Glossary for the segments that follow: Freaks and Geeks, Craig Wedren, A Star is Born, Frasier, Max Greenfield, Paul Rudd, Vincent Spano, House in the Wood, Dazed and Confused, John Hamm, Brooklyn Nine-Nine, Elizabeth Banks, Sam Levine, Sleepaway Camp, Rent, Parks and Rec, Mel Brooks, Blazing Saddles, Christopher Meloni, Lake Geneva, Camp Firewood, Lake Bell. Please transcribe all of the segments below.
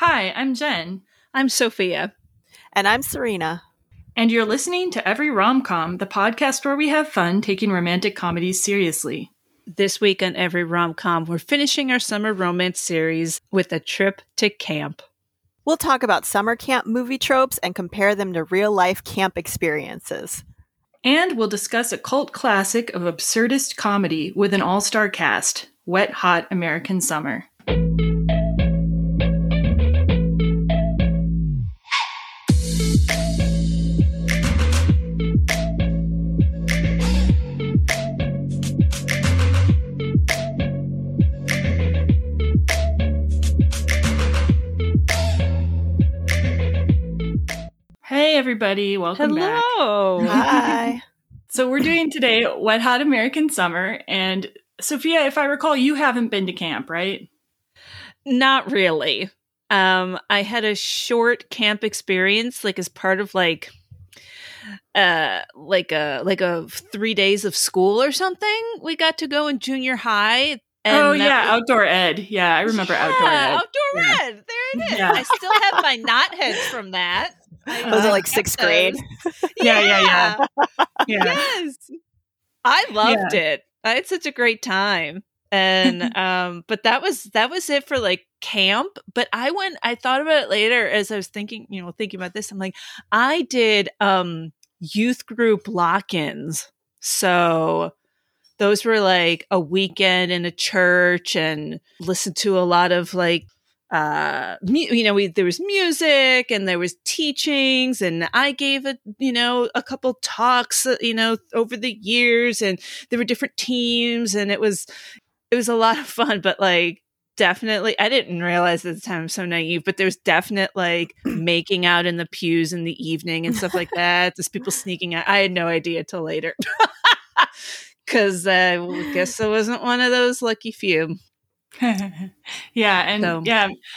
Hi, I'm Jen. I'm Sophia. And I'm Serena. And you're listening to Every Rom-Com, the podcast where we have fun taking romantic comedies seriously. This week on Every Rom-Com, we're finishing our summer romance series with a trip to camp. We'll talk about summer camp movie tropes and compare them to real-life camp experiences. And we'll discuss a cult classic of absurdist comedy with an all-star cast, Wet Hot American Summer. Everybody, welcome back. Hello. Hi. So we're doing today Wet Hot American Summer, and Sophia, if I recall, you haven't been to camp, right? Not really. I had a short camp experience, like as part of like a 3 days of school or something. We got to go in junior high. And outdoor ed. Yeah, I remember outdoor ed. Outdoor ed. There it is. Yeah. I still have my knot heads from that. Was it like sixth grade? Yeah. Yes. I loved it. I had such a great time. And but that was it for like camp. But I thought about it later as I was thinking about this. I'm like, I did youth group lock-ins. So those were like a weekend in a church and listened to a lot of like there was music and there was teachings, and I gave a couple talks, over the years, and there were different teams, and it was a lot of fun. But like, definitely, I didn't realize at the time, I'm so naive, but there was definite like making out in the pews in the evening and stuff like that. Just people sneaking out. I had no idea till later because I guess I wasn't one of those lucky few. I'm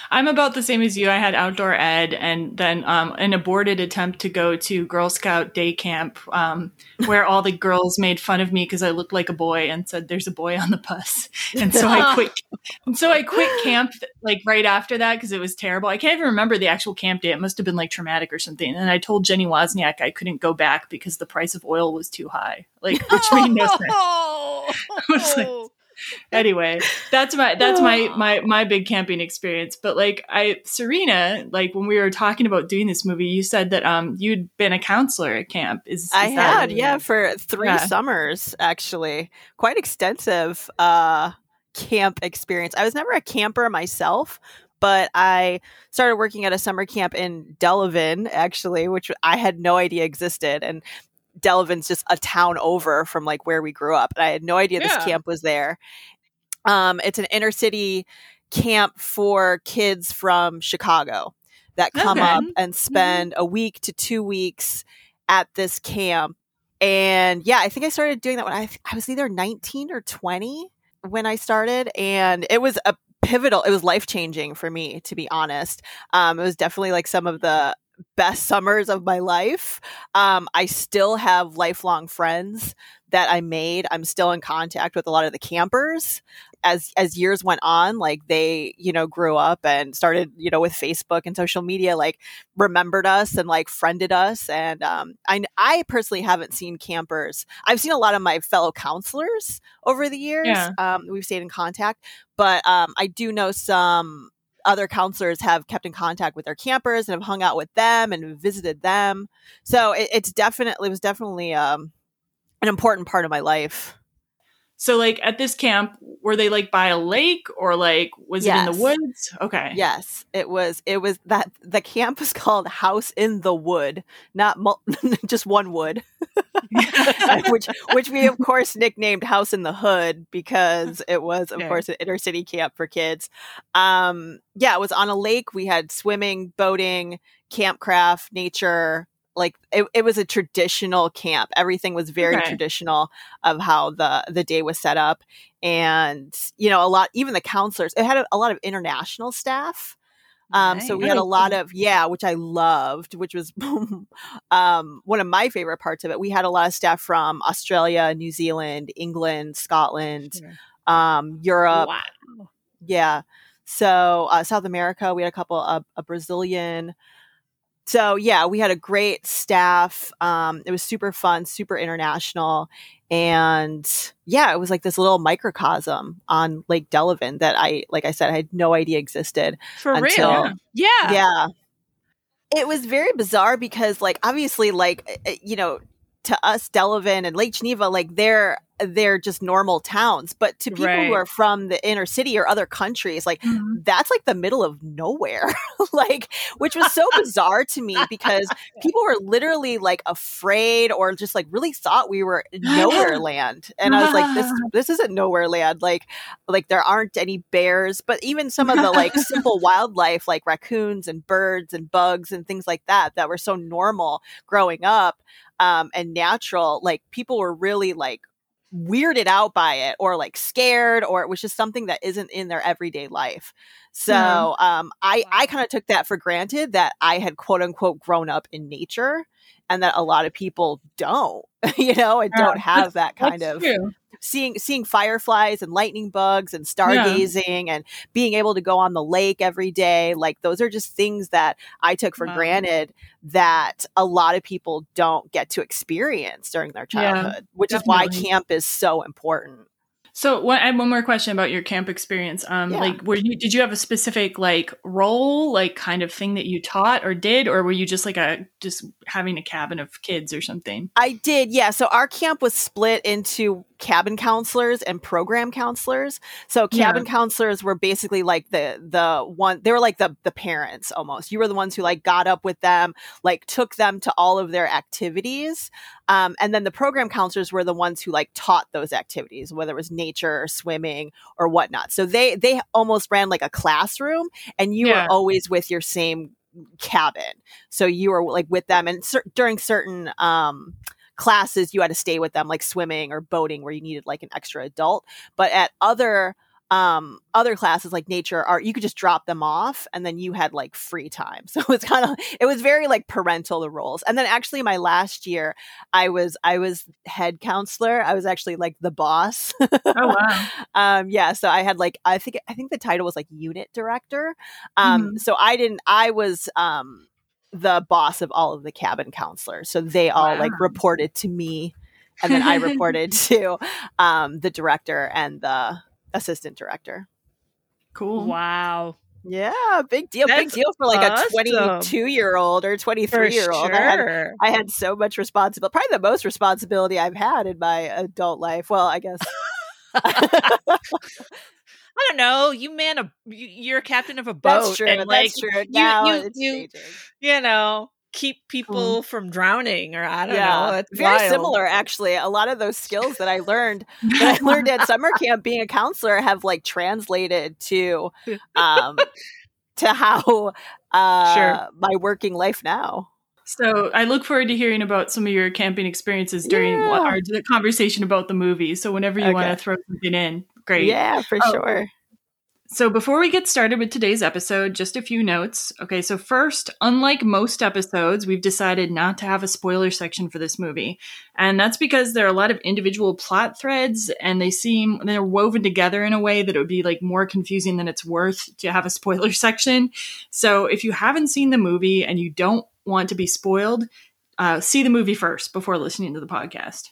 about the same as you. I had outdoor ed and then an aborted attempt to go to Girl Scout day camp where all the girls made fun of me because I looked like a boy and said there's a boy on the bus, and so I quit camp like right after that because it was terrible. I can't even remember the actual camp day. It must have been like traumatic or something. And I told Jenny Wozniak I couldn't go back because the price of oil was too high, like, which made no sense. I was like, anyway, that's my big camping experience. But like Serena, like when we were talking about doing this movie, you said that you'd been a counselor at camp. For 3 summers, actually. Quite extensive camp experience. I was never a camper myself, but I started working at a summer camp in Delavan, actually, which I had no idea existed. And Delavan's just a town over from like where we grew up. And I had no idea this camp was there. It's an inner city camp for kids from Chicago that come up and spend a week to 2 weeks at this camp. And yeah, I think I started doing that when I was either 19 or 20 when I started. And it was pivotal. It was life-changing for me, to be honest. It was definitely like some of the best summers of my life. I still have lifelong friends that I made. I'm still in contact with a lot of the campers as years went on. Like they, grew up and started, with Facebook and social media, like remembered us and like friended us. And I personally haven't seen campers. I've seen a lot of my fellow counselors over the years. Yeah. We've stayed in contact, but I do know some other counselors have kept in contact with their campers and have hung out with them and visited them. So it was definitely an important part of my life. So like at this camp, were they like by a lake or like was it in the woods? Okay. Yes, it was that the camp was called House in the Wood, not just one wood, which we of course nicknamed House in the Hood because it was of course an inner city camp for kids. It was on a lake. We had swimming, boating, campcraft, nature. Like it was a traditional camp. Everything was very traditional of how the day was set up. And, a lot, even the counselors, it had a lot of international staff. So we had a lot of, which I loved, which was one of my favorite parts of it. We had a lot of staff from Australia, New Zealand, England, Scotland, Europe. Wow. Yeah. So South America, we had a couple of a Brazilian. So yeah, we had a great staff. It was super fun, super international. And yeah, it was like this little microcosm on Lake Delavan that I had no idea existed. For real? Yeah. Yeah. It was very bizarre because obviously to us, Delavan and Lake Geneva, they're just normal towns. But to people who are from the inner city or other countries, that's the middle of nowhere, which was so bizarre to me because people were literally afraid or just really thought we were nowhere land. And I was like, this isn't nowhere land. Like there aren't any bears, but even some of the simple wildlife, like raccoons and birds and bugs and things like that were so normal growing up. And natural, people were really weirded out by it or scared, or it was just something that isn't in their everyday life. So I kind of took that for granted that I had quote unquote grown up in nature and that a lot of people don't, and don't have that kind of true. Seeing fireflies and lightning bugs and stargazing and being able to go on the lake every day. Those are just things that I took for granted that a lot of people don't get to experience during their childhood, which is why camp is so important. So I have one more question about your camp experience. Did you have a specific role, kind of thing that you taught or did, or were you just just having a cabin of kids or something? I did. Yeah. So our camp was split into cabin counselors and program counselors. So cabin counselors were basically the one, they were the parents almost. You were the ones who got up with them, took them to all of their activities. And then the program counselors were the ones who taught those activities, whether it was nature or swimming or whatnot. So they almost ran a classroom, and you were always with your same cabin. So you were with them, and during certain classes, you had to stay with them, like swimming or boating, where you needed an extra adult. But at other classes like nature art, you could just drop them off and then you had free time. So it was very parental, the roles. And then actually my last year I was head counselor. I was actually the boss. Oh wow. So I had I think the title was unit director. So I was the boss of all of the cabin counselors. So they all reported to me, and then I reported to the director and the assistant director. Cool. Wow. Yeah, big deal. That's big deal for a 22-year-old or 23-year-old. Sure. I had so much responsibility. Probably the most responsibility I've had in my adult life. Well, I guess. I don't know. You're a captain of a boat. That's true. And that's true. You keep people from drowning, or I don't know. It's very similar, actually. A lot of those skills that I learned at summer camp being a counselor have translated to how my working life now. So I look forward to hearing about some of your camping experiences during our conversation about the movie. So whenever you want to throw something in, great. Yeah, for sure. So before we get started with today's episode, just a few notes. Okay, so first, unlike most episodes, we've decided not to have a spoiler section for this movie. And that's because there are a lot of individual plot threads, and they're woven together in a way that it would be more confusing than it's worth to have a spoiler section. So if you haven't seen the movie and you don't want to be spoiled, see the movie first before listening to the podcast.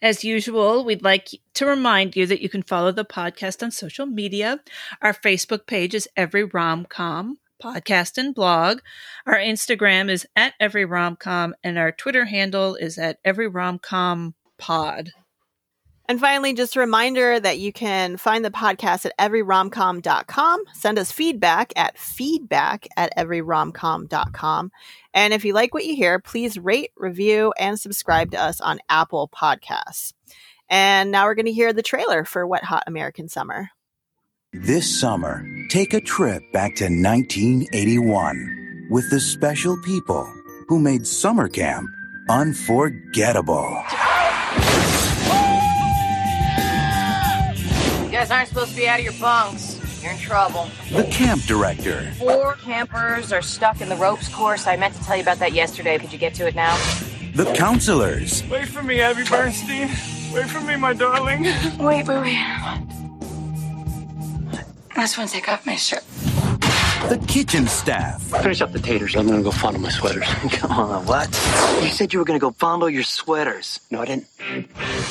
As usual, we'd like to remind you that you can follow the podcast on social media. Our Facebook page is Every Rom-Com Podcast and Blog. Our Instagram is @EveryRomCom, and our Twitter handle is @EveryRomComPod. And finally, just a reminder that you can find the podcast at everyromcom.com. Send us feedback at feedback@everyromcom.com. And if you like what you hear, please rate, review, and subscribe to us on Apple Podcasts. And now we're going to hear the trailer for Wet Hot American Summer. This summer, take a trip back to 1981 with the special people who made summer camp unforgettable. You guys aren't supposed to be out of your bunks. You're in trouble. The camp director. 4 campers are stuck in the ropes course. I meant to tell you about that yesterday. Could you get to it now? The counselors. Wait for me, Abby Bernstein. Wait for me, my darling. Wait. That's when I take off my shirt. The kitchen staff. Finish up the taters. I'm going to go fondle my sweaters. Come on, what? You said you were going to go fondle your sweaters. No, I didn't.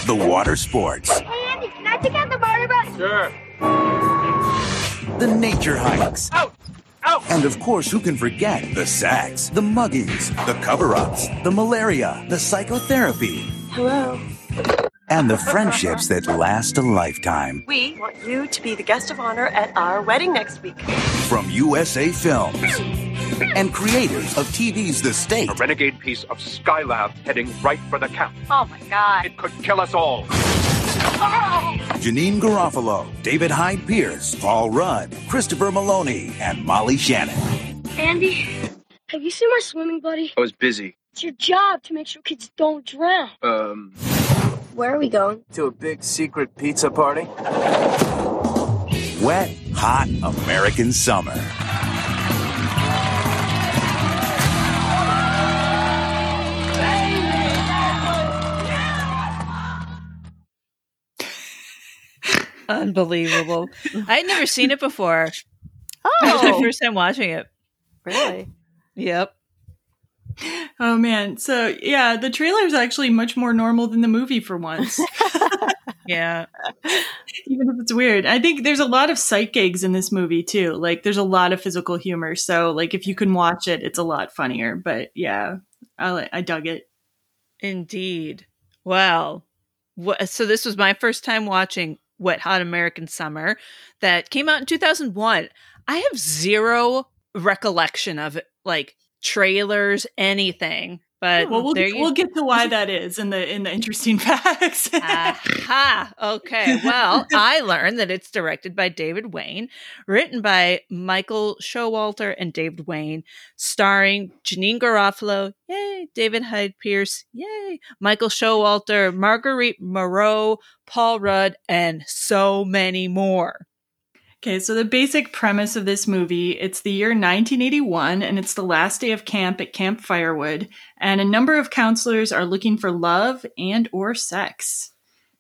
The water sports. Hey, Andy, can I pick out the water bus? Sure. The nature hikes. Out! Out! And, of course, who can forget the sacks, the muggings, the cover-ups, the malaria, the psychotherapy. Hello. And the friendships that last a lifetime. We want you to be the guest of honor at our wedding next week. From USA Films and creators of TV's The State. A renegade piece of Skylab heading right for the camp. Oh, my God. It could kill us all. Oh! Janeane Garofalo, David Hyde Pierce, Paul Rudd, Christopher Meloni, and Molly Shannon. Andy, have you seen my swimming buddy? I was busy. It's your job to make sure kids don't drown. Where are we going? To a big secret pizza party. Wet, Hot American Summer. Unbelievable. I had never seen it before. Oh. It was my first time watching it. Really? Yep. Oh, man. So, yeah, the trailer is actually much more normal than the movie for once. Yeah. Even if it's weird. I think there's a lot of sight gags in this movie, too. Like, there's a lot of physical humor. So, like, if you can watch it, it's a lot funnier. But, yeah, I dug it. Indeed. Wow. So this was my first time watching Wet Hot American Summer that came out in 2001. I have zero recollection of it, like, trailers, anything, but we'll get to why that is in the interesting facts. Aha! Okay, well, I learned that it's directed by David Wain, written by Michael Showalter and David Wain, starring Janeane Garofalo, yay, David Hyde Pierce, yay, Michael Showalter, Marguerite Moreau, Paul Rudd, and so many more. Okay, so the basic premise of this movie, it's the year 1981, and it's the last day of camp at Camp Firewood, and a number of counselors are looking for love and or sex.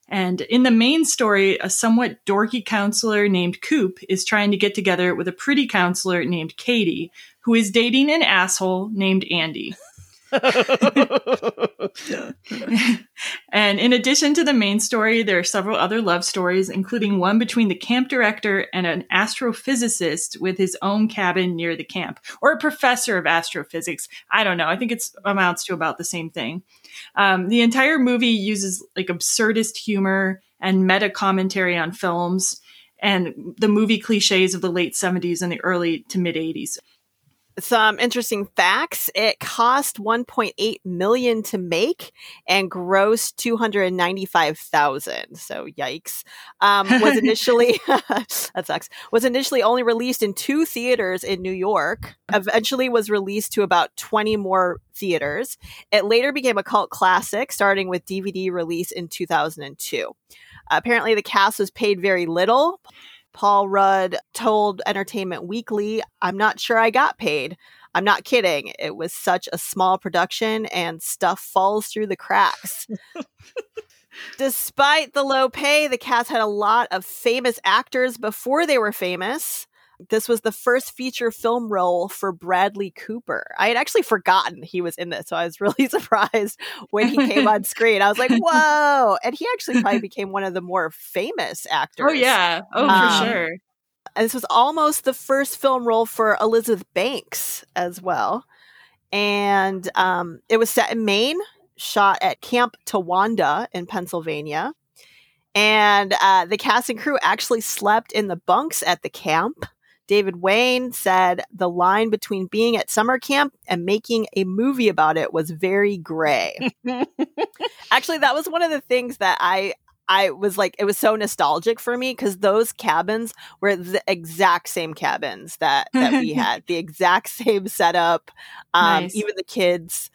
And in the main story, a somewhat dorky counselor named Coop is trying to get together with a pretty counselor named Katie, who is dating an asshole named Andy. And in addition to the main story, there are several other love stories, including one between the camp director and an astrophysicist with his own cabin near the camp, or a professor of astrophysics. I don't know. I think it amounts to about the same thing. The entire movie uses like absurdist humor and meta commentary on films and the movie cliches of the late 70s and the early to mid 80s. Some interesting facts. It cost $1.8 million to make and grossed $295,000. So yikes. That sucks. Was initially only released in 2 theaters in New York. Eventually was released to about 20 more theaters. It later became a cult classic, starting with DVD release in 2002. Apparently the cast was paid very little. Paul Rudd told Entertainment Weekly, "I'm not sure I got paid. I'm not kidding. It was such a small production and stuff falls through the cracks." Despite the low pay, the cast had a lot of famous actors before they were famous. This was the first feature film role for Bradley Cooper. I had actually forgotten he was in this, so I was really surprised when he came on screen. I was like, whoa! And he actually probably became one of the more famous actors. Oh, yeah. Oh, for sure. And this was almost the first film role for Elizabeth Banks as well. And it was set in Maine, shot at Camp Tawanda in Pennsylvania. And the cast and crew actually slept in the bunks at the camp. David Wain said the line between being at summer camp and making a movie about it was very gray. Actually, that was one of the things that I was like, it was so nostalgic for me because those cabins were the exact same cabins that we had. The exact same setup. Nice. Even the kids,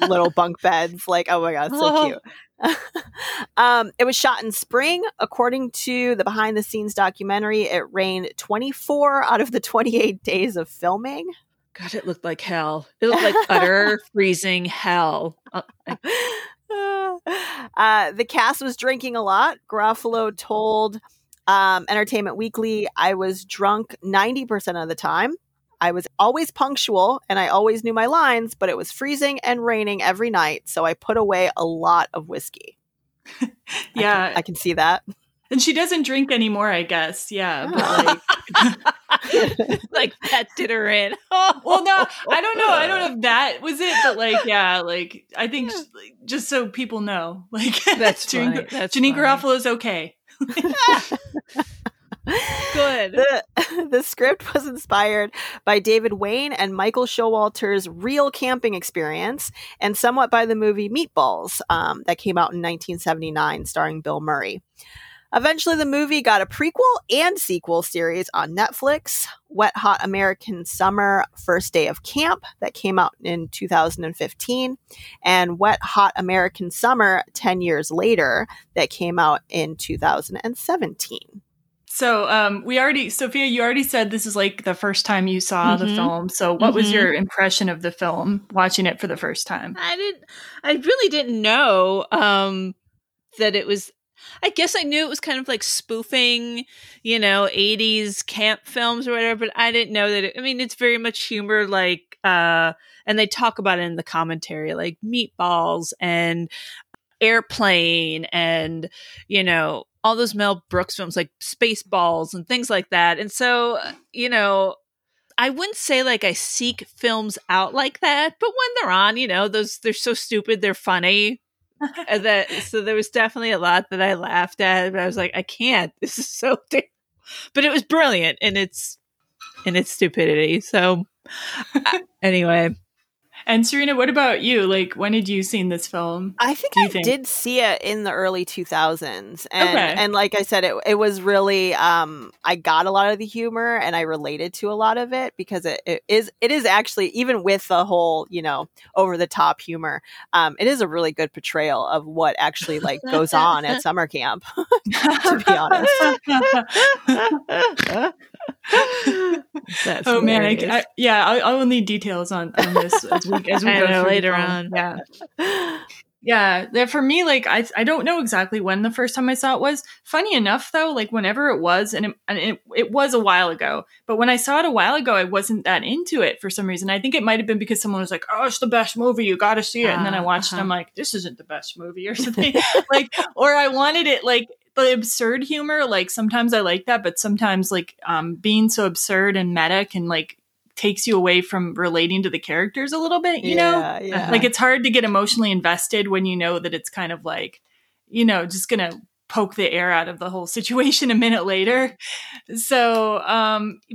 little bunk beds. Like, oh my God, so cute. It was shot in spring. According to the behind the scenes documentary, it rained 24 out of the 28 days of filming. God, it looked like hell. It looked like utter freezing hell. The cast was drinking a lot. Garofalo told Entertainment Weekly, I was drunk 90% of the time. I was always punctual and I always knew my lines, but it was freezing and raining every night. So I put away a lot of whiskey. Yeah. I can see that. And she doesn't drink anymore, I guess. Yeah. Oh. But like that did her in. Oh. Well, no, I don't know. I don't know if that was it, but like, yeah, like I think just so people know, like that's Janeane Garofalo is okay. Good. The script was inspired by David Wain and Michael Showalter's real camping experience and somewhat by the movie Meatballs that came out in 1979 starring Bill Murray. Eventually, the movie got a prequel and sequel series on Netflix, Wet Hot American Summer, First Day of Camp, that came out in 2015, and Wet Hot American Summer, 10 Years Later, that came out in 2017. So Sophia, you already said this is like the first time you saw the film. So what was your impression of the film watching it for the first time? I really didn't know that it was, I guess I knew it was kind of like spoofing, you know, 80s camp films or whatever, but I didn't know that. It's very much humor, like, and they talk about it in the commentary, like Meatballs and Airplane and, you know, all those Mel Brooks films like Spaceballs and things like that. And so, you know, I wouldn't say like I seek films out like that, but when they're on, you know, those, they're so stupid, they're funny. So there was definitely a lot that I laughed at, but I was like, I can't, this is so damn, but it was brilliant in its stupidity. So anyway. And Serena, what about you? Like, when had you seen this film? I think I did see it in the early 2000s. And, and like I said, it was really, I got a lot of the humor and I related to a lot of it because it is actually, even with the whole, you know, over the top humor, it is a really good portrayal of what actually like goes on at summer camp, to be honest. That's oh man! I'll need details on this as we go later on. Yeah. For me, like I don't know exactly when the first time I saw it was. Funny enough, though, like whenever it was, and it was a while ago. But when I saw it a while ago, I wasn't that into it for some reason. I think it might have been because someone was like, "Oh, it's the best movie. You got to see it." And then I watched it. I'm like, "This isn't the best movie," or something. Like, or I wanted it like. The absurd humor, like sometimes I like that, but sometimes like being so absurd and meta can like takes you away from relating to the characters a little bit, you know? Yeah. Like it's hard to get emotionally invested when you know that it's kind of like, you know, just gonna poke the air out of the whole situation a minute later. So,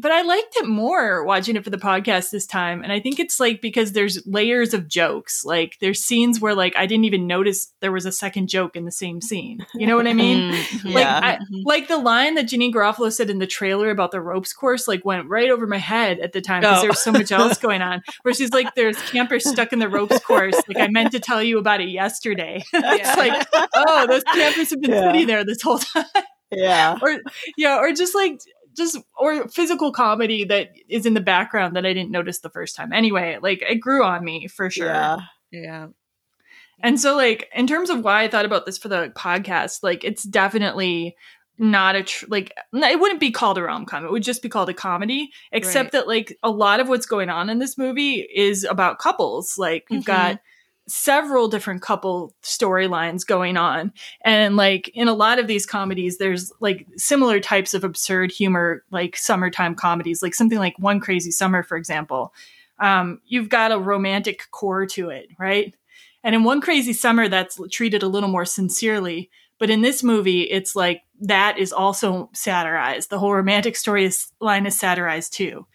but I liked it more watching it for the podcast this time. And I think it's like, because there's layers of jokes, like there's scenes where like, I didn't even notice there was a second joke in the same scene. You know what I mean? Like the line that Janeane Garofalo said in the trailer about the ropes course, like went right over my head at the time because there's so much else going on where she's like, there's campers stuck in the ropes course. Like I meant to tell you about it yesterday. It's like, oh, those campers have been sitting there this whole time. Yeah. Or physical comedy that is in the background that I didn't notice the first time. Anyway, like it grew on me for sure. Yeah. And so like in terms of why I thought about this for the podcast, like it's definitely not it wouldn't be called a rom-com. It would just be called a comedy, except that like a lot of what's going on in this movie is about couples. Like you've got several different couple storylines going on. And like in a lot of these comedies, there's like similar types of absurd humor, like summertime comedies, like something like One Crazy Summer, for example. You've got a romantic core to it, right? And in One Crazy Summer, that's treated a little more sincerely. But in this movie, it's like that is also satirized. The whole romantic storyline is satirized too.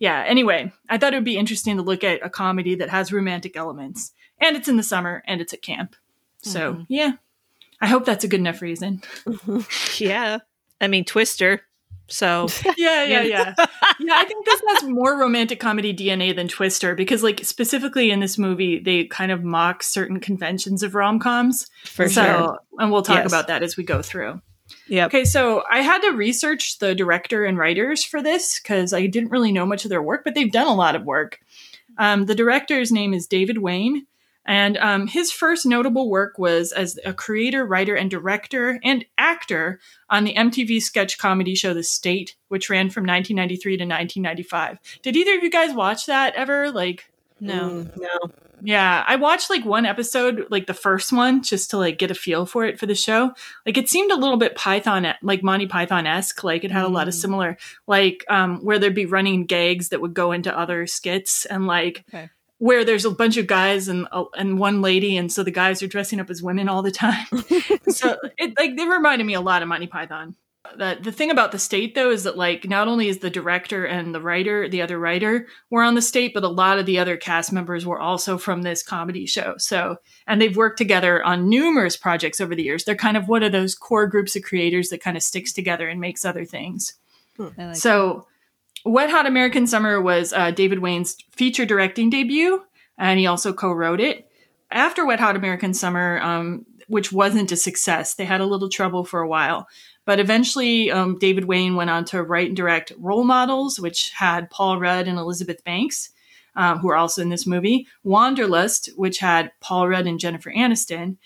Yeah. Anyway, I thought it would be interesting to look at a comedy that has romantic elements. And it's in the summer and it's at camp. So, I hope that's a good enough reason. Yeah. I mean, Twister. So, yeah. I think this has more romantic comedy DNA than Twister because, like, specifically in this movie, they kind of mock certain conventions of rom-coms. For sure. And we'll talk about that as we go through. Yeah. Okay. So I had to research the director and writers for this because I didn't really know much of their work, but they've done a lot of work. The director's name is David Wain. And his first notable work was as a creator, writer, and director and actor on the MTV sketch comedy show The State, which ran from 1993 to 1995. Did either of you guys watch that ever? Like, no. Yeah, I watched like one episode, like the first one, just to like get a feel for it for the show. Like it seemed a little bit Python, like Monty Python-esque. Like it had a lot of similar, like where there'd be running gags that would go into other skits and like where there's a bunch of guys and one lady. And so the guys are dressing up as women all the time. So it like, they reminded me a lot of Monty Python. The thing about The State, though, is that like not only is the director and the writer, the other writer, were on The State, but a lot of the other cast members were also from this comedy show. So, and they've worked together on numerous projects over the years. They're kind of one of those core groups of creators that kind of sticks together and makes other things. Like so that. Wet Hot American Summer was David Wain's feature directing debut, and he also co-wrote it. After Wet Hot American Summer, which wasn't a success, they had a little trouble for a while. But eventually, David Wain went on to write and direct Role Models, which had Paul Rudd and Elizabeth Banks, who are also in this movie. Wanderlust, which had Paul Rudd and Jennifer Aniston.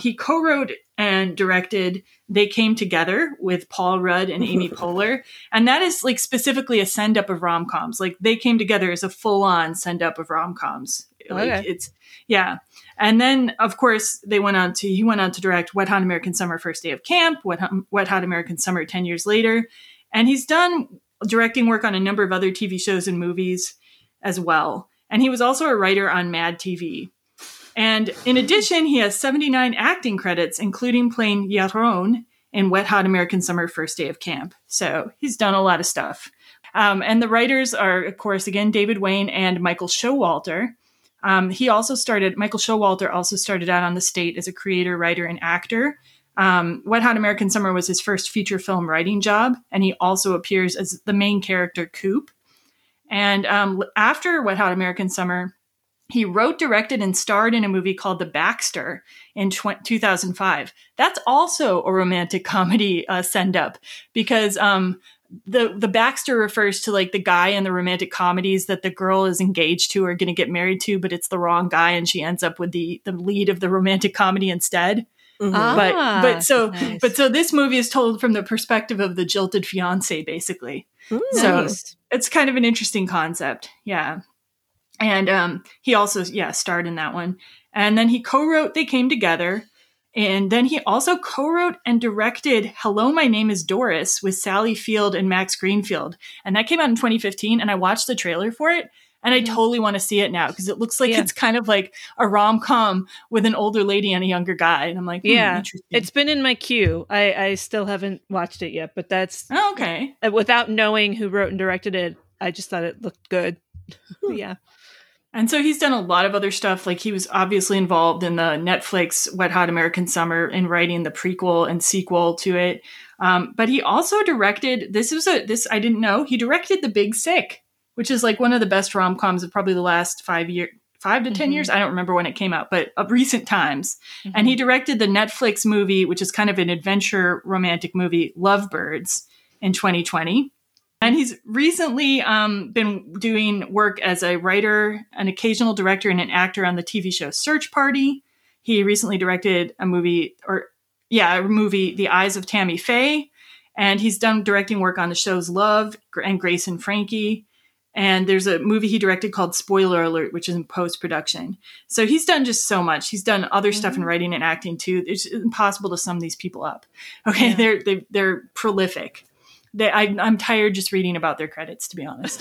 He co-wrote and directed They Came Together with Paul Rudd and Amy Poehler. And that is like specifically a send-up of rom-coms. Like They Came Together is a full-on send-up of rom-coms. Like it's, yeah. And then, of course, he went on to direct Wet Hot American Summer, First Day of Camp, Wet Hot American Summer 10 years later. And he's done directing work on a number of other TV shows and movies as well. And he was also a writer on Mad TV. And in addition, he has 79 acting credits, including playing Yaron in Wet Hot American Summer, First Day of Camp. So he's done a lot of stuff. And the writers are, of course, again, David Wain and Michael Showalter. Michael Showalter also started out on The State as a creator, writer, and actor. Wet Hot American Summer was his first feature film writing job, and he also appears as the main character, Coop. And after Wet Hot American Summer, he wrote, directed, and starred in a movie called The Baxter in 2005. That's also a romantic comedy send-up because... The Baxter refers to like the guy in the romantic comedies that the girl is engaged to or going to get married to, but it's the wrong guy and she ends up with the lead of the romantic comedy instead. Mm-hmm. But so this movie is told from the perspective of the jilted fiance, basically. Ooh, so nice. It's kind of an interesting concept. Yeah. And he also, starred in that one. And then he co-wrote They Came Together. And then he also co-wrote and directed Hello, My Name is Doris with Sally Field and Max Greenfield. And that came out in 2015, and I watched the trailer for it, and I totally want to see it now because it looks like it's kind of like a rom-com with an older lady and a younger guy. And I'm like, interesting. It's been in my queue. I still haven't watched it yet, but that's... Oh, okay. Without knowing who wrote and directed it, I just thought it looked good. Yeah. And so he's done a lot of other stuff. Like he was obviously involved in the Netflix Wet Hot American Summer in writing the prequel and sequel to it. But he also directed, I didn't know, he directed The Big Sick, which is like one of the best rom-coms of probably the last 5 to 10 years. I don't remember when it came out, but of recent times. Mm-hmm. And he directed the Netflix movie, which is kind of an adventure romantic movie, Lovebirds in 2020. And he's recently been doing work as a writer, an occasional director, and an actor on the TV show Search Party. He recently directed a movie, The Eyes of Tammy Faye. And he's done directing work on the shows Love and Grace and Frankie. And there's a movie he directed called Spoiler Alert, which is in post-production. So he's done just so much. He's done other stuff in writing and acting, too. It's impossible to sum these people up. Okay, they're prolific. I'm tired just reading about their credits, to be honest.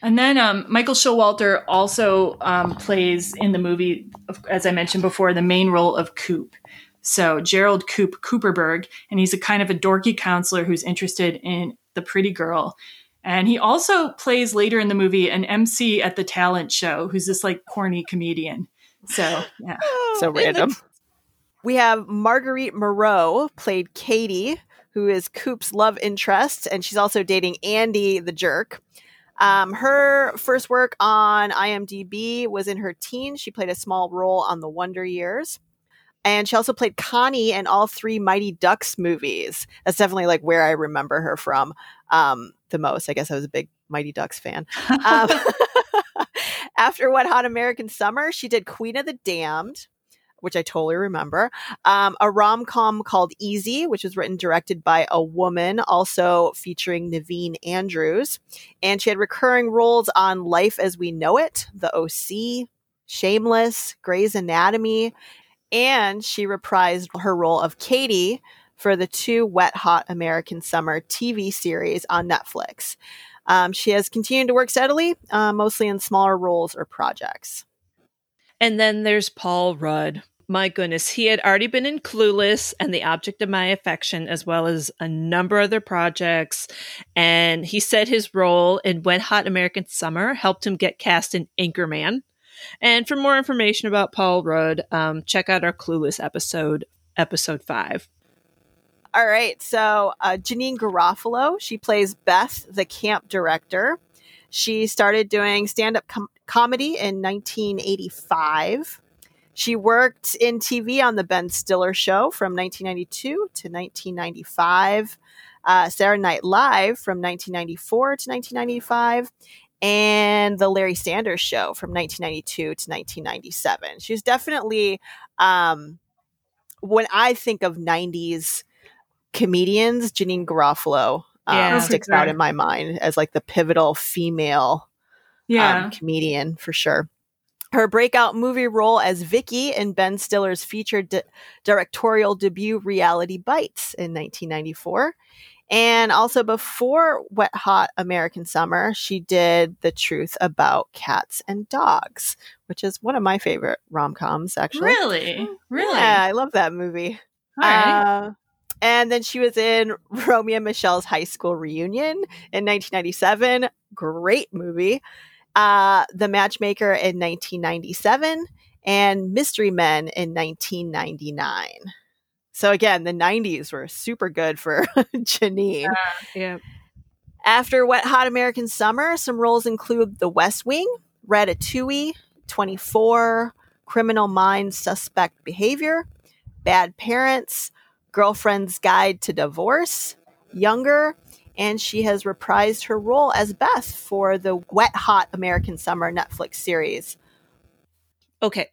And then Michael Showalter also plays in the movie, as I mentioned before, the main role of Coop. So Gerald Coop Cooperberg, and he's a kind of a dorky counselor who's interested in the pretty girl. And he also plays later in the movie an MC at the talent show, who's this like corny comedian. So yeah, so random. We have Marguerite Moreau, played Katie, who is Coop's love interest, and she's also dating Andy the jerk. Her first work on IMDb was in her teens. She played a small role on The Wonder Years. And she also played Connie in all three Mighty Ducks movies. That's definitely like where I remember her from the most. I guess I was a big Mighty Ducks fan. After Wet Hot American Summer, she did Queen of the Damned, which I totally remember, a rom-com called Easy, which was written and directed by a woman, also featuring Naveen Andrews. And she had recurring roles on Life as We Know It, The OC, Shameless, Grey's Anatomy, and she reprised her role of Katie for the two Wet Hot American Summer TV series on Netflix. She has continued to work steadily, mostly in smaller roles or projects. And then there's Paul Rudd. My goodness, he had already been in Clueless and The Object of My Affection, as well as a number of other projects. And he said his role in Wet Hot American Summer helped him get cast in Anchorman. And for more information about Paul Rudd, check out our Clueless episode 5. All right. So Janeane Garofalo, she plays Beth, the camp director. She started doing stand-up comedy in 1985. She worked in TV on The Ben Stiller Show from 1992 to 1995, Saturday Night Live from 1994 to 1995, and The Larry Sanders Show from 1992 to 1997. She's definitely, when I think of 90s comedians, Janeane Garofalo sticks out in my mind as like the pivotal female comedian for sure. Her breakout movie role as Vicky in Ben Stiller's featured directorial debut Reality Bites in 1994. And also before Wet Hot American Summer, she did The Truth About Cats and Dogs, which is one of my favorite rom-coms, actually. Really? Yeah, I love that movie. All right. And then she was in Romeo and Michelle's High School Reunion in 1997. Great movie. The Matchmaker in 1997 and Mystery Men in 1999. So again, the 90s were super good for Janeane. Yeah. After Wet Hot American Summer, some roles include The West Wing, Ratatouille, 24, Criminal Minds Suspect Behavior, Bad Parents, Girlfriend's Guide to Divorce, Younger, and she has reprised her role as Beth for the Wet Hot American Summer Netflix series. Okay.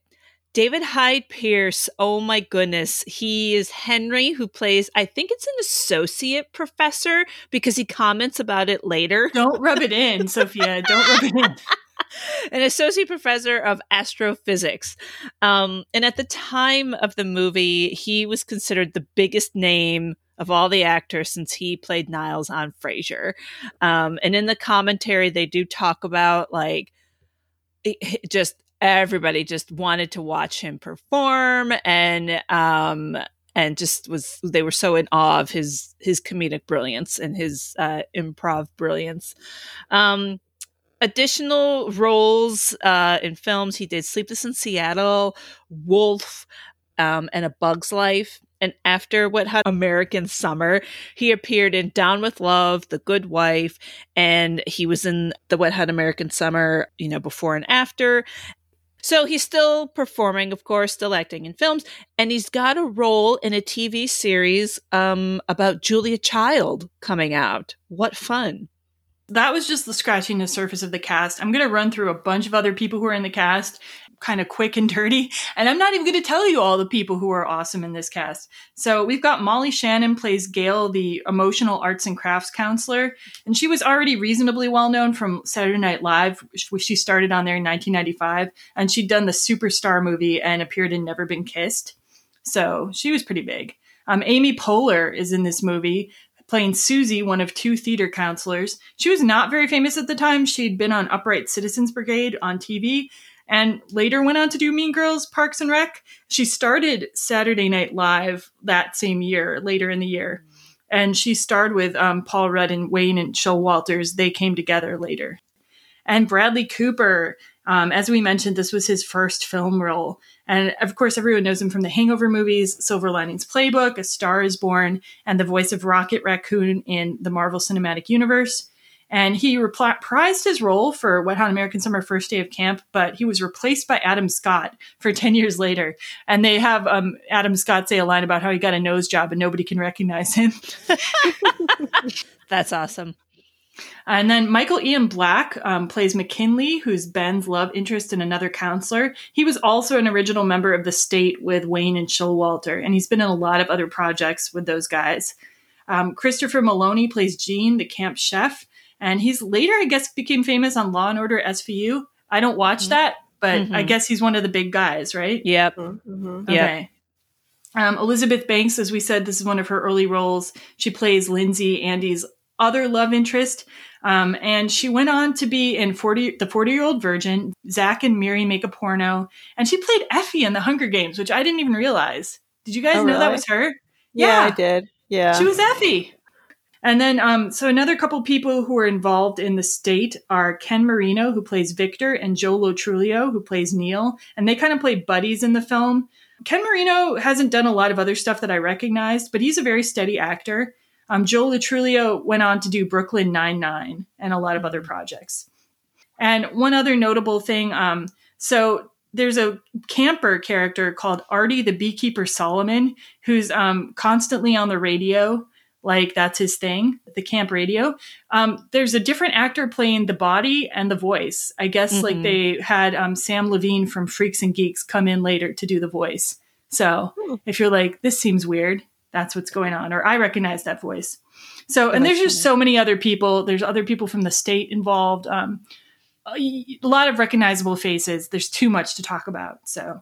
David Hyde Pierce. Oh my goodness. He is Henry, who plays, I think it's an associate professor because he comments about it later. Don't rub it in, Sophia. Don't rub it in. An associate professor of astrophysics. And at the time of the movie, he was considered the biggest name of all the actors since he played Niles on Frasier. And in the commentary, they do talk about like just everybody just wanted to watch him perform and just was, they were so in awe of his comedic brilliance and his improv brilliance. Additional roles in films, he did Sleepless in Seattle, Wolf, and A Bug's Life. And after Wet Hot American Summer, he appeared in Down with Love, The Good Wife, and he was in the Wet Hot American Summer, you know, Before and After. So he's still performing, of course, still acting in films. And he's got a role in a TV series about Julia Child coming out. What fun. That was just the scratching the surface of the cast. I'm going to run through a bunch of other people who are in the cast, kind of quick and dirty. And I'm not even going to tell you all the people who are awesome in this cast. So we've got Molly Shannon plays Gail, the emotional arts and crafts counselor. And she was already reasonably well known from Saturday Night Live, which she started on there in 1995. And she'd done the Superstar movie and appeared in Never Been Kissed. So she was pretty big. Amy Poehler is in this movie, playing Susie, one of two theater counselors. She was not very famous at the time. She'd been on Upright Citizens Brigade on TV and later went on to do Mean Girls, Parks and Rec. She started Saturday Night Live that same year, later in the year. And she starred with Paul Rudd and Wain and Showalter's They Came Together later. And Bradley Cooper, as we mentioned, this was his first film role. And of course, everyone knows him from the Hangover movies, Silver Linings Playbook, A Star is Born, and the voice of Rocket Raccoon in the Marvel Cinematic Universe. And he reprised his role for Wet Hot American Summer First Day of Camp, but he was replaced by Adam Scott for 10 years later. And they have Adam Scott say a line about how he got a nose job and nobody can recognize him. That's awesome. And then Michael Ian Black plays McKinley, who's Ben's love interest in another counselor. He was also an original member of The State with Wain and Showalter, and he's been in a lot of other projects with those guys. Christopher Meloni plays Gene, the camp chef, and he's later, I guess, became famous on Law & Order SVU. I don't watch that, but I guess he's one of the big guys, right? Yep. Mm-hmm. Okay. Yep. Elizabeth Banks, as we said, this is one of her early roles. She plays Lindsay, Andy's other love interest, and she went on to be in The 40-Year-Old Virgin, Zack and Miri Make a Porno, and she played Effie in The Hunger Games, which I didn't even realize. Did you guys know that was her? Yeah, I did. Yeah, she was Effie. And then, so another couple people who are involved in The State are Ken Marino, who plays Victor, and Joe Lo Truglio, who plays Neil, and they kind of play buddies in the film. Ken Marino hasn't done a lot of other stuff that I recognized, but he's a very steady actor. Joe Lo Truglio went on to do Brooklyn Nine-Nine and a lot of other projects. And one other notable thing, so there's a camper character called Artie the Beekeeper Solomon, who's constantly on the radio, like that's his thing, the camp radio. There's a different actor playing the body and the voice. I guess like they had Sam Levine from Freaks and Geeks come in later to do the voice. So if you're like, this seems weird, that's what's going on, or I recognize that voice. So, and there's just so many other people. There's other people from The State involved. A lot of recognizable faces. There's too much to talk about. So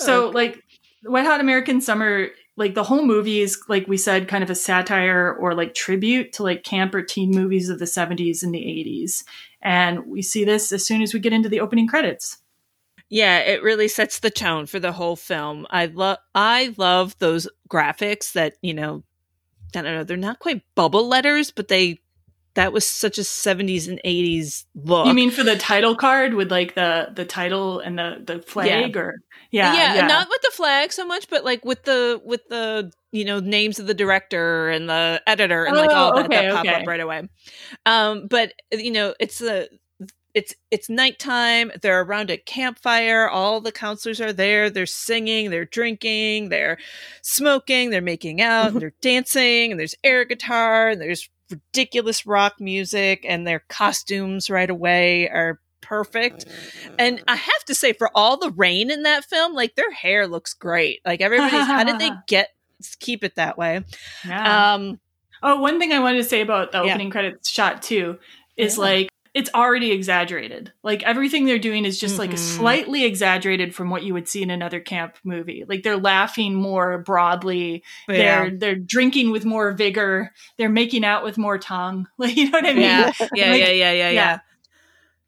like Wet Hot American Summer, like the whole movie is, like we said, kind of a satire or like tribute to like camp or teen movies of the 70s and the 80s. And we see this as soon as we get into the opening credits. Yeah, it really sets the tone for the whole film. I love those graphics that, you know, I don't know, they're not quite bubble letters, but that was such a 70s and 80s look. You mean for the title card with like the title and the flag? Yeah. Or yeah, not with the flag so much, but like with the you know, names of the director and the editor and like all that pop up right away. But you know, it's nighttime. They're around a campfire. All the counselors are there. They're singing, they're drinking, they're smoking, they're making out, they're dancing, and there's air guitar, and there's ridiculous rock music, and their costumes right away are perfect. And I have to say, for all the rain in that film, like their hair looks great. Like everybody's, how did they keep it that way? Yeah. One thing I wanted to say about the opening credits shot too is like, it's already exaggerated. Like everything they're doing is just like slightly exaggerated from what you would see in another camp movie. Like they're laughing more broadly. Yeah. They're drinking with more vigor. They're making out with more tongue. Like, you know what I mean? Yeah.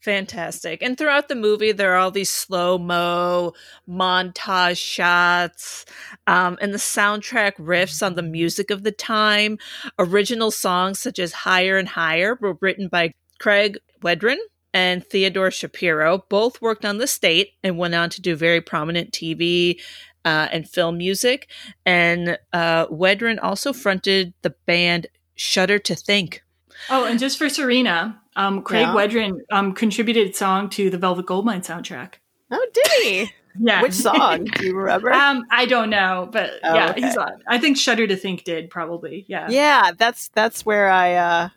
Fantastic. And throughout the movie, there are all these slow-mo montage shots, and the soundtrack riffs on the music of the time. Original songs such as Higher and Higher were written by Craig Wedren and Theodore Shapiro. Both worked on The State and went on to do very prominent TV and film music. And Wedren also fronted the band Shudder to Think. Oh, and just for Serena, Craig Wedren contributed song to the Velvet Goldmine soundtrack. Oh, did he? Yeah. Which song? Do you remember? I don't know, but he's on. I think Shudder to Think did probably. Yeah. Yeah, that's where I.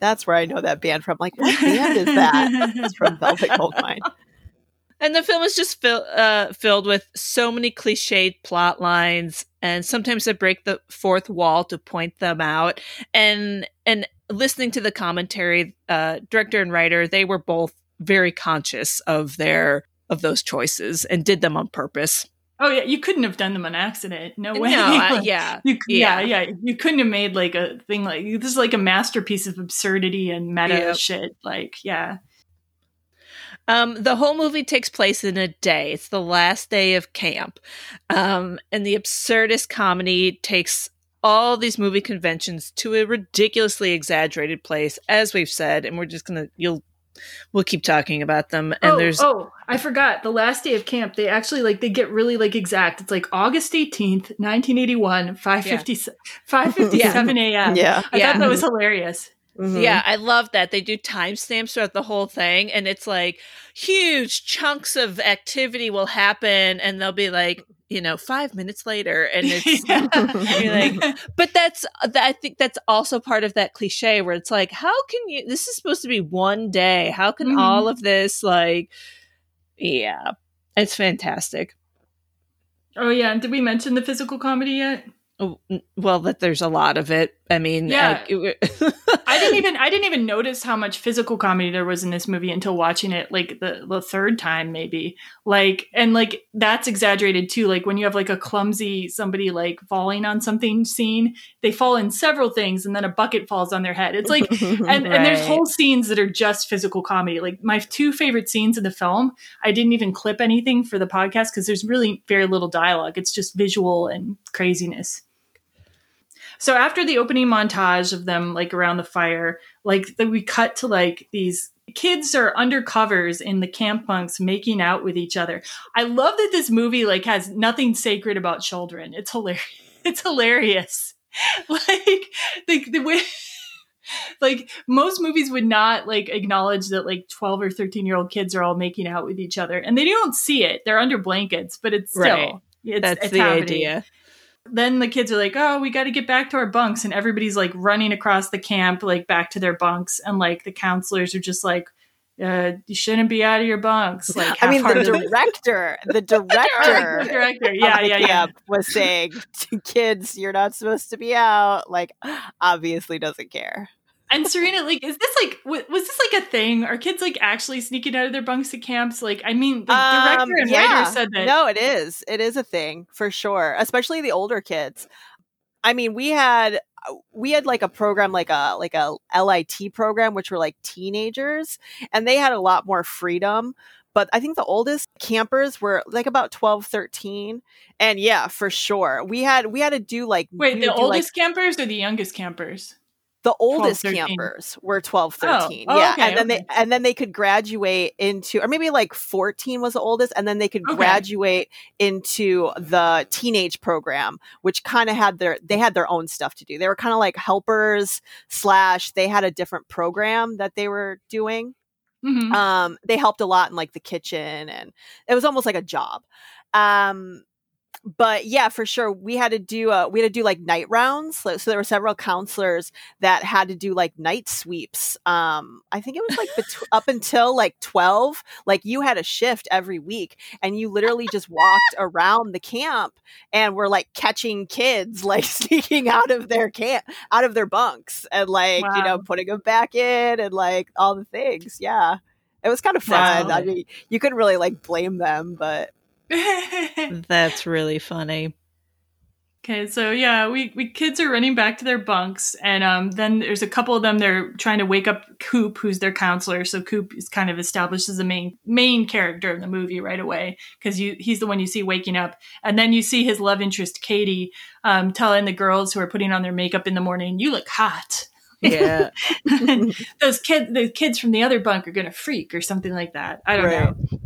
That's where I know that band from. Like, what band is that? It's from Velvet Goldmine. And the film is just filled with so many cliched plot lines, and sometimes I break the fourth wall to point them out. And listening to the commentary, director and writer, they were both very conscious of those choices and did them on purpose. Oh yeah, you couldn't have done them on accident. No way. No, you couldn't have made like a thing like this is like a masterpiece of absurdity and meta shit. Like, yeah. The whole movie takes place in a day. It's the last day of camp, and the absurdist comedy takes all these movie conventions to a ridiculously exaggerated place, as we've said, and we're just gonna We'll keep talking about them. And I forgot the last day of camp. They actually they get really exact. It's like August 18th, 1981, 5:57 a.m. Yeah, I thought that was hilarious. Mm-hmm. Yeah, I love that. They do timestamps throughout the whole thing, and it's like huge chunks of activity will happen, and they'll be like, you know, 5 minutes later. And it's you're like, but that's, I think that's also part of that cliche where it's like, how can you, this is supposed to be one day. How can all of this, like, yeah, it's fantastic. Oh, yeah. And did we mention the physical comedy yet? Well, that there's a lot of it. I mean, yeah. I didn't even notice how much physical comedy there was in this movie until watching it like the third time, maybe. Like, and like that's exaggerated too. Like when you have like a clumsy somebody like falling on something scene, they fall in several things, and then a bucket falls on their head. It's like, and, right. and there's whole scenes that are just physical comedy. Like my two favorite scenes in the film, I didn't even clip anything for the podcast because there's really very little dialogue. It's just visual and craziness. So after the opening montage of them like around the fire, like we cut to like these kids are under covers in the camp bunks making out with each other. I love that this movie like has nothing sacred about children. It's hilarious. It's hilarious. Like the way like most movies would not like acknowledge that like 12 or 13-year-old kids are all making out with each other, and they don't see it. They're under blankets, but it's still right. That's the happening. Idea. Then the kids are like, oh, we got to get back to our bunks. And everybody's like running across the camp, like back to their bunks. And like the counselors are just like, you shouldn't be out of your bunks. Like, I mean, the director yeah, was saying to kids, you're not supposed to be out. Like, obviously doesn't care. And Serena, like, is this like, was this like a thing? Are kids like actually sneaking out of their bunks at camps? Like, I mean, the director and writer said that. No, it is. It is a thing for sure, especially the older kids. I mean, we had like a program, like a LIT program, which were like teenagers, and they had a lot more freedom. But I think the oldest campers were like about 12, 13. And yeah, for sure. We had to do like. Wait, the oldest campers or the youngest campers? The oldest 12, campers were 12, 13. Oh, yeah. Okay, and then they could graduate into, or maybe like 14 was the oldest. And then they could graduate into the teenage program, which kind of had they had their own stuff to do. They were kind of like helpers / they had a different program that they were doing. Mm-hmm. They helped a lot in like the kitchen, and it was almost like a job. But yeah, for sure, we had to do like night rounds. So there were several counselors that had to do like night sweeps. I think it was like up until like 12. Like you had a shift every week, and you literally just walked around the camp and were like catching kids like sneaking out of their bunks, and like you know, putting them back in, and like all the things. Yeah, it was kind of fun. Wow. I mean, you couldn't really like blame them, but. That's really funny. Okay, so yeah, we kids are running back to their bunks, and then there's a couple of them. They're trying to wake up Coop, who's their counselor. So Coop is kind of established as the main character of the movie right away, because he's the one you see waking up, and then you see his love interest Katie telling the girls who are putting on their makeup in the morning, "You look hot." Yeah, the kids from the other bunk are gonna freak or something like that. I don't know.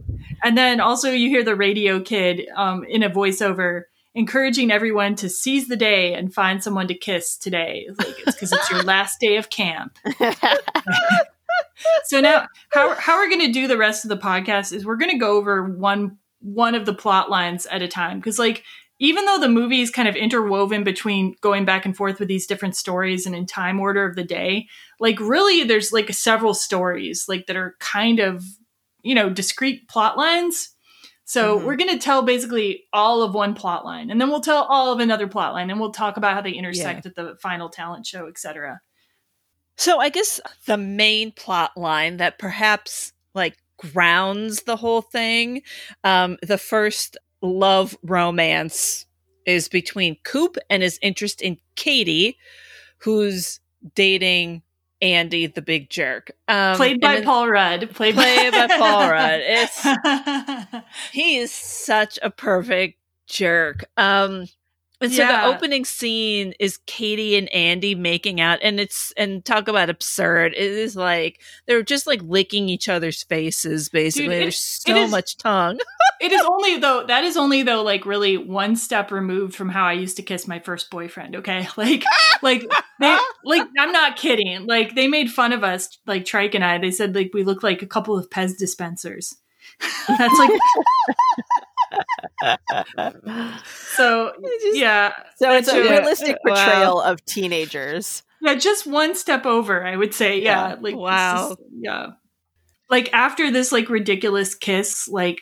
And then also you hear the radio kid in a voiceover encouraging everyone to seize the day and find someone to kiss today. It's like, it's because it's your last day of camp. So now how we're going to do the rest of the podcast is we're going to go over one of the plot lines at a time. Because like, even though the movie is kind of interwoven between going back and forth with these different stories and in time order of the day, like really there's like several stories like that are kind of, you know, discrete plot lines. So we're going to tell basically all of one plot line, and then we'll tell all of another plot line, and we'll talk about how they intersect at the final talent show, etc. So I guess the main plot line that perhaps like grounds the whole thing, the first love romance is between Coop and his interest in Katie, who's dating Andy, the big jerk, played by Paul Rudd. He is such a perfect jerk. So the opening scene is Katie and Andy making out, and talk about absurd. It is like they're just like licking each other's faces. Basically, dude, there's so much tongue. That is only though like really one step removed from how I used to kiss my first boyfriend. Okay, like I'm not kidding. Like they made fun of us, like Trike and I. They said like we look like a couple of Pez dispensers. That's like. So just, yeah, so it's a realistic portrayal of teenagers. Yeah, just one step over, I would say. Yeah, like wow, yeah. Like after this like ridiculous kiss, like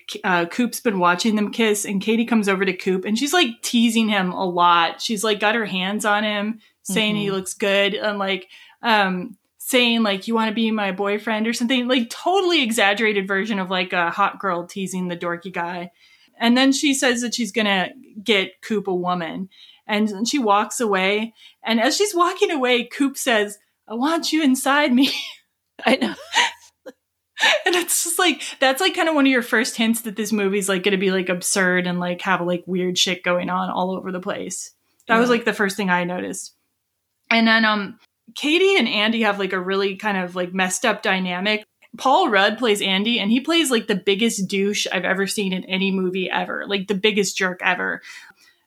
Coop's been watching them kiss and Katie comes over to Coop and she's like teasing him a lot. She's like got her hands on him saying he looks good and like saying like, you want to be my boyfriend or something, like totally exaggerated version of like a hot girl teasing the dorky guy. And then she says that she's going to get Coop a woman and she walks away. And as she's walking away, Coop says, I want you inside me. I know. And it's just like, that's like kind of one of your first hints that this movie's like going to be like absurd and like have like weird shit going on all over the place. That was like the first thing I noticed. And then Katie and Andy have like a really kind of like messed up dynamic. Paul Rudd plays Andy and he plays like the biggest douche I've ever seen in any movie ever. Like the biggest jerk ever.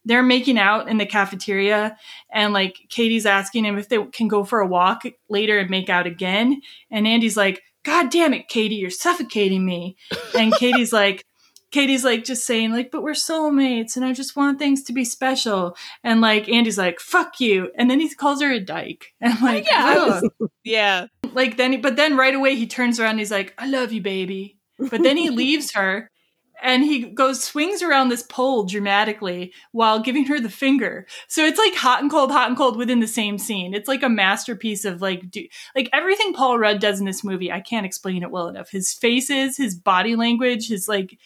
They're making out in the cafeteria and like Katie's asking him if they can go for a walk later and make out again. And Andy's like, God damn it, Katie, you're suffocating me. And Katie's like just saying like, but we're soulmates and I just want things to be special. And like, Andy's like, fuck you. And then he calls her a dyke. And I'm like, yeah. Like then, but then right away he turns around and he's like, I love you, baby. But then he leaves her and he goes, swings around this pole dramatically while giving her the finger. So it's like hot and cold within the same scene. It's like a masterpiece of like everything Paul Rudd does in this movie. I can't explain it well enough. His faces, his body language, his like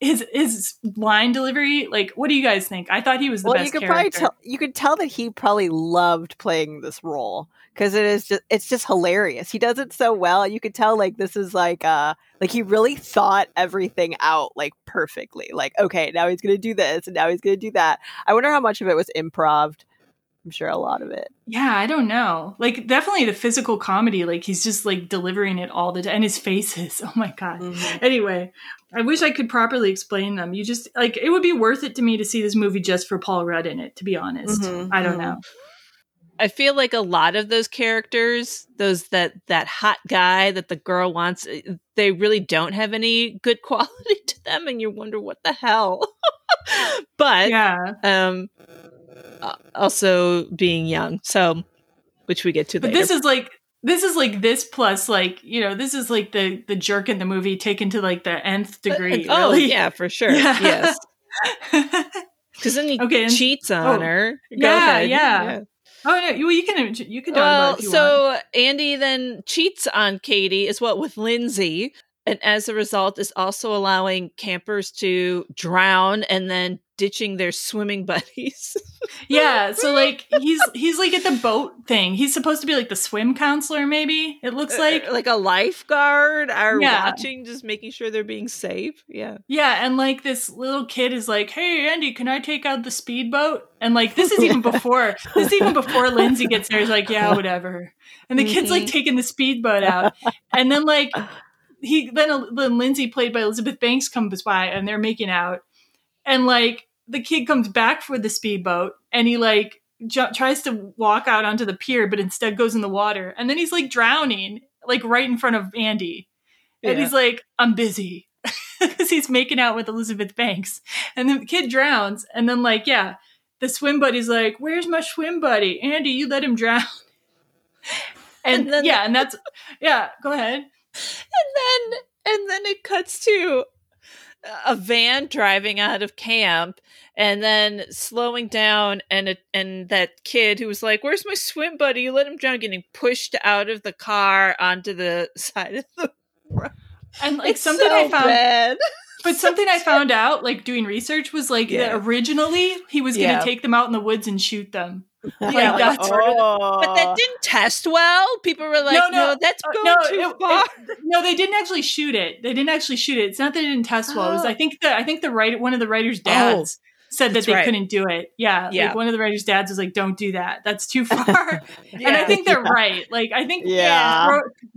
his line delivery. Like, what do you guys think? I thought he was the best character. You could tell that he probably loved playing this role because it's just hilarious. He does it so well. You could tell like this is like he really thought everything out like perfectly. Like, okay, now he's gonna do this and now he's gonna do that. I wonder how much of it was improv'd. I'm sure a lot of it. Yeah, I don't know. Like, definitely the physical comedy. Like, he's just, like, delivering it all the time. And his faces. Oh, my God. Mm-hmm. Anyway, I wish I could properly explain them. You just, like, it would be worth it to me to see this movie just for Paul Rudd in it, to be honest. Mm-hmm. I don't know. I feel like a lot of those characters, those that hot guy that the girl wants, they really don't have any good quality to them. And you wonder what the hell. But, yeah. Also being young, so which we get to later. But this is like this plus like, you know, this is like the jerk in the movie taken to like the nth degree. Oh really? Yeah, for sure. Yeah. Yes, because then he cheats on her. Go ahead. Oh no, well, you can. Well, so Andy then cheats on Katie with Lindsay, and as a result is also allowing campers to drown and then ditching their swimming buddies. Yeah, so like he's like at the boat thing. He's supposed to be like the swim counselor, maybe. It looks like a lifeguard watching, just making sure they're being safe. Yeah. Yeah, and like this little kid is like, "Hey, Andy, can I take out the speedboat?" And like this is even before Lindsay gets there. He's like, "Yeah, whatever." And the kid's like taking the speedboat out. And then like then Lindsay, played by Elizabeth Banks, comes by and they're making out. And like the kid comes back for the speedboat and he like tries to walk out onto the pier, but instead goes in the water. And then he's like drowning, like right in front of Andy. Yeah. And he's like, I'm busy, because he's making out with Elizabeth Banks. And the kid drowns. And then like, yeah, the swim buddy's like, where's my swim buddy? Andy, you let him drown. Go ahead. And then it cuts to a van driving out of camp and then slowing down, and that kid who was like, where's my swim buddy? You let him drown, getting pushed out of the car onto the side of the road. And like something I found out, like doing research, was like that originally he was going to take them out in the woods and shoot them. Yeah, but that didn't test well. People were like, "No, that's going too far." No, they didn't actually shoot it. It's not that it didn't test well. It was, I think the writer, one of the writer's dads, said that they couldn't do it. Yeah, like one of the writer's dads was like, "Don't do that. That's too far." And I think they're right. Like I think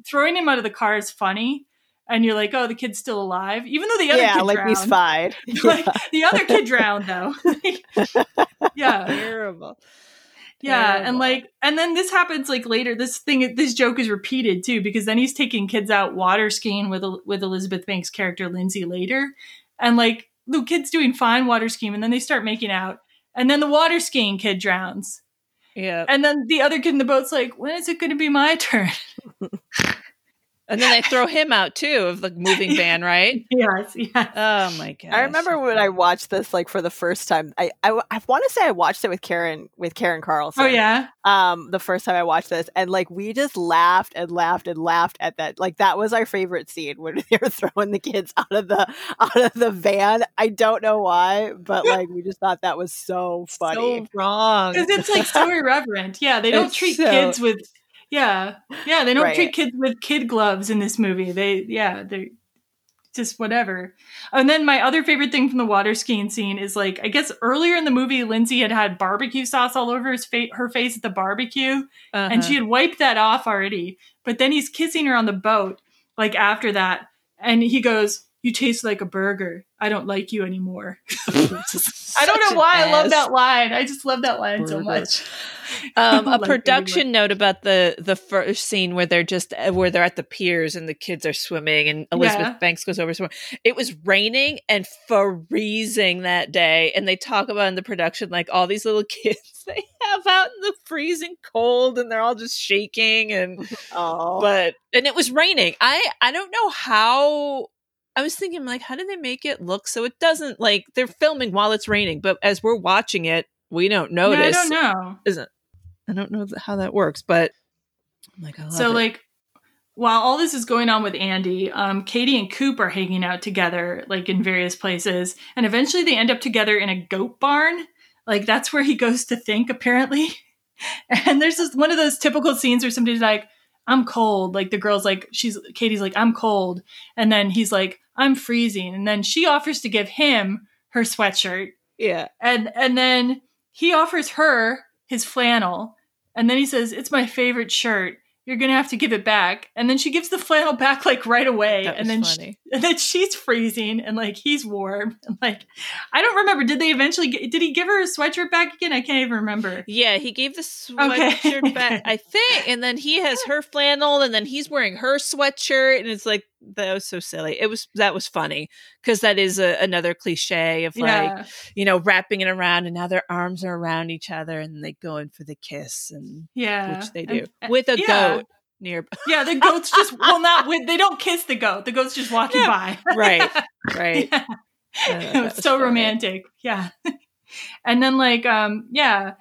throwing him out of the car is funny. And you're like, oh, the kid's still alive, even though the other kid drowned. He's fine. Like the other kid drowned though. Terrible. Yeah, and like, and then this happens like later. This joke is repeated too, because then he's taking kids out water skiing with Elizabeth Banks' character Lindsay later, and like the kid's doing fine water skiing, and then they start making out, and then the water skiing kid drowns. Yeah. And then the other kid in the boat's like, when is it going to be my turn? And then they throw him out, too, of the moving van, right? Yes. Oh, my God. I remember when I watched this, like, for the first time. I want to say I watched it with Karen Carlson. Oh, yeah? The first time I watched this. And, like, we just laughed and laughed and laughed at that. Like, that was our favorite scene when they were throwing the kids out of the van. I don't know why, but, like, we just thought that was so funny. So wrong. Because it's, like, so irreverent. Yeah, they don't treat kids with... Yeah, they don't treat kids with kid gloves in this movie. They're just whatever. And then my other favorite thing from the water skiing scene is, like, I guess earlier in the movie, Lindsay had barbecue sauce all over her face at the barbecue, and she had wiped that off already. But then he's kissing her on the boat, like, after that, and he goes, "You taste like a burger. I don't like you anymore." I don't know why I love that line. I just love that line so much. A production note about the first scene where they're at the piers and the kids are swimming and Elizabeth Banks goes over swimming. It was raining and freezing that day, and they talk about in the production, like, all these little kids they have out in the freezing cold, and they're all just shaking and it was raining. I don't know how. I was thinking, like, how do they make it look so it doesn't, like, they're filming while it's raining, but as we're watching it, we don't notice. No, I don't know. I don't know how that works, but I'm like, I love it. Like, while all this is going on with Andy, Katie and Coop are hanging out together, like, in various places, and eventually they end up together in a goat barn. Like, that's where he goes to think, apparently. And there's just one of those typical scenes where somebody's like, "I'm cold." Like, the girl's like, Katie's like, "I'm cold." And then he's like, "I'm freezing." And then she offers to give him her sweatshirt. Yeah. And then he offers her his flannel. And then he says, "It's my favorite shirt. You're going to have to give it back." And then she gives the flannel back, like, right away. And then she's freezing, and, like, he's warm. And, like, I don't remember. Did they eventually did he give her a sweatshirt back again? I can't even remember. Yeah. He gave the sweatshirt back, I think. And then he has her flannel, and then he's wearing her sweatshirt. And it's like, that was so silly. That was funny. 'Cause that is another cliche of, like, you know, wrapping it around, and now their arms are around each other, and they go in for the kiss, and which they do with a goat nearby. Yeah. The goat's just, they don't kiss the goat. The goat's just walking by. Right. Yeah. It was so funny. Romantic. Yeah. And then, like, after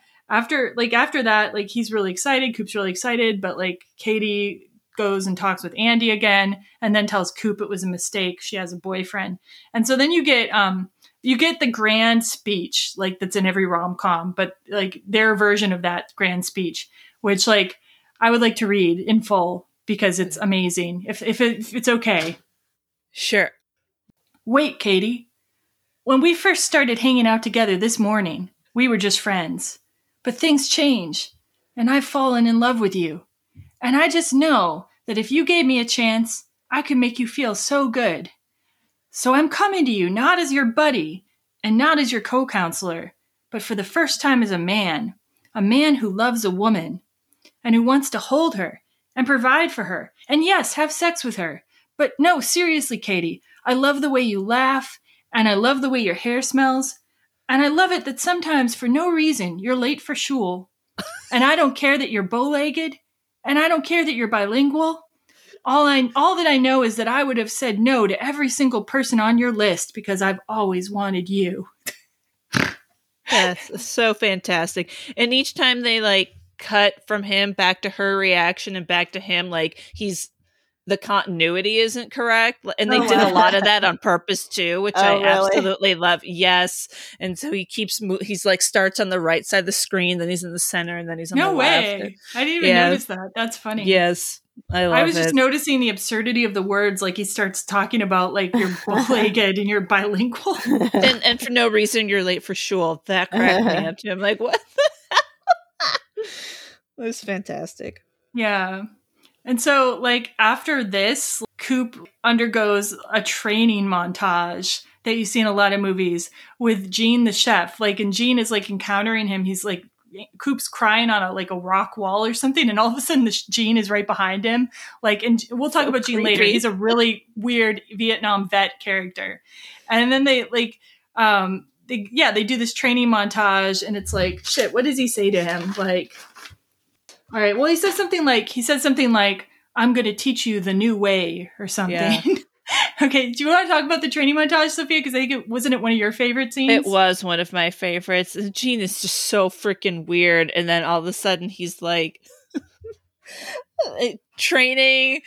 that, like, he's really excited. Coop's really excited, but, like, Katie goes and talks with Andy again, and then tells Coop it was a mistake. She has a boyfriend. And so then you get the grand speech, like, that's in every rom-com, but, like, their version of that grand speech, which, like, I would like to read in full because it's amazing. If it's okay. Sure. "Wait, Katie. When we first started hanging out together this morning, we were just friends, but things change, and I've fallen in love with you. And I just know that if you gave me a chance, I could make you feel so good. So I'm coming to you not as your buddy and not as your co-counselor, but for the first time as a man who loves a woman and who wants to hold her and provide for her and, yes, have sex with her. But no, seriously, Katie, I love the way you laugh, and I love the way your hair smells, and I love it that sometimes for no reason you're late for shul, and I don't care that you're bow-legged, and I don't care that you're bilingual. All that I know is that I would have said no to every single person on your list because I've always wanted you." That's so fantastic. And each time they, like, cut from him back to her reaction and back to him, like, the continuity isn't correct. And they did a lot of that on purpose too, which I absolutely love. Yes. And so he keeps, he's like starts on the right side of the screen, then he's in the center, and then he's on the left. No way. I didn't even notice that. That's funny. Yes. I love it. I was just noticing the absurdity of the words. Like, he starts talking about, like, you're bow-legged and you're bilingual. And for no reason, you're late for shul. That cracked me up too. I'm like, what the hell? It was fantastic. Yeah. And so, like, after this, Coop undergoes a training montage that you see in a lot of movies with Gene the chef. Like, and Gene is, like, encountering him. He's, like, Coop's crying on a rock wall or something, and all of a sudden Gene is right behind him. Like, and we'll talk about Gene later. He's a really weird Vietnam vet character. And then they, like, They do this training montage, and it's like, shit, what does he say to him? Like, all right, well, he said something like, I'm going to teach you the new way or something. Yeah. Okay, do you want to talk about the training montage, Sophia? Because I think wasn't it one of your favorite scenes? It was one of my favorites. And Gene is just so freaking weird. And then all of a sudden he's like training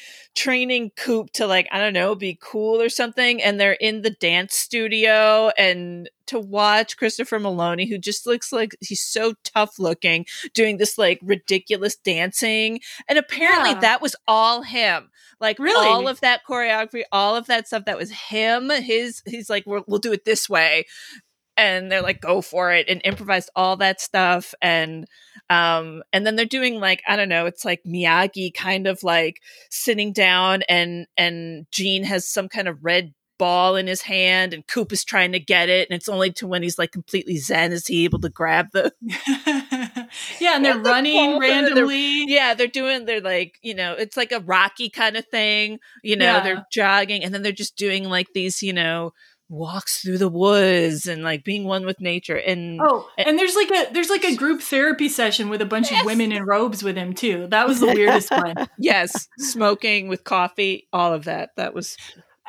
Coop to, like, I don't know, be cool or something. And they're in the dance studio and to watch Christopher Meloni, who just looks like he's so tough looking, doing this like ridiculous dancing. And apparently that was all him. Like, really? All of that choreography, all of that stuff, that was him. He's like, we'll do it this way. And they're like, go for it, and improvised all that stuff. And then they're doing, like, I don't know, it's like Miyagi kind of like sitting down, and Gene has some kind of red ball in his hand, and Coop is trying to get it, and it's only to when he's like completely zen is he able to grab the yeah, and they're running randomly. They're like, you know, it's like a Rocky kind of thing, you know, they're jogging, and then they're just doing like these, you know, walks through the woods and like being one with nature. And there's like a group therapy session with a bunch of women in robes with him too. That was the weirdest one. Yes, smoking with coffee, all of that. That was.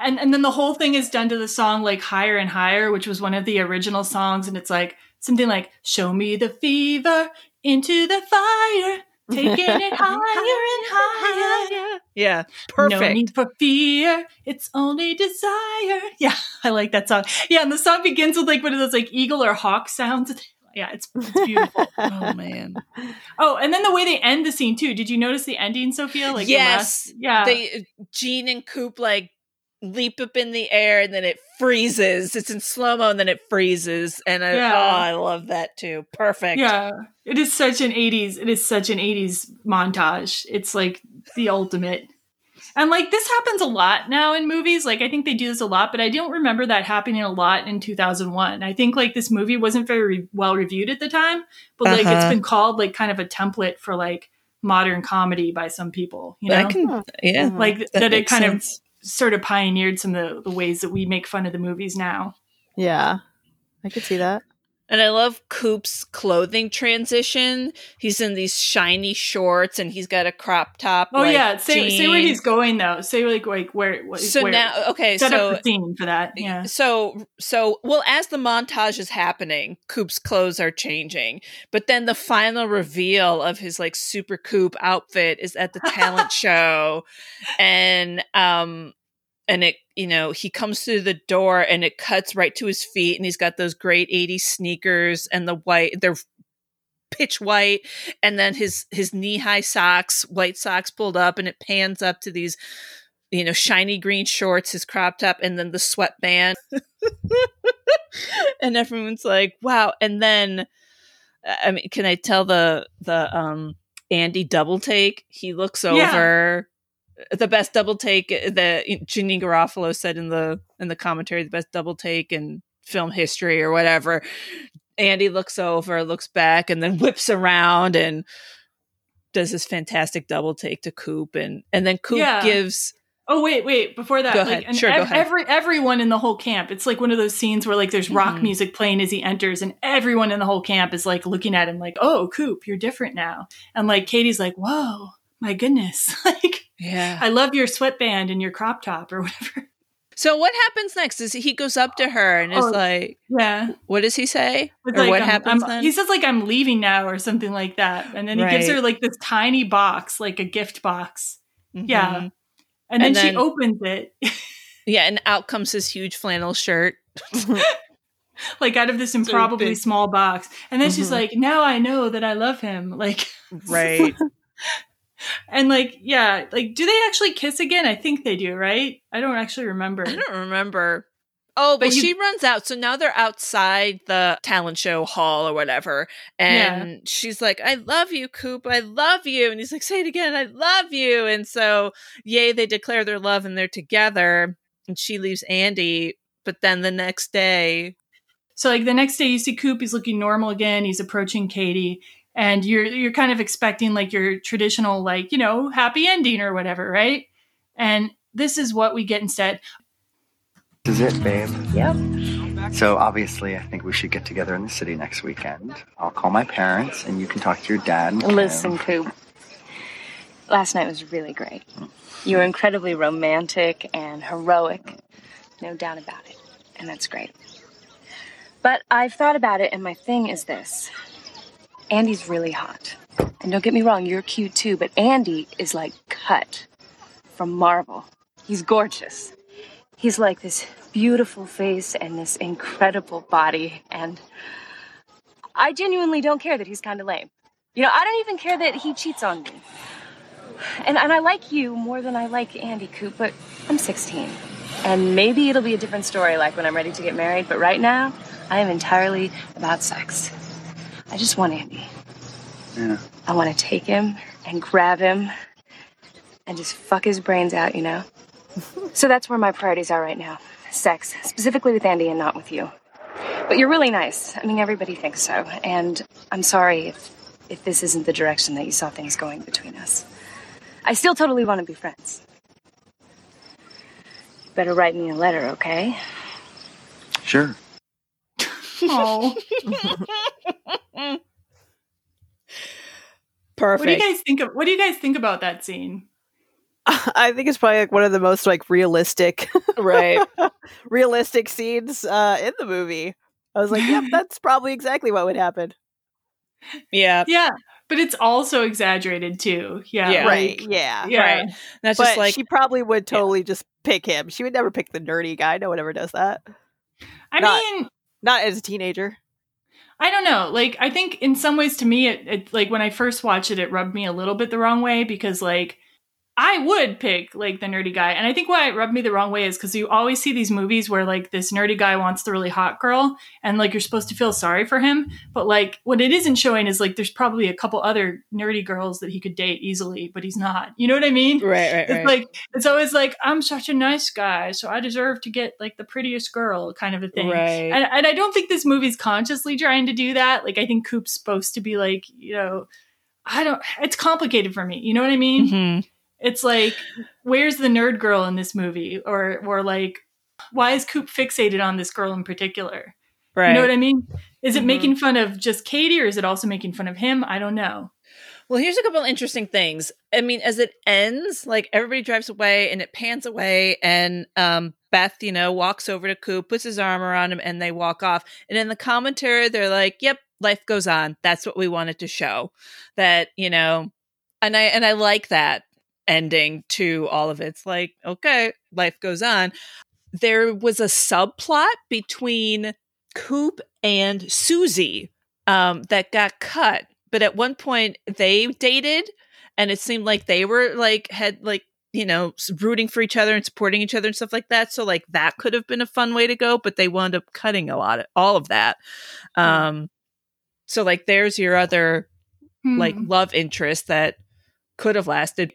And then the whole thing is done to the song, like, Higher and Higher, which was one of the original songs. And it's like something like, show me the fever into the fire, taking it higher and higher. Yeah. Perfect. No need for fear. It's only desire. Yeah. I like that song. Yeah. And the song begins with like one of those like eagle or hawk sounds. Yeah. It's beautiful. Oh, man. Oh, and then the way they end the scene too. Did you notice the ending, Sophia? Like, yes. Gene and Coop, like, leap up in the air, and then it freezes. It's in slow-mo, and then it freezes. And I love that too. Perfect. Yeah. It is such an 80s montage. It's like the ultimate. And like, this happens a lot now in movies. Like, I think they do this a lot, but I don't remember that happening a lot in 2001. I think like this movie wasn't very well reviewed at the time, but like it's been called like kind of a template for like modern comedy by some people, you know? That kind of sort of pioneered some of the ways that we make fun of the movies now. Yeah, I could see that. And I love Coop's clothing transition. He's in these shiny shorts, and he's got a crop top. Oh, like, yeah. Say where he's going, though. Say, like where. So where, now, okay. Set up the scene for that. Yeah. So, as the montage is happening, Coop's clothes are changing. But then the final reveal of his, like, super Coop outfit is at the talent show. And it, you know, he comes through the door and it cuts right to his feet, and he's got those great 80s sneakers and they're pitch white. And then his knee-high socks, white socks pulled up, and it pans up to these, you know, shiny green shorts, his crop top, and then the sweatband. And everyone's like, wow. And then, I mean, can I tell the Andy double take? He looks over. The best double take that Janeane Garofalo said in the commentary, the best double take in film history or whatever. Andy looks over, looks back, and then whips around and does this fantastic double take to Coop, and then Coop gives. Oh, wait, before that, everyone in the whole camp, it's like one of those scenes where like there's rock music playing as he enters, and everyone in the whole camp is like looking at him like, oh, Coop, you're different now. And like Katie's like, whoa, my goodness. Like, yeah, I love your sweatband and your crop top or whatever. So what happens next is he goes up to her and is like, yeah, what does he say? It's or like, what happens then? He says like, I'm leaving now or something like that. And then he gives her like this tiny box, like a gift box. Mm-hmm. Yeah. And then she opens it. Yeah. And out comes this huge flannel shirt. Like out of this improbably small box. And then she's like, now I know that I love him. Like, right. And like, yeah, like, do they actually kiss again? I think they do, right? I don't actually remember. Oh, but she runs out. So now they're outside the talent show hall or whatever. And she's like, I love you, Coop. I love you. And he's like, say it again. I love you. And so, yay, they declare their love and they're together. And she leaves Andy. But then the next day. So like the next day you see Coop. He's looking normal again. He's approaching Katie. And you're kind of expecting like your traditional, like, you know, happy ending or whatever, right? And this is what we get instead. This is it, babe. Yep. So obviously, I think we should get together in the city next weekend. I'll call my parents, and you can talk to your dad. And listen, Coop, last night was really great. You were incredibly romantic and heroic, no doubt about it, and that's great. But I've thought about it, and my thing is this. Andy's really hot. And don't get me wrong, you're cute too, but Andy is like cut from marble. He's gorgeous. He's like this beautiful face and this incredible body, and I genuinely don't care that he's kind of lame. You know, I don't even care that he cheats on me. And I like you more than I like Andy, Coop, but I'm 16. And maybe it'll be a different story, like when I'm ready to get married, but right now, I am entirely about sex. I just want Andy. Yeah. I want to take him and grab him and just fuck his brains out, you know? So that's where my priorities are right now. Sex, specifically with Andy and not with you. But you're really nice. I mean, everybody thinks so. And I'm sorry if this isn't the direction that you saw things going between us. I still totally want to be friends. You better write me a letter, okay? Sure. Oh. Perfect. What do you guys think about that scene? I think it's probably like one of the most like realistic, right? Realistic scenes in the movie. I was like, yep, that's probably exactly what would happen. Yeah. Yeah. But it's also exaggerated too. Yeah. Yeah. Right. Yeah. Yeah. Right. That's but just like she probably would totally just pick him. She would never pick the nerdy guy. No one ever does that. I mean, not as a teenager. I don't know. Like, I think in some ways to me, it like when I first watched it, it rubbed me a little bit the wrong way because like I would pick like the nerdy guy. And I think why it rubbed me the wrong way is because you always see these movies where like this nerdy guy wants the really hot girl and like you're supposed to feel sorry for him. But like what it isn't showing is like there's probably a couple other nerdy girls that he could date easily, but he's not. You know what I mean? Right. It's like, it's always like, I'm such a nice guy, so I deserve to get like the prettiest girl kind of a thing. Right. And I don't think this movie's consciously trying to do that. Like I think Coop's supposed to be like, you know, it's complicated for me. You know what I mean? Mm-hmm. It's like, where's the nerd girl in this movie? Or like, why is Coop fixated on this girl in particular? Right. You know what I mean? Is it making fun of just Katie or is it also making fun of him? I don't know. Well, here's a couple of interesting things. I mean, as it ends, like everybody drives away and it pans away and Beth, you know, walks over to Coop, puts his arm around him and they walk off. And in the commentary, they're like, yep, life goes on. That's what we wanted to show that, you know, and I like that ending to all of it. It's like, okay, life goes on. There was a subplot between Coop and Susie that got cut, but at one point they dated and it seemed like they were like had like, you know, rooting for each other and supporting each other and stuff like that, so like that could have been a fun way to go, but they wound up cutting a lot of all of that. So like there's your other like love interest that could have lasted.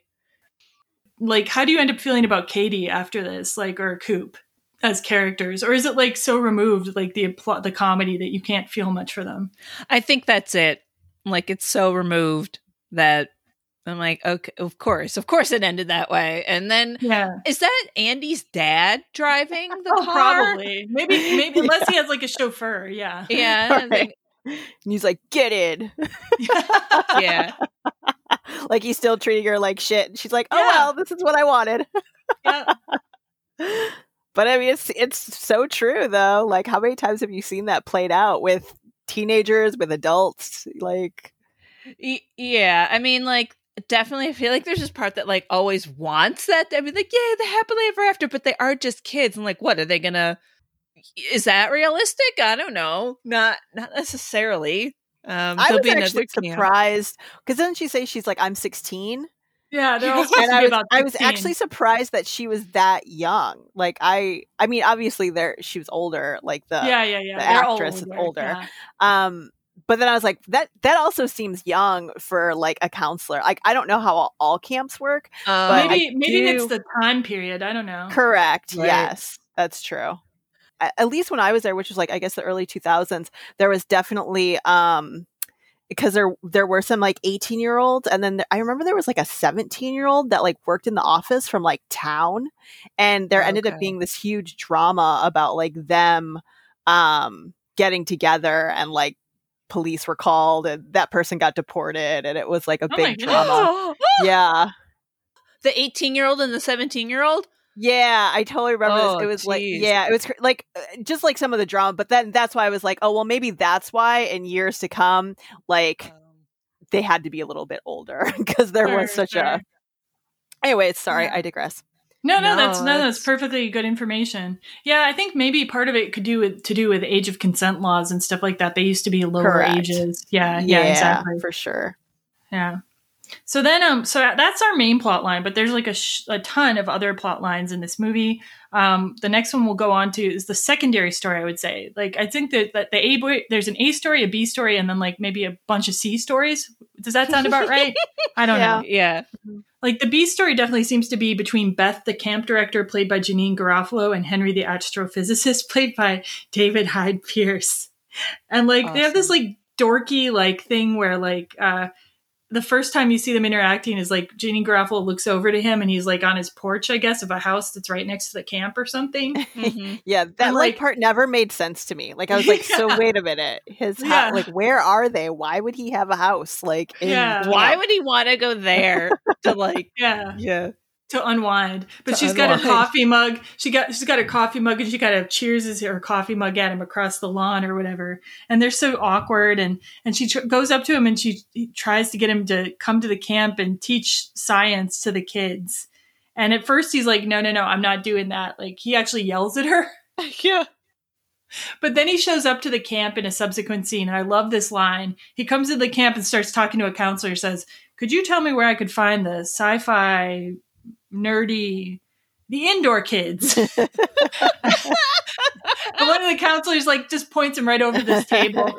Like, how do you end up feeling about Katie after this, like, or Coop as characters? Or is it, like, so removed, like, the comedy that you can't feel much for them? I think that's it. Like, it's so removed that I'm like, okay, of course it ended that way. And then, Is that Andy's dad driving the car? Probably. Maybe unless he has, like, a chauffeur, yeah. Yeah. Right. And he's like, get in. Yeah. Like he's still treating her like shit. And she's like, oh, well, this is what I wanted. Yeah. But I mean, it's so true though. Like how many times have you seen that played out with teenagers, with adults? Like, yeah. I mean, like definitely I feel like there's this part that like always wants that. I mean, like, yeah, the happily ever after, but they are just kids. And like, what are they gonna, is that realistic? I don't know. Not necessarily. I was actually surprised because doesn't she say she's like I'm 16? Yeah, they're all supposed to be about 16. I was actually surprised that she was that young. Like I mean, obviously she was older. Like the actress is older. Yeah. But then I was like that also seems young for like a counselor. Like I don't know how all camps work. But maybe it's the time period. I don't know. Correct. Right. Yes, that's true. At least when I was there, which was like, I guess the early 2000s, there was definitely, because there were some like 18-year-olds. And then I remember there was like a 17-year-old that like worked in the office from like town. And there ended up being this huge drama about like them getting together, and like police were called and that person got deported, and it was like a big drama. Yeah. The 18-year-old and the 17-year-old? Yeah, I totally remember this. It was like, yeah, it was like just like some of the drama, but then that's why I was like, oh, well, maybe that's why in years to come, like they had to be a little bit older because there was such a... Anyway, sorry, I digress. No, that's perfectly good information. Yeah, I think maybe part of it could do with age of consent laws and stuff like that. They used to be lower ages. Yeah, exactly, for sure. Yeah. So then, so that's our main plot line, but there's like a ton of other plot lines in this movie. The next one we'll go on to is the secondary story, I would say. Like, I think that the there's an A story, a B story, and then like maybe a bunch of C stories. Does that sound about right? I don't know. Yeah. Like the B story definitely seems to be between Beth, the camp director, played by Janeane Garofalo, and Henry, the astrophysicist, played by David Hyde Pierce. And like, awesome. They have this like dorky like thing where like, the first time you see them interacting is like Janeane Garofalo looks over to him and he's like on his porch, I guess, of a house that's right next to the camp or something. Mm-hmm. Yeah. That like part never made sense to me. Like I was like, so wait a minute, his house, like, where are they? Why would he have a house? Like, why would he want to go there to like, to unwind? But she's got a coffee mug. She's got a coffee mug and she kind of cheers her coffee mug at him across the lawn or whatever. And they're so awkward. And she goes up to him and she tries to get him to come to the camp and teach science to the kids. And at first he's like, no, I'm not doing that. Like he actually yells at her. Yeah. But then he shows up to the camp in a subsequent scene. And I love this line. He comes to the camp and starts talking to a counselor, says, could you tell me where I could find the sci-fi nerdy, the indoor kids. And one of the counselors like just points him right over this table.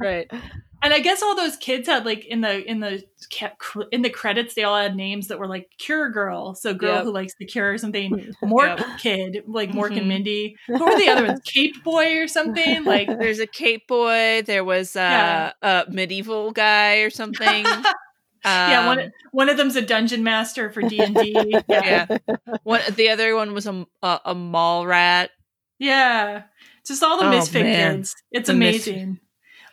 Right. And I guess all those kids had like in the credits, they all had names that were like Cure Girl. So girl who likes the cure or something. Mork kid, like Mork and Mindy. Who were the other ones? Cape Boy or something? Like there's a Cape Boy. There was a medieval guy or something. Yeah, one of them's a dungeon master for D&D. The other one was a mall rat. Yeah, just all the misfit kids. It's amazing.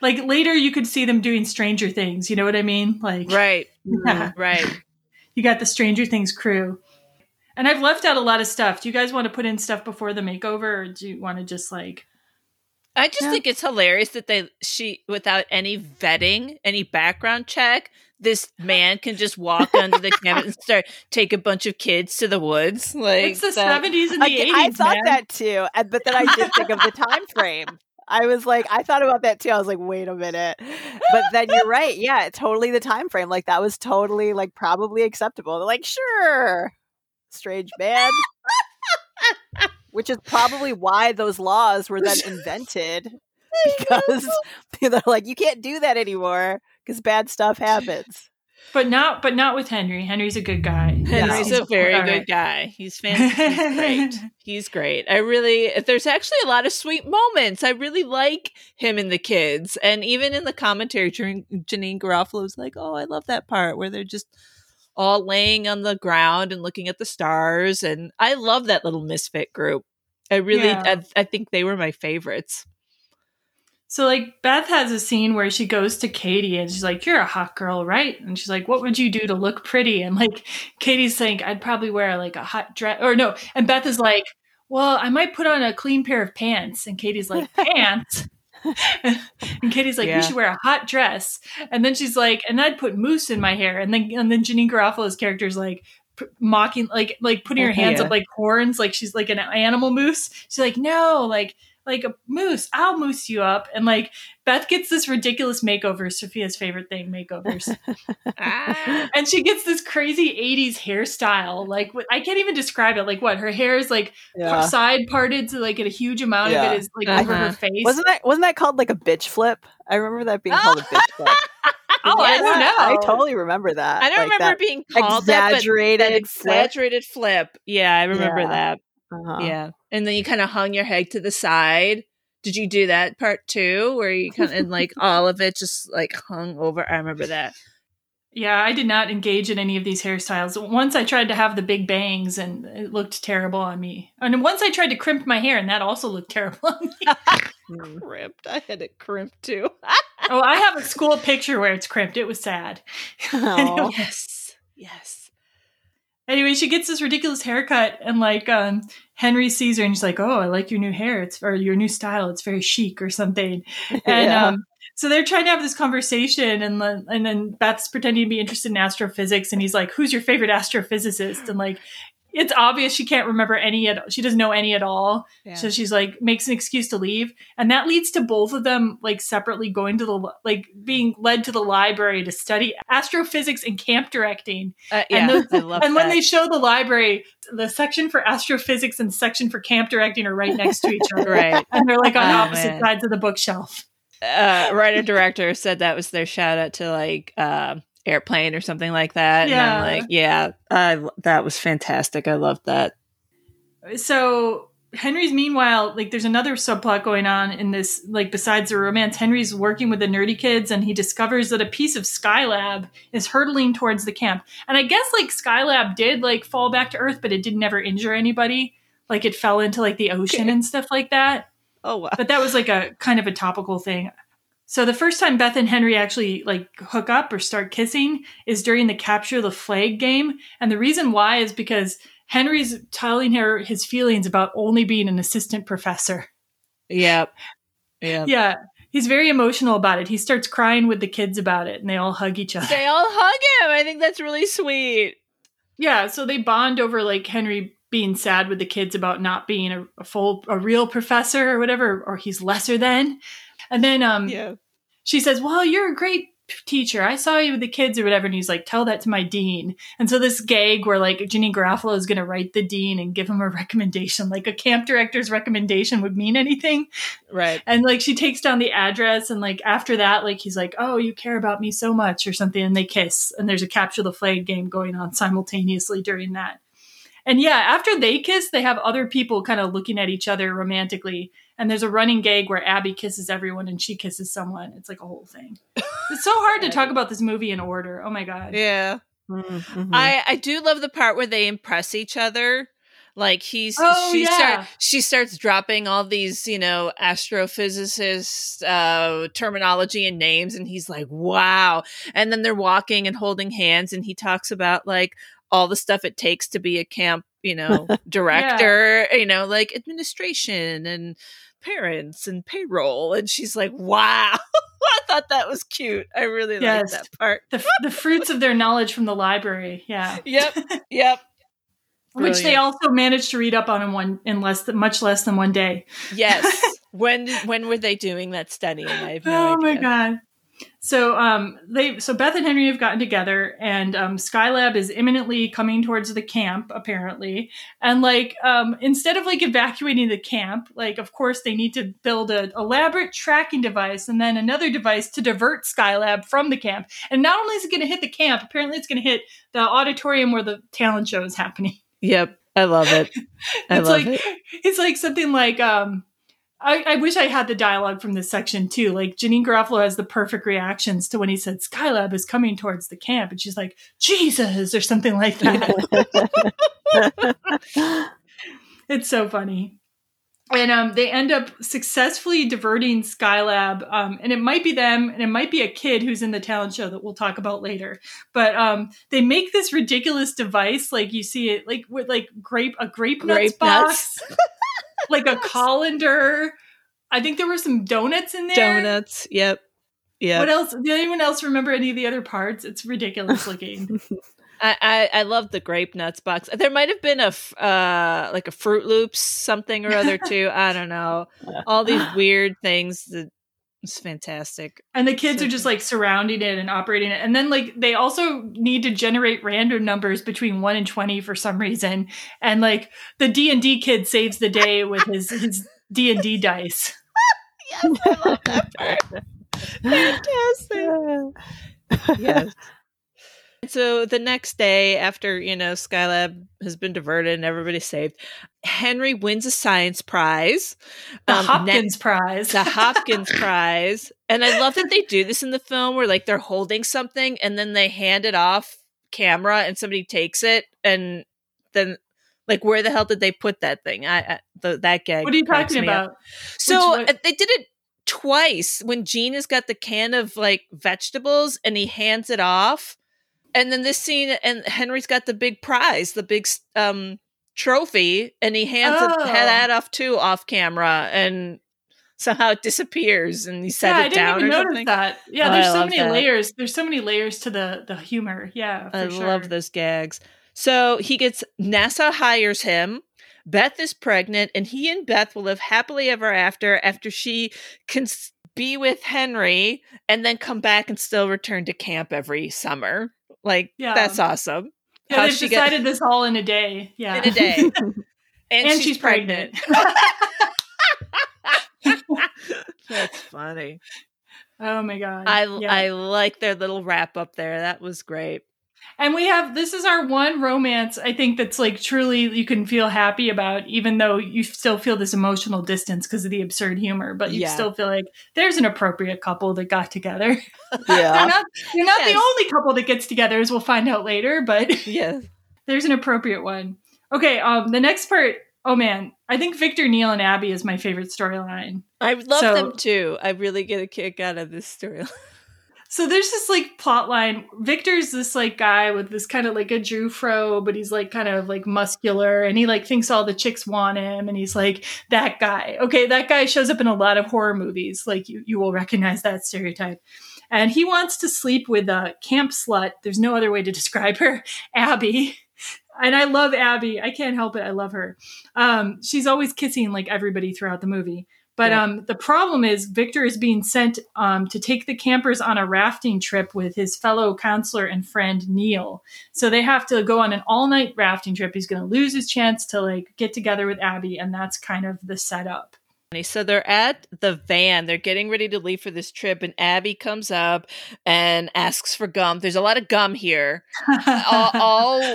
Like later, you could see them doing Stranger Things. You know what I mean? Like right. You got the Stranger Things crew, and I've left out a lot of stuff. Do you guys want to put in stuff before the makeover, or do you want to just like? I just think it's hilarious that she without any vetting, any background check. This man can just walk under the camp and take a bunch of kids to the woods. Like it's the 70s and the 80s. I thought that too, but then I did think of the time frame. I was like, I thought about that too. I was like, wait a minute. But then you're right. Yeah, totally the time frame. Like that was totally like probably acceptable. They're like, sure, strange man. Which is probably why those laws were then invented. Because they're like, you can't do that anymore. Because bad stuff happens, but not with Henry. Henry's a good guy. Henry's a very good guy. He's fantastic. He's great. I really there's actually a lot of sweet moments. I really like him and the kids, and even in the commentary, Janeane Garofalo's like, "Oh, I love that part where they're just all laying on the ground and looking at the stars." And I love that little misfit group. I really, I think they were my favorites. So, like, Beth has a scene where she goes to Katie and she's like, you're a hot girl, right? And she's like, what would you do to look pretty? And, like, Katie's saying, I'd probably wear, like, a hot dress. Or, no. And Beth is like, well, I might put on a clean pair of pants. And Katie's like, pants? And Katie's like, you should wear a hot dress. And then she's like, and I'd put mousse in my hair. And then Janeane Garofalo's character's like, mocking, like putting her hands up like horns. Like, she's like an animal moose. She's like, no, like a moose, I'll moose you up. And like Beth gets this ridiculous makeover, Sophia's favorite thing, makeovers. And she gets this crazy 80s hairstyle. Like I can't even describe it. Like what? Her hair is like side parted to like a huge amount of it is like over her face. Wasn't that called like a bitch flip? I remember that being called a bitch flip. Oh, I don't know. I totally remember that. I don't like remember being called exaggerated flip. Yeah, I remember that. Yeah. And then you kind of hung your head to the side. Did you do that part too? Where you kind of, and like all of it just like hung over. I remember that. Yeah, I did not engage in any of these hairstyles. Once I tried to have the big bangs and it looked terrible on me. And once I tried to crimp my hair and that also looked terrible on me. crimped. I had it crimped too. Oh, I have a school picture where it's crimped. It was sad. Anyway. Yes. Anyway, she gets this ridiculous haircut, and like Henry sees her and she's like, "Oh, I like your new hair. Or your new style. It's very chic," or something. And so they're trying to have this conversation, and then Beth's pretending to be interested in astrophysics, and he's like, "Who's your favorite astrophysicist?" And like, it's obvious she can't remember any at all. She doesn't know any at all. Yeah. So she's like, makes an excuse to leave. And that leads to both of them like separately going to the, like being led to the library to study astrophysics and camp directing. I love that. And when they show the library, the section for astrophysics and section for camp directing are right next to each other. Right. And they're like on opposite sides of the bookshelf. Writer director said that was their shout out to like, Airplane or something like that. Yeah. And I'm like, that was fantastic. I loved that. So Henry's meanwhile, like there's another subplot going on in this, like besides the romance, Henry's working with the nerdy kids and he discovers that a piece of Skylab is hurtling towards the camp. And I guess like Skylab did like fall back to Earth, but it didn't ever injure anybody. Like it fell into like the ocean and stuff like that. Oh, wow. But that was like a kind of a topical thing. So the first time Beth and Henry actually like hook up or start kissing is during the capture the flag game. And the reason why is because Henry's telling her his feelings about only being an assistant professor. Yep. Yeah. He's very emotional about it. He starts crying with the kids about it and they all hug each other. They all hug him. I think that's really sweet. Yeah. So they bond over like Henry being sad with the kids about not being a real professor or whatever, or he's lesser than. And then she says, "Well, you're a great teacher. I saw you with the kids," or whatever. And he's like, "Tell that to my dean." And so this gag where like Janeane Garofalo is going to write the dean and give him a recommendation, like a camp director's recommendation would mean anything. Right. And like she takes down the address. And like after that, like he's like, "Oh, you care about me so much," or something. And they kiss. And there's a capture the flag game going on simultaneously during that. And yeah, after they kiss, they have other people kind of looking at each other romantically. And there's a running gag where Abby kisses everyone and she kisses someone. It's like a whole thing. It's so hard to talk about this movie in order. Oh, my God. Yeah. Mm-hmm. I do love the part where they impress each other. Like she starts dropping all these, you know, astrophysicist terminology and names. And he's like, "Wow." And then they're walking and holding hands. And he talks about like all the stuff it takes to be a camp, you know, director, you know, like administration and parents and payroll. And she's like, "Wow." I thought that was cute. I really liked that part. The fruits of their knowledge from the library. Yeah. Yep. Which they also managed to read up on in much less than one day. Yes. When were they doing that study? And I have no idea. Oh my God. So so Beth and Henry have gotten together, and Skylab is imminently coming towards the camp, apparently. And like instead of like evacuating the camp, like of course they need to build an elaborate tracking device and then another device to divert Skylab from the camp. And not only is it going to hit the camp, apparently it's going to hit the auditorium where the talent show is happening. Yep, I love it. It's like something like. I wish I had the dialogue from this section too. Like Janeane Garofalo has the perfect reactions to when he said Skylab is coming towards the camp, and she's like, "Jesus," or something like that. It's so funny. And they end up successfully diverting Skylab. And it might be them, and it might be a kid who's in the talent show that we'll talk about later. But they make this ridiculous device, like you see it, like with like grape nuts box. Like a colander. I think there were some donuts in there. Donuts, yep. What else? Did anyone else remember any of the other parts? It's ridiculous looking. I love the grape nuts box. There might have been a Fruit Loops something or other too. I don't know. All these weird things that it's fantastic. And the kids are just like surrounding it and operating it. And then like they also need to generate random numbers between 1 and 20 for some reason. And like the D&D kid saves the day with his D&D dice. Yes, I love that part. Fantastic. Yes. And so the next day after, you know, Skylab has been diverted and everybody's saved, Henry wins a science prize. The Hopkins Prize. And I love that they do this in the film where like they're holding something and then they hand it off camera and somebody takes it and then Like, where the hell did they put that thing? That gag. What are you talking about? So they did it twice when Gene has got the can of like vegetables and he hands it off. And then this scene, and Henry's got the big prize, the big trophy, and he hands that off too off camera, and somehow it disappears, and he set it down. Yeah, I didn't even notice that. Yeah, there's so many layers. There's so many layers to the humor. Yeah, for sure. I love those gags. So he gets, NASA hires him. Beth is pregnant, and he and Beth will live happily ever after she can be with Henry, and then come back and still return to camp every summer. Like, that's awesome. Yeah, they've decided this all in a day. Yeah. In a day. And she's pregnant. That's funny. Oh my God. I like their little wrap up there. That was great. And this is our one romance, I think, that's like truly you can feel happy about, even though you still feel this emotional distance because of the absurd humor. But you still feel like there's an appropriate couple that got together. Yeah. They're not the only couple that gets together, as we'll find out later. But yes, there's an appropriate one. Okay. The next part. Oh, man. I think Victor, Neil, and Abby is my favorite storyline. I love them, too. I really get a kick out of this storyline. So there's this like plot line. Victor's this like guy with this kind of like a Jew fro, but he's like kind of like muscular, and he like thinks all the chicks want him, and he's like that guy. Okay, that guy shows up in a lot of horror movies. Like you will recognize that stereotype. And he wants to sleep with a camp slut. There's no other way to describe her, Abby. And I love Abby. I can't help it. I love her. She's always kissing like everybody throughout the movie. But the problem is Victor is being sent to take the campers on a rafting trip with his fellow counselor and friend, Neil. So they have to go on an all-night rafting trip. He's going to lose his chance to like get together with Abby. And that's kind of the setup. So they're at the van. They're getting ready to leave for this trip. And Abby comes up and asks for gum. There's a lot of gum here. all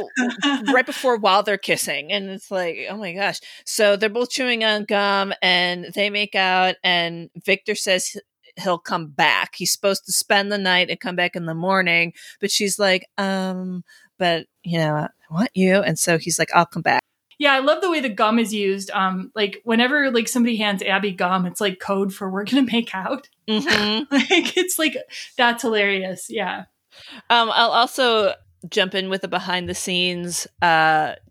right before while they're kissing. And it's like, oh my gosh. So they're both chewing on gum and they make out. And Victor says he'll come back. He's supposed to spend the night and come back in the morning. But she's like, but you know, I want you. And so he's like, I'll come back. Yeah, I love the way the gum is used. Like whenever like somebody hands Abby gum, it's like code for we're gonna make out. Mm-hmm. Like it's like that's hilarious. Yeah. I'll also jump in with a behind the scenes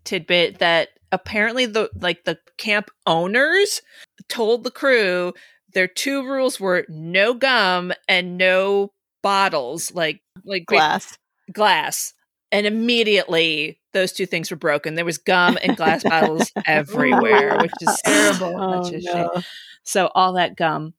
tidbit that apparently the camp owners told the crew their two rules were no gum and no bottles, like glass. And immediately those two things were broken. There was gum and glass bottles everywhere, which is terrible. Shame. So all that gum.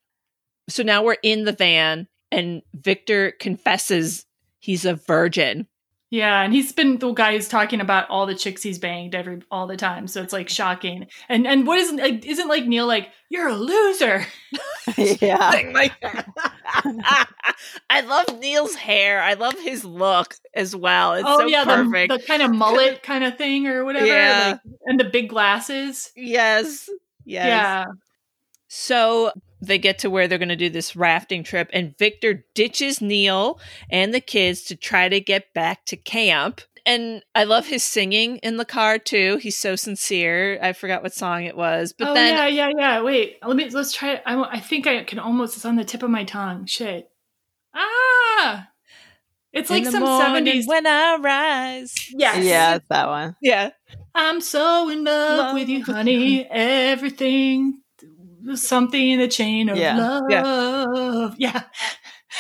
So now we're in the van and Victor confesses he's a virgin. Yeah. And he's been the guy who's talking about all the chicks he's banged all the time. So it's like shocking. And what isn't like Neil, like, you're a loser. Yeah. Like, I love Neil's hair. I love his look as well. It's perfect. The kind of mullet kind of thing or whatever. Yeah. Like, and the big glasses. Yes. Yeah. So they get to where they're going to do this rafting trip, and Victor ditches Neil and the kids to try to get back to camp. And I love his singing in the car too. He's so sincere. I forgot what song it was, but then. Wait, let's try it. I think I can almost. It's on the tip of my tongue. Shit. It's like some 70s. When I rise. Yes. Yeah, it's that one. Yeah. I'm so in love with you, honey. Everything. Something in the chain of love. Yeah.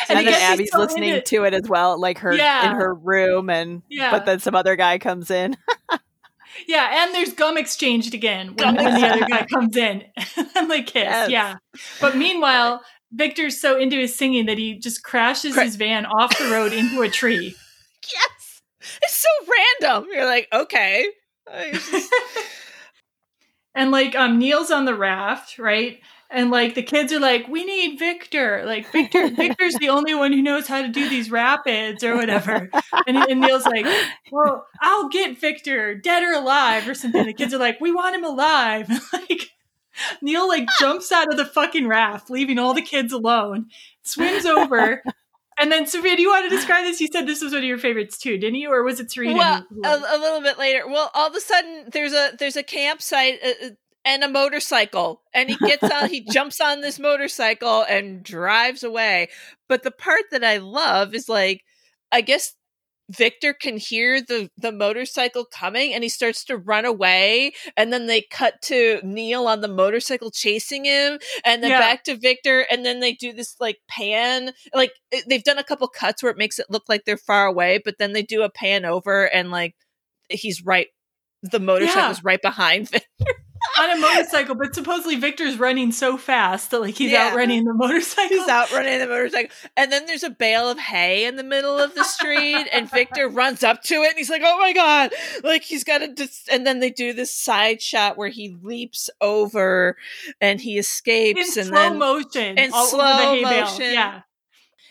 And then Abby's listening to it as well, like her in her room, but then some other guy comes in. Yeah, and there's gum exchanged again when the other guy comes in. I'm like, kiss, yeah. But meanwhile, Victor's so into his singing that he just crashes his van off the road into a tree. Yes, it's so random. You're like, okay. And like Neil's on the raft, right? And like the kids are like, we need Victor. Like Victor's the only one who knows how to do these rapids or whatever. And Neil's like, well, I'll get Victor, dead or alive or something. The kids are like, we want him alive. Like Neil like jumps out of the fucking raft, leaving all the kids alone, swims over, And then, Sophia, do you want to describe this? You said this was one of your favorites too, didn't you? Or was it Serena? Well, a little bit later. Well, all of a sudden, there's a campsite and a motorcycle. And he gets on, he jumps on this motorcycle and drives away. But the part that I love is, like, I guess Victor can hear the motorcycle coming and he starts to run away, and then they cut to Neil on the motorcycle chasing him, and then back to Victor, and then they do this like pan, like they've done a couple cuts where it makes it look like they're far away, but then they do a pan over and like the motorcycle's right behind Victor. On a motorcycle, but supposedly Victor's running so fast that like he's outrunning the motorcycle. He's outrunning the motorcycle. And then there's a bale of hay in the middle of the street and Victor runs up to it and he's like, oh my God, like he's got to and then they do this side shot where he leaps over and he escapes. In slow motion. Yeah.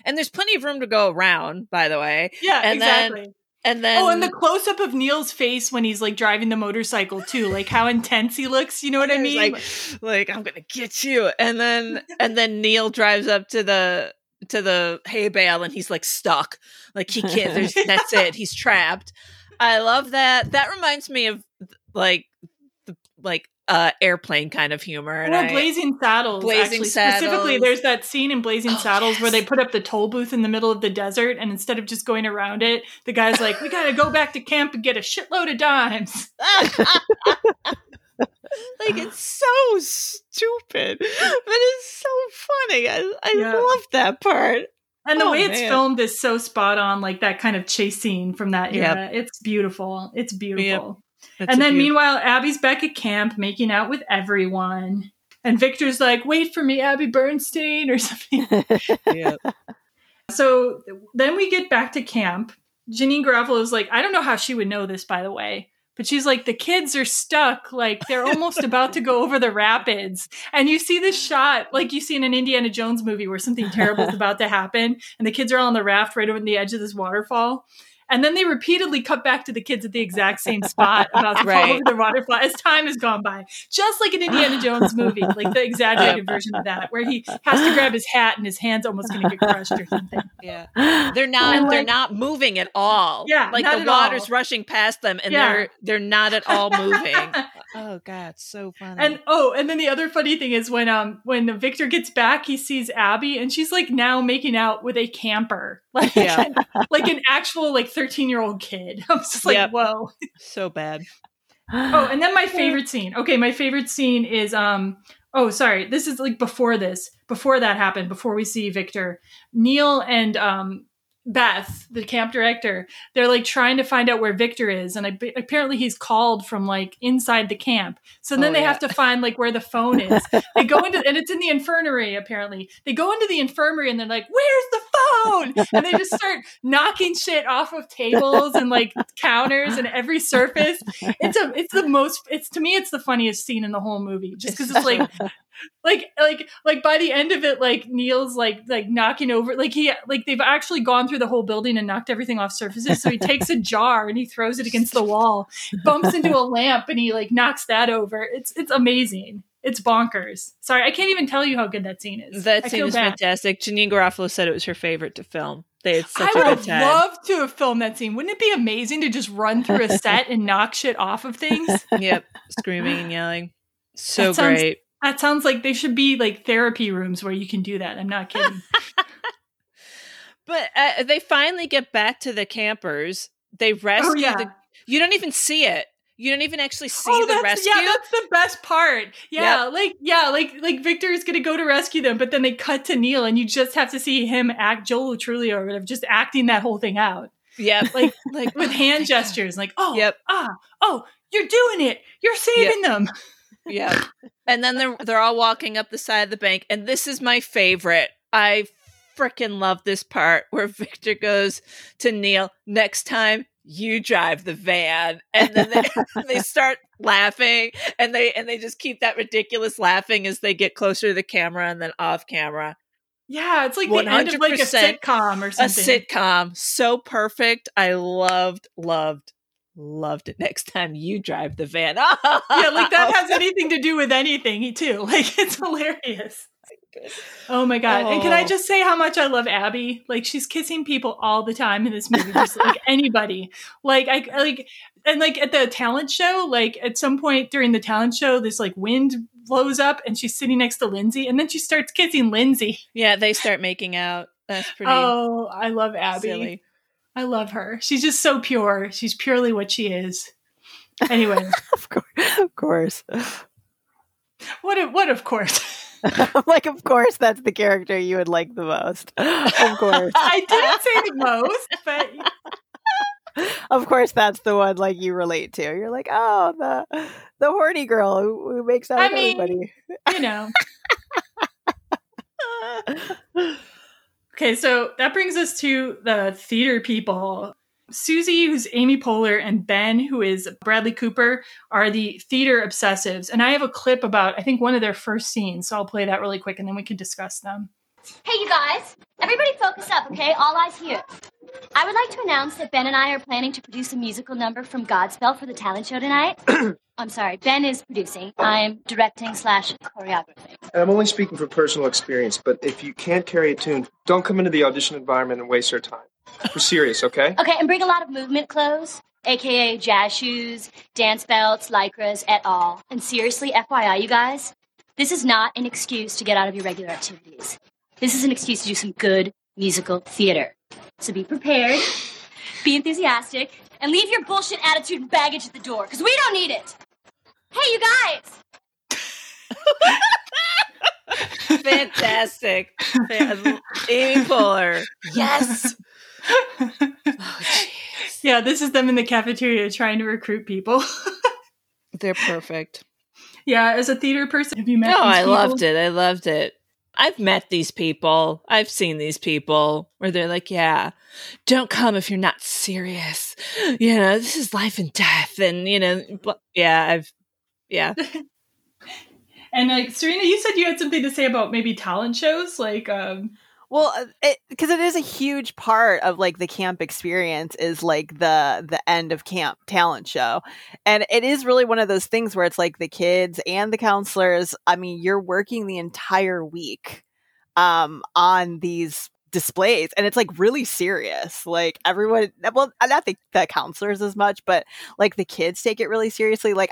And there's plenty of room to go around, by the way. Yeah, and exactly. And then, and the close up of Neil's face when he's like driving the motorcycle too, like how intense he looks. You know what I mean? Like I'm gonna get you. And then Neil drives up to the hay bale and he's like stuck, like he can't. That's it. He's trapped. I love that. That reminds me of like airplane kind of humor. Well, Blazing Saddles. Specifically, there's that scene in Blazing Saddles where they put up the toll booth in the middle of the desert, and instead of just going around it, the guy's like, we gotta go back to camp and get a shitload of dimes. Like, it's so stupid, but it's so funny. I love that part. And the way it's filmed is so spot on, like that kind of chase scene from that era. Yep. It's beautiful. It's beautiful. Yep. That's and then meanwhile, Abby's back at camp making out with everyone. And Victor's like, wait for me, Abby Bernstein or something. Yep. So then we get back to camp. Janeane Garofalo's like, I don't know how she would know this, by the way. But she's like, the kids are stuck. Like, they're almost about to go over the rapids. And you see this shot, like you see in an Indiana Jones movie where something terrible is about to happen. And the kids are all on the raft right over the edge of this waterfall. And then they repeatedly cut back to the kids at the exact same spot about to fall over the waterfall as time has gone by. Just like an Indiana Jones movie, like the exaggerated version of that, where he has to grab his hat and his hand's almost going to get crushed or something. Yeah. They're not moving at all. Yeah. Like the water's rushing past them and they're not at all moving. Oh God, so funny. And then the other funny thing is when Victor gets back, he sees Abby and she's like now making out with a camper. Like, like an actual like 13-year-old kid. I was just like, whoa. So bad. Oh, and then my favorite scene. Okay, my favorite scene is this is like before that happened, before we see Victor. Neil and Beth, the camp director, they're like trying to find out where Victor is, and apparently he's called from like inside the camp. So then they have to find like where the phone is. They go into, and it's in the infirmary apparently. They go into the infirmary and they're like, "Where's the phone?" And they just start knocking shit off of tables and like counters and every surface. It's to me the funniest scene in the whole movie, just because it's like. Like by the end of it, like Neil's like knocking over, like he, like they've actually gone through the whole building and knocked everything off surfaces. So he takes a jar and he throws it against the wall, bumps into a lamp and he like knocks that over. It's amazing. It's bonkers. Sorry. I can't even tell you how good that scene is. That scene is fantastic. Janeane Garofalo said it was her favorite to film. They had such a good time. I would love to have filmed that scene. Wouldn't it be amazing to just run through a set and knock shit off of things? Yep. Screaming and yelling. So great. That sounds like they should be like therapy rooms where you can do that. I'm not kidding. But they finally get back to the campers. They rescue you don't even see it. You don't even actually see the rescue. Yeah, that's the best part. Yeah, yep. like Victor is going to go to rescue them, but then they cut to Neil and you just have to see him act Joe Lo Truglio or whatever, just acting that whole thing out. Yeah, like with hand gestures like, you're doing it. You're saving them. Yeah. And then they're all walking up the side of the bank. And this is my favorite. I freaking love this part where Victor goes to Neil, next time you drive the van. And then they start laughing and they just keep that ridiculous laughing as they get closer to the camera and then off camera. Yeah, it's like the end of like a sitcom or something. A sitcom. So perfect. I loved it. Next time you drive the van. Yeah, like that has anything to do with anything too. Like it's hilarious. stupid. Oh my God. Oh. And can I just say how much I love Abby? Like, she's kissing people all the time in this movie. Just like anybody. Like, I at the talent show, like at some point during the talent show, this like wind blows up and she's sitting next to Lindsay, and then she starts kissing Lindsay. Yeah. They start making out. That's pretty. Oh, I love Abby. Silly. I love her. She's just so pure. She's purely what she is. Anyway. Of course. What of course? Like, of course, that's the character you would like the most. Of course. I didn't say the most, but of course that's the one like you relate to. You're like, oh, the horny girl who makes out with everybody. You know. Okay, so that brings us to the theater people. Susie, who's Amy Poehler, and Ben, who is Bradley Cooper, are the theater obsessives. And I have a clip about, I think, one of their first scenes. So I'll play that really quick and then we can discuss them. Hey, you guys. Everybody focus up, okay? All eyes here. I would like to announce that Ben and I are planning to produce a musical number from Godspell for the talent show tonight. I'm sorry, Ben is producing. I'm directing / choreographing. And I'm only speaking from personal experience, but if you can't carry a tune, don't come into the audition environment and waste our time. We're serious, okay? Okay, and bring a lot of movement clothes, a.k.a. jazz shoes, dance belts, lycras, et al. And seriously, FYI, you guys, this is not an excuse to get out of your regular activities. This is an excuse to do some good musical theater. So be prepared, be enthusiastic, and leave your bullshit attitude and baggage at the door, because we don't need it. Hey, you guys! Fantastic. Amy Poehler. Yes. Oh, yeah, this is them in the cafeteria trying to recruit people. They're perfect. Yeah, as a theater person, have you met these people? I loved it. I've met these people. I've seen these people where they're like, yeah, don't come if you're not serious. You know, this is life and death. And, you know, yeah. And like, Serena, you said you had something to say about maybe talent shows, like, well, because it is a huge part of like the camp experience is like the end of camp talent show. And it is really one of those things where it's like the kids and the counselors. I mean, you're working the entire week on these displays, and it's like really serious. Like everyone, well, not the counselors as much, but like the kids take it really seriously. Like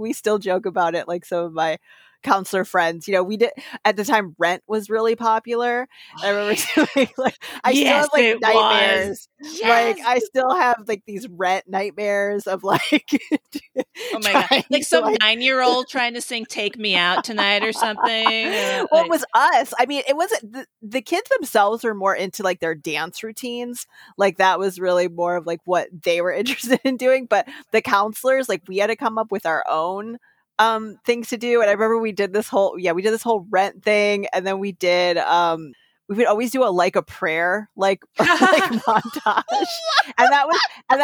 we still joke about it. Like some of my counselor friends, you know, we did at the time. Rent was really popular. I remember doing, like still have like nightmares. Yes. Like I still have like these Rent nightmares of like. Oh my god! Like some 9-year-old trying to sing "Take Me Out Tonight" or something. Well, it was us. I mean, it wasn't the kids themselves were more into like their dance routines. Like that was really more of like what they were interested in doing. But the counselors, like we had to come up with our own things to do. And I remember we did this whole Rent thing, and then we did we would always do a prayer like montage, and that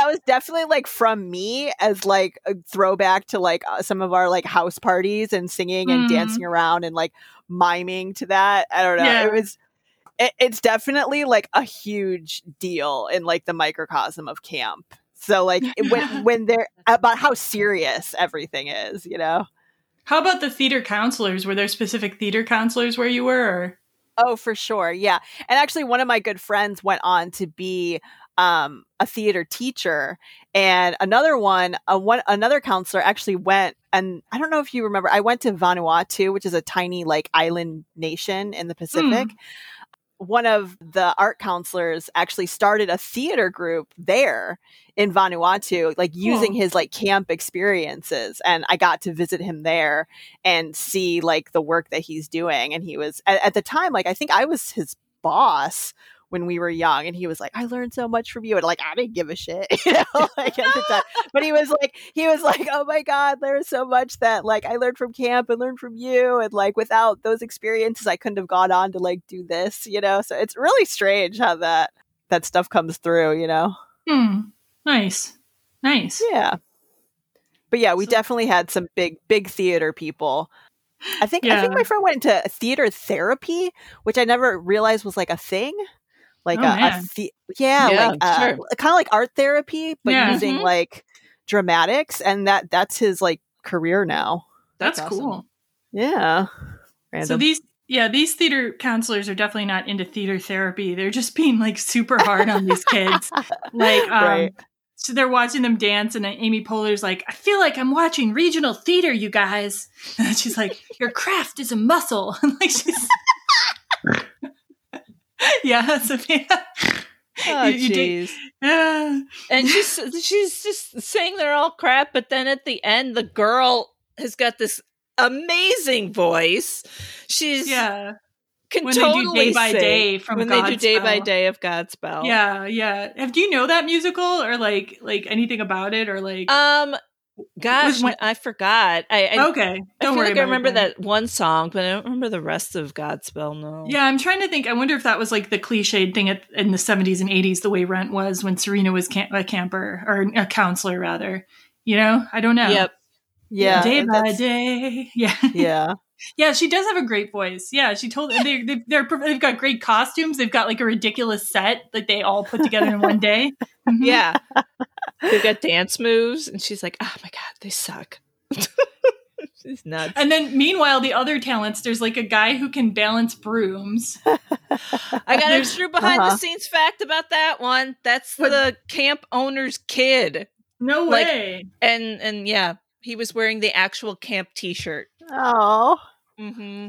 was definitely like from me as like a throwback to like some of our like house parties and singing and dancing around and like miming to that. I don't know. Yeah. It's definitely like a huge deal in like the microcosm of camp. So like when they're about how serious everything is, you know. How about the theater counselors? Were there specific theater counselors where you were? Or? Oh, for sure. Yeah. And actually one of my good friends went on to be a theater teacher, and another counselor actually went, and I don't know if you remember, I went to Vanuatu, which is a tiny like island nation in the Pacific. One of the art counselors actually started a theater group there in Vanuatu, like using his like camp experiences. And I got to visit him there and see like the work that he's doing. And he was at the time, like, I think I was his boss when we were young, and he was like, I learned so much from you. And like, I didn't give a shit, you know, like at the time. But he was like, oh my God, there was so much that like I learned from camp and learned from you. And like, without those experiences, I couldn't have gone on to like do this, you know? So it's really strange how that stuff comes through, you know? Nice. Yeah. But yeah, we definitely had some big theater people. I think my friend went into theater therapy, which I never realized was like a thing. Like kind of like art therapy, but using like dramatics, and that's his like career now. That's cool. Awesome. Yeah. Random. So these Yeah, these theater counselors are definitely not into theater therapy. They're just being like super hard on these kids. Right. So they're watching them dance, and Amy Poehler's like, I feel like I'm watching regional theater, you guys. And she's like, your craft is a muscle. And like she's Oh, jeez. Yeah. And she's just saying they're all crap, but then at the end, the girl has got this amazing voice. She's can when totally they do day by day from when Godspell. They do day by day of Godspell. Yeah, yeah. Have you know that musical or like anything about it or like? Gosh, I forgot. Okay, don't worry. I remember that one song, but I don't remember the rest of Godspell. No. Yeah, I'm trying to think. I wonder if that was like the cliched thing in the '70s and '80s, the way Rent was when Serena was a camper or a counselor, rather. You know, I don't know. Yep. Yeah. Day by day. Yeah. Yeah. Yeah, she does have a great voice. Yeah, she told they've got great costumes. They've got like a ridiculous set that they all put together in one day. Mm-hmm. Yeah, they've got dance moves, and she's like, "Oh my god, they suck." She's nuts. And then, meanwhile, the other talents. There's like a guy who can balance brooms. I got an extra behind the scenes fact about that one. That's the camp owner's kid. No way. And yeah, he was wearing the actual camp T-shirt. Oh. Mm-hmm.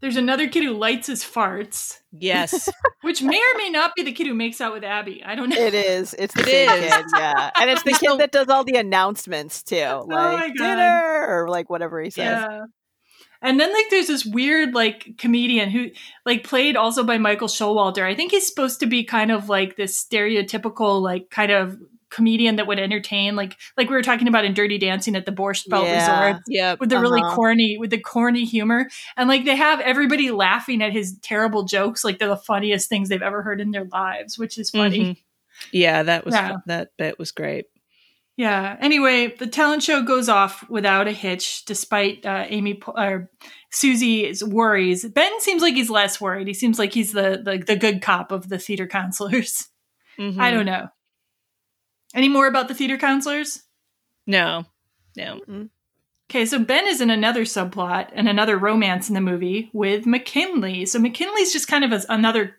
There's another kid who lights his farts. Yes. Which may or may not be the kid who makes out with Abby. I don't know. It is. It's the same kid, yeah. And it's the kid that does all the announcements, too. Like, oh my God. Dinner, or like whatever he says. Yeah. And then like there's this weird like comedian who like played also by Michael Showalter. I think he's supposed to be kind of like this stereotypical like kind of comedian that would entertain like we were talking about in Dirty Dancing at the Borscht Belt Resort with the really corny humor, and like they have everybody laughing at his terrible jokes like they're the funniest things they've ever heard in their lives, which is funny. That bit was great. Anyway, the talent show goes off without a hitch despite Susie's worries. Ben seems like he's less worried. He seems like he's the good cop of the theater counselors. I don't know. Any more about the theater counselors? No. Mm-hmm. Okay, so Ben is in another subplot and another romance in the movie with McKinley. So McKinley's just kind of another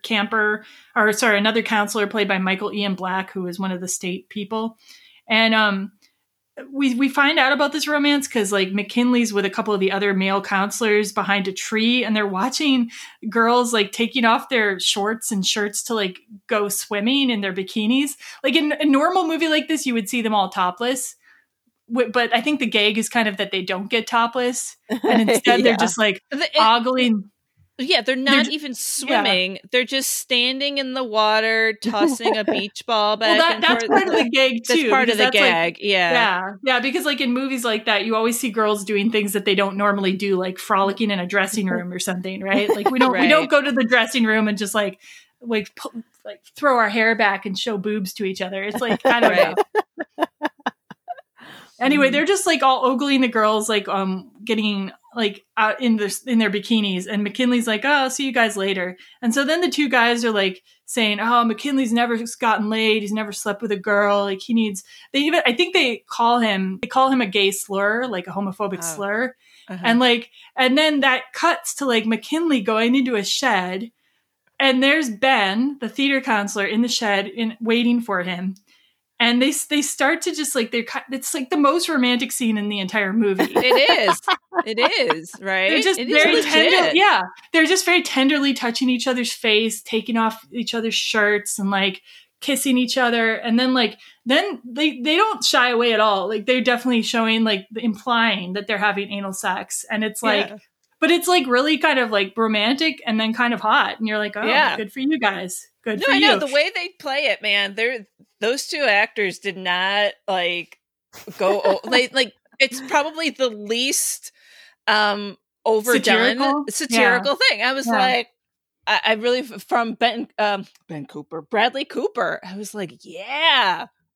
another counselor played by Michael Ian Black, who is one of the state people. And we find out about this romance because like McKinley's with a couple of the other male counselors behind a tree, and they're watching girls like taking off their shorts and shirts to like go swimming in their bikinis. Like in a normal movie like this, you would see them all topless. But I think the gag is kind of that they don't get topless, and instead they're just like ogling. Yeah, they're not even swimming. Yeah. They're just standing in the water, tossing a beach ball back. Well, that's part of the gag, too. That's part of the gag, Yeah, because like in movies like that, you always see girls doing things that they don't normally do, like frolicking in a dressing room or something, right? Like we don't go to the dressing room and just like throw our hair back and show boobs to each other. It's like, I don't know. Anyway, they're just like all ogling the girls, like getting like out in their bikinis, and McKinley's like, "Oh, I'll see you guys later." And so then the two guys are like saying, "Oh, McKinley's never gotten laid. He's never slept with a girl. Like he needs." They call him a gay slur, like a homophobic slur, and then that cuts to like McKinley going into a shed, and there's Ben, the theater counselor, in the shed waiting for him. And they start to just like it's like the most romantic scene in the entire movie. It is. It is, right? They're just very tender. Yeah. They're just very tenderly touching each other's face, taking off each other's shirts and like kissing each other. And then they don't shy away at all. Like they're definitely showing like implying that they're having anal sex. And it's like but it's like really kind of like romantic and then kind of hot. And you're like, oh, good for you guys. I know the way they play it, man. Those two actors did not like go like it's probably the least overdone satirical thing. I was like, I really from Bradley Cooper. I was like,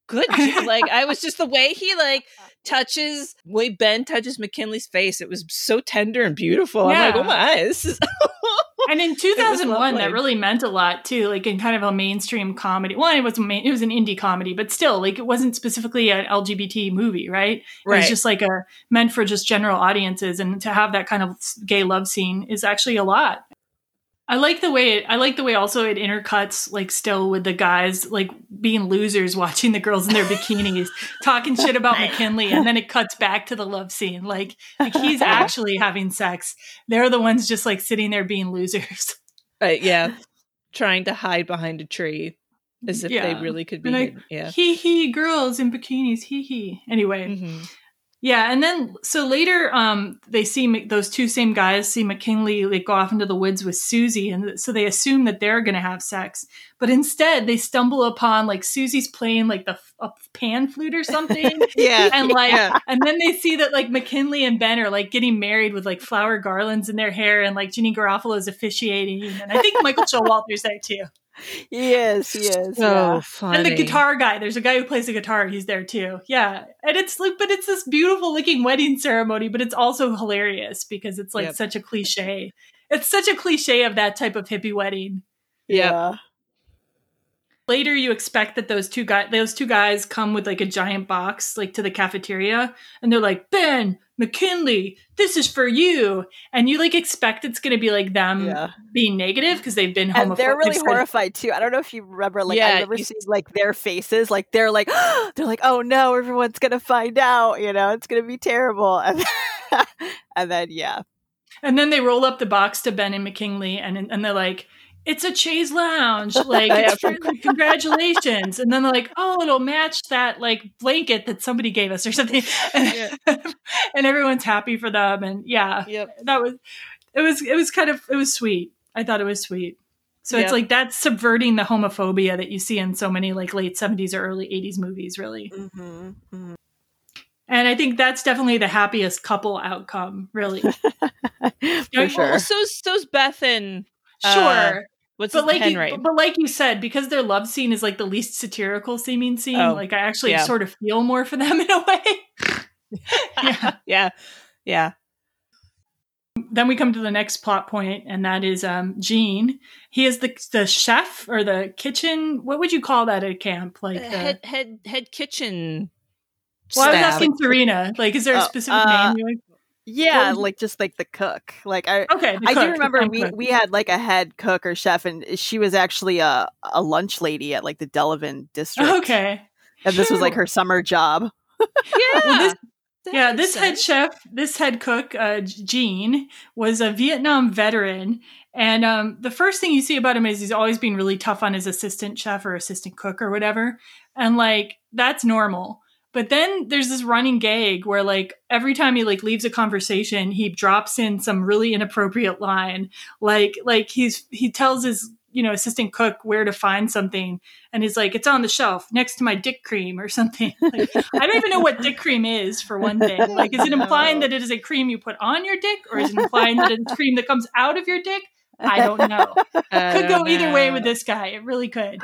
good. Like I was just the way he like touches, way Ben touches McKinley's face. It was so tender and beautiful. I'm like, oh my, this is. And in 2001, that really meant a lot too, like in kind of a mainstream comedy. Well, it was an indie comedy, but still, like, it wasn't specifically an LGBT movie, right? Right. It was just like meant for just general audiences, and to have that kind of gay love scene is actually a lot. I like the way also it intercuts, like, still with the guys, like, being losers watching the girls in their bikinis talking shit about McKinley, and then it cuts back to the love scene. Like he's actually having sex. They're the ones just, like, sitting there being losers. Yeah. Trying to hide behind a tree as if they really could be. Like, yeah. He girls in bikinis. He. Anyway. Mm-hmm. Yeah, and then, so later, they see those two same guys see McKinley, like, go off into the woods with Susie, and so they assume that they're going to have sex, but instead they stumble upon, like, Susie's playing, like, a pan flute or something, and then they see that, like, McKinley and Ben are, like, getting married with, like, flower garlands in their hair, and, like, Janeane Garofalo is officiating, and I think Michael Showalter's there too. Yes. So funny. And the guitar guy. There's a guy who plays the guitar. He's there too. Yeah. And it's like, but it's this beautiful looking wedding ceremony, but it's also hilarious because it's like such a cliche. It's such a cliche of that type of hippie wedding. Yeah. Later, you expect that those two guys come with, like, a giant box, like, to the cafeteria, and they're like, Ben, McKinley, this is for you. And you, like, expect it's going to be, like, them being negative because they've been homophobic. And they're really horrified, too. I don't know if you remember, like, I've never seen, like, their faces. Like, they're like, they're like, oh, no, everyone's going to find out, you know, it's going to be terrible. And then. And then they roll up the box to Ben and McKinley, and they're like, it's a chaise lounge. Like, it's really, congratulations. And then they're like, oh, it'll match that, like, blanket that somebody gave us or something. And everyone's happy for them. And it was sweet. I thought it was sweet. So it's like, that's subverting the homophobia that you see in so many, like, late '70s or early '80s movies, really. Mm-hmm. Mm-hmm. And I think that's definitely the happiest couple outcome, really. For sure. Well, so's Beth and But like you said, because their love scene is, like, the least satirical seeming scene, like, I actually sort of feel more for them in a way. Yeah. Then we come to the next plot point, and that is Gene. He is the chef or the kitchen. What would you call that at camp? Like head kitchen. Well, staff. I was asking Serena. Like, is there a specific name? Yeah, like, just like the cook. Like, I do remember we had, like, a head cook or chef, and she was actually a lunch lady at, like, the Delavan district. Okay, and this was, like, her summer job. Yeah, this head cook, Gene, was a Vietnam veteran, and the first thing you see about him is he's always been really tough on his assistant chef or assistant cook or whatever, and, like, that's normal. But then there's this running gag where, like, every time he, like, leaves a conversation, he drops in some really inappropriate line. Like he tells his, you know, assistant cook where to find something, and he's like, it's on the shelf next to my dick cream or something. Like, I don't even know what dick cream is, for one thing. Like, is it implying that it is a cream you put on your dick, or is it implying that it's cream that comes out of your dick? I don't know. Could go either way with this guy. It really could.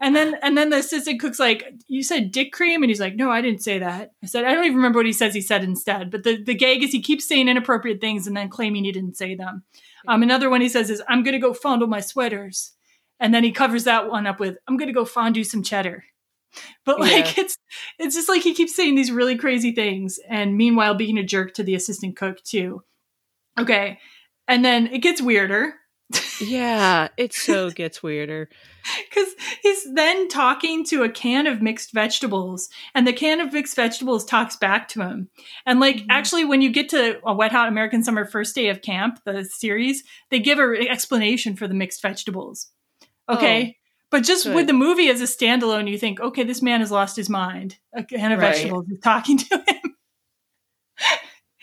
And then the assistant cook's like, you said dick cream? And he's like, no, I didn't say that. I said, I don't even remember what he said instead. But the gag is he keeps saying inappropriate things and then claiming he didn't say them. Another one he says is, I'm going to go fondle my sweaters. And then he covers that one up with, I'm going to go fondue some cheddar. But it's just like he keeps saying these really crazy things. And meanwhile, being a jerk to the assistant cook too. Okay. And then it gets weirder. Yeah, it so gets weirder. Because he's then talking to a can of mixed vegetables, and the can of mixed vegetables talks back to him. And, like, actually, when you get to a Wet Hot American Summer First Day of Camp, the series, they give an explanation for the mixed vegetables. Okay. But just with the movie as a standalone, you think, okay, this man has lost his mind. A can of vegetables is talking to him.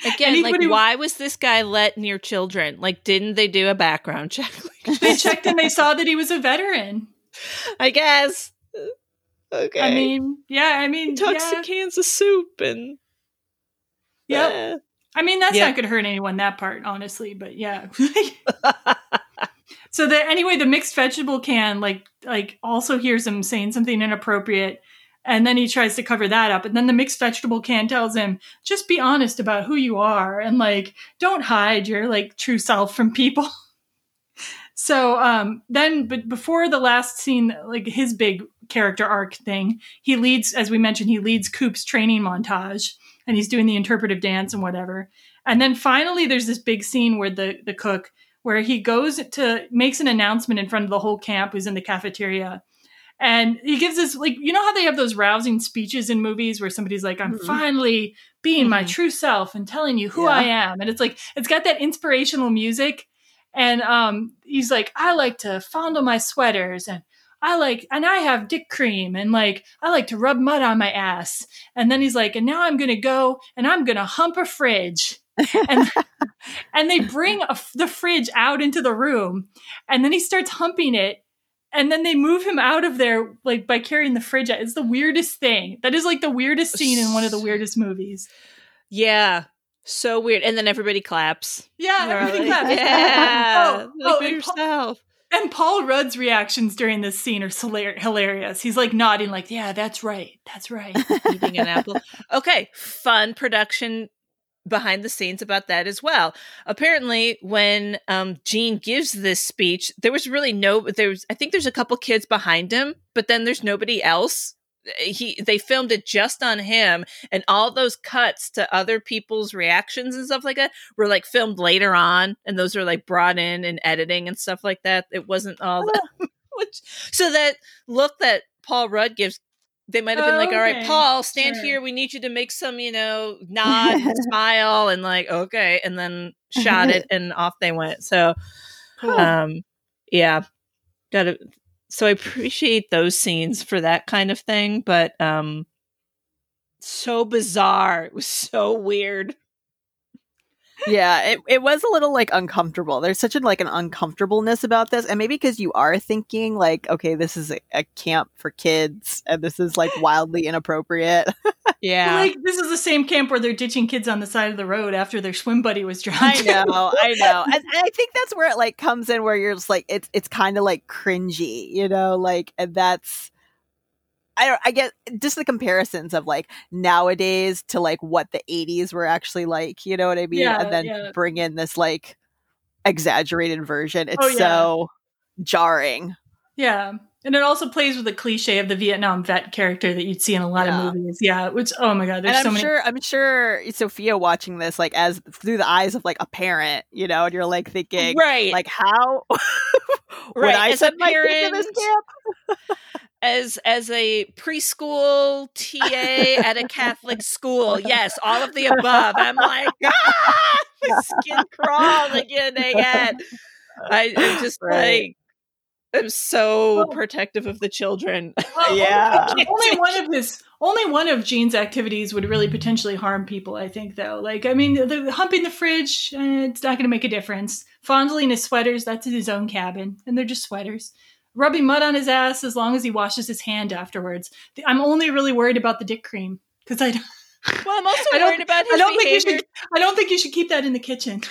Again, anybody, like, why was this guy let near children? Like, didn't they do a background check? They checked and they saw that he was a veteran. I guess. Okay. I mean, toxic cans of soup and. Yeah. I mean, that's not going to hurt anyone, that part, honestly, but yeah. So the mixed vegetable can, like, also hears him saying something inappropriate. And then he tries to cover that up. And then the mixed vegetable can tells him, just be honest about who you are and, like, don't hide your, like, true self from people. So then, but before the last scene, like his big character arc thing, he leads, as we mentioned, he leads Coop's training montage and he's doing the interpretive dance and whatever. And then finally, there's this big scene where the cook, where he goes to, makes an announcement in front of the whole camp who's in the cafeteria. And he gives this, like, you know how they have those rousing speeches in movies where somebody's like, I'm finally being my true self and telling you who I am. And it's like, it's got that inspirational music. And he's like, I like to fondle my sweaters and I have dick cream and, like, I like to rub mud on my ass. And then he's like, and now I'm going to go and I'm going to hump a fridge. And and they bring the fridge out into the room and then he starts humping it. And then they move him out of there, like, by carrying the fridge out. It's the weirdest thing. That is, like, the weirdest scene in one of the weirdest movies. Yeah. So weird. And then everybody claps. Yeah, everybody claps. Yeah. And Paul Rudd's reactions during this scene are hilarious. He's, like, nodding like, yeah, that's right. That's right. Eating an apple. Okay. Fun production behind the scenes about that as well. Apparently, when Gene gives this speech, I think there's a couple kids behind him, but then there's nobody else. They filmed it just on him, and all those cuts to other people's reactions and stuff like that were, like, filmed later on, and those were, like, brought in editing and stuff like that. It wasn't all that. So that look that Paul Rudd gives, they might have been like, all right, Paul, stand here. We need you to make some, nod and smile and, like, okay. And then shot it and off they went. So, yeah, so I appreciate those scenes for that kind of thing, but so bizarre. It was so weird. Yeah, it was a little, like, uncomfortable. There's such an uncomfortableness about this. And maybe because you are thinking, like, okay, this is a camp for kids and this is, like, wildly inappropriate. Yeah. Like, this is the same camp where they're ditching kids on the side of the road after their swim buddy was drowned. I know. And I think that's where it, like, comes in, where you're just like, it's kind of, like, cringy, and that's... I guess just the comparisons of, like, nowadays to, like, what the 80s were actually like, you know what I mean? Yeah, and then bring in this, like, exaggerated version. It's so jarring. Yeah. And it also plays with the cliche of the Vietnam vet character that you'd see in a lot of movies. Yeah. Which, oh my God, there's so many. I'm sure Sophia watching this, like, as through the eyes of, like, a parent, and you're, like, thinking, right, like, how would I send my kid to this camp? As a preschool TA at a Catholic school, yes, all of the above. I'm like, my skin crawled again. I'm just like, I'm so protective of the children. Well, yeah, only one of Gene's activities would really potentially harm people, I think, though. Like, I mean, the humping the fridge, it's not going to make a difference. Fondling his sweaters, that's in his own cabin, and they're just sweaters. Rubbing mud on his ass as long as he washes his hand afterwards. I'm only really worried about the dick cream because I'm also worried about his behavior. I don't think you should keep that in the kitchen.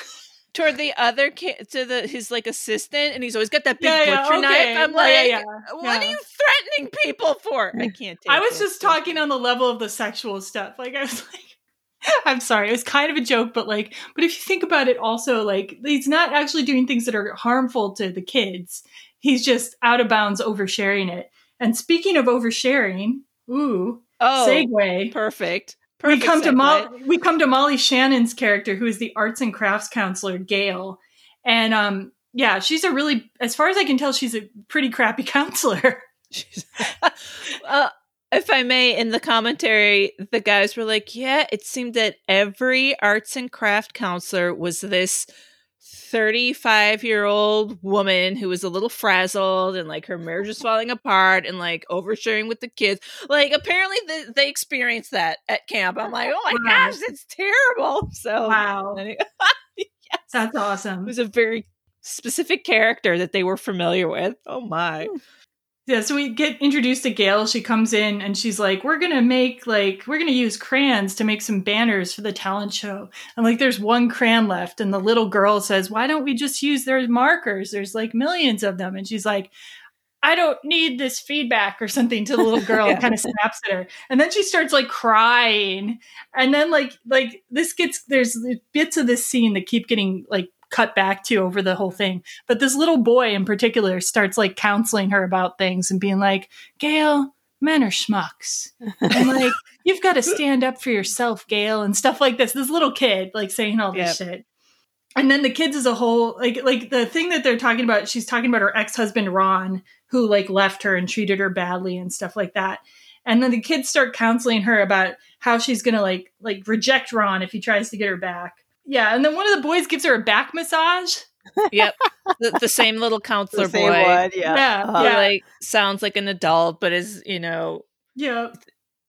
Toward the other kid, his like assistant, and he's always got that big butcher knife. I'm what are you threatening people for? I can't. Take I was just talking on the level of the sexual stuff. Like I was like. I'm sorry. It was kind of a joke, but if you think about it also, like, he's not actually doing things that are harmful to the kids. He's just out of bounds oversharing it. And speaking of oversharing, segue. Perfect. We come to Molly Shannon's character, who is the arts and crafts counselor, Gail. And she's a really, as far as I can tell, she's a pretty crappy counselor. If I may, in the commentary, the guys were like, yeah, it seemed that every arts and craft counselor was this 35-year-old woman who was a little frazzled and, like, her marriage was falling apart and, like, oversharing with the kids. Like, apparently they experienced that at camp. I'm like, oh, my gosh, it's terrible. So, wow. Yes. That's awesome. It was a very specific character that they were familiar with. Oh, my. Yeah, so we get introduced to Gail. She comes in and she's like, we're going to use crayons to make some banners for the talent show. And, like, there's one crayon left. And the little girl says, why don't we just use their markers? There's, like, millions of them. And she's like, I don't need this feedback or something to the little girl. Yeah. Kind of snaps at her. And then she starts like crying. And then like this gets, there's bits of this scene that keep getting like cut back to over the whole thing. But this little boy in particular starts like counseling her about things and being like, Gail, men are schmucks. And like, you've got to stand up for yourself, Gail, and stuff like this. This little kid like saying all this shit. And then the kids as a whole, like the thing that they're talking about, she's talking about her ex-husband, Ron, who like left her and treated her badly and stuff like that. And then the kids start counseling her about how she's going to like reject Ron if he tries to get her back. Yeah. And then one of the boys gives her a back massage. Yep. The same little counselor the same boy. One, yeah. Uh-huh. Yeah. Like sounds like an adult, but is, you know. Yeah.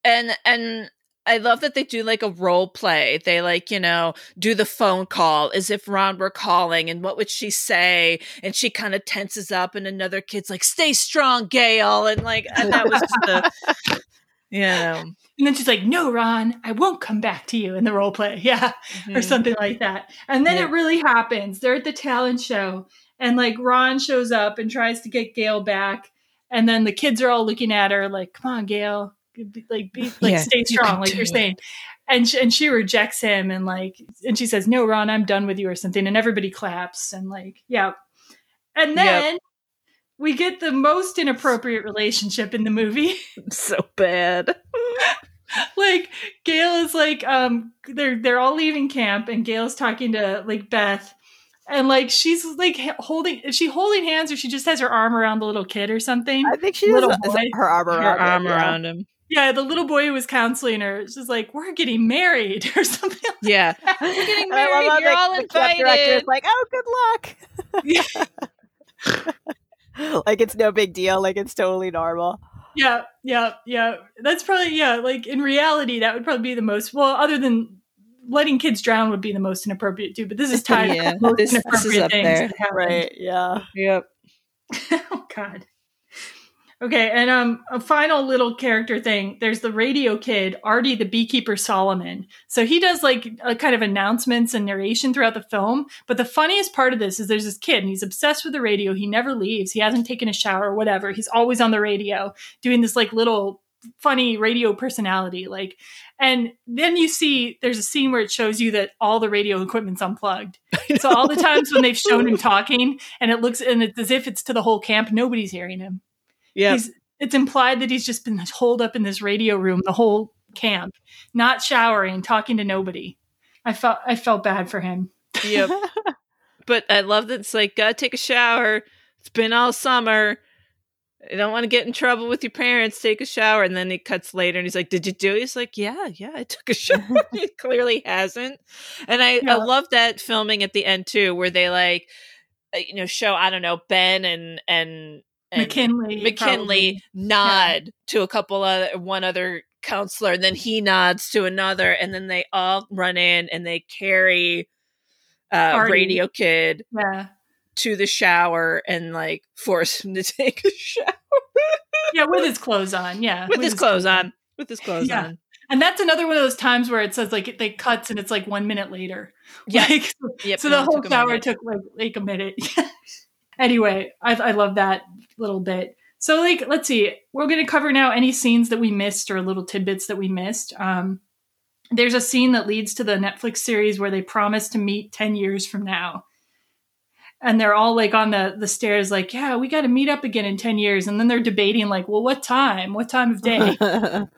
And I love that they do like a role play. They like, you know, do the phone call as if Ron were calling and what would she say? And she kind of tenses up and another kid's like, stay strong, Gail. And like, and that was just the, you know. And then she's like, no, Ron, I won't come back to you in the role play. Yeah. Mm-hmm. Or something like that. And then it really happens. They're at the talent show and like Ron shows up and tries to get Gail back. And then the kids are all looking at her like, come on, Gail. Stay strong, like you're saying. And she rejects him and she says, no, Ron, I'm done with you or something. And everybody claps and like, yeah. And then we get the most inappropriate relationship in the movie. So bad. Like Gail is like, they're all leaving camp and Gail's talking to like Beth. And like she's like is she holding hands or she just has her arm around the little kid or something? I think she has her arm around him. Yeah, the little boy who was counseling her, she's like, we're getting married or something. Like that. We're getting married. You're all invited. The director's like, oh, good luck. Like, it's no big deal. Like, it's totally normal. Yeah. That's probably, like, in reality, that would probably be the most, well, other than letting kids drown would be the most inappropriate, too. But this is tied to the most inappropriate things that right, Yep. Oh, God. Okay, and a final little character thing. There's the radio kid, Artie the Beekeeper Solomon. So he does like a kind of announcements and narration throughout the film. But the funniest part of this is there's this kid and he's obsessed with the radio. He never leaves. He hasn't taken a shower or whatever. He's always on the radio doing this like little funny radio personality. Like, and then you see there's a scene where it shows you that all the radio equipment's unplugged. So all the times when they've shown him talking and it looks and it's as if it's to the whole camp, nobody's hearing him. Yeah, it's implied that he's just been holed up in this radio room the whole camp, not showering, talking to nobody. I felt bad for him. Yep. But I love that it's like, gotta take a shower. It's been all summer. I don't want to get in trouble with your parents. Take a shower. And then it cuts later and he's like, did you do it? He's like, yeah, I took a shower. He clearly hasn't. And I love that filming at the end too, where they like, you know, show, I don't know, Ben and McKinley nod to a couple of one other counselor, and then he nods to another, and then they all run in and they carry Radio Kid to the shower and like force him to take a shower. With his clothes on. Yeah, with his clothes on. And that's another one of those times where it says like it cuts and it's like 1 minute later. Yeah, so the whole shower took like a minute. Anyway, I love that little bit. So, like, let's see. We're going to cover now any scenes that we missed or little tidbits that we missed. There's a scene that leads to the Netflix series where they promise to meet 10 years from now. And they're all, like, on the stairs, like, yeah, we got to meet up again in 10 years. And then they're debating, like, well, what time? What time of day? And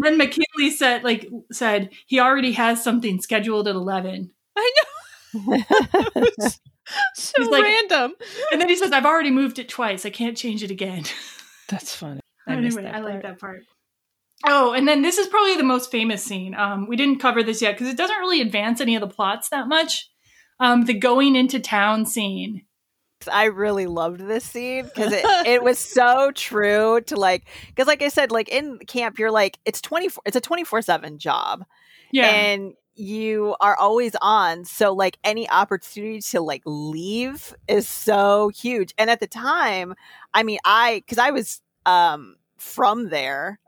then McKinley said he already has something scheduled at 11. I know. So like, random. And then he says, I've already moved it twice. I can't change it again. That's funny. I like that part. Oh, and then this is probably the most famous scene. We didn't cover this yet because it doesn't really advance any of the plots that much. The going into town scene. I really loved this scene because it was so true to like, because like I said, like in camp, you're like, it's a 24/7 job. Yeah. And you are always on. So like any opportunity to like leave is so huge. And at the time, I mean, I, cause I was, from there,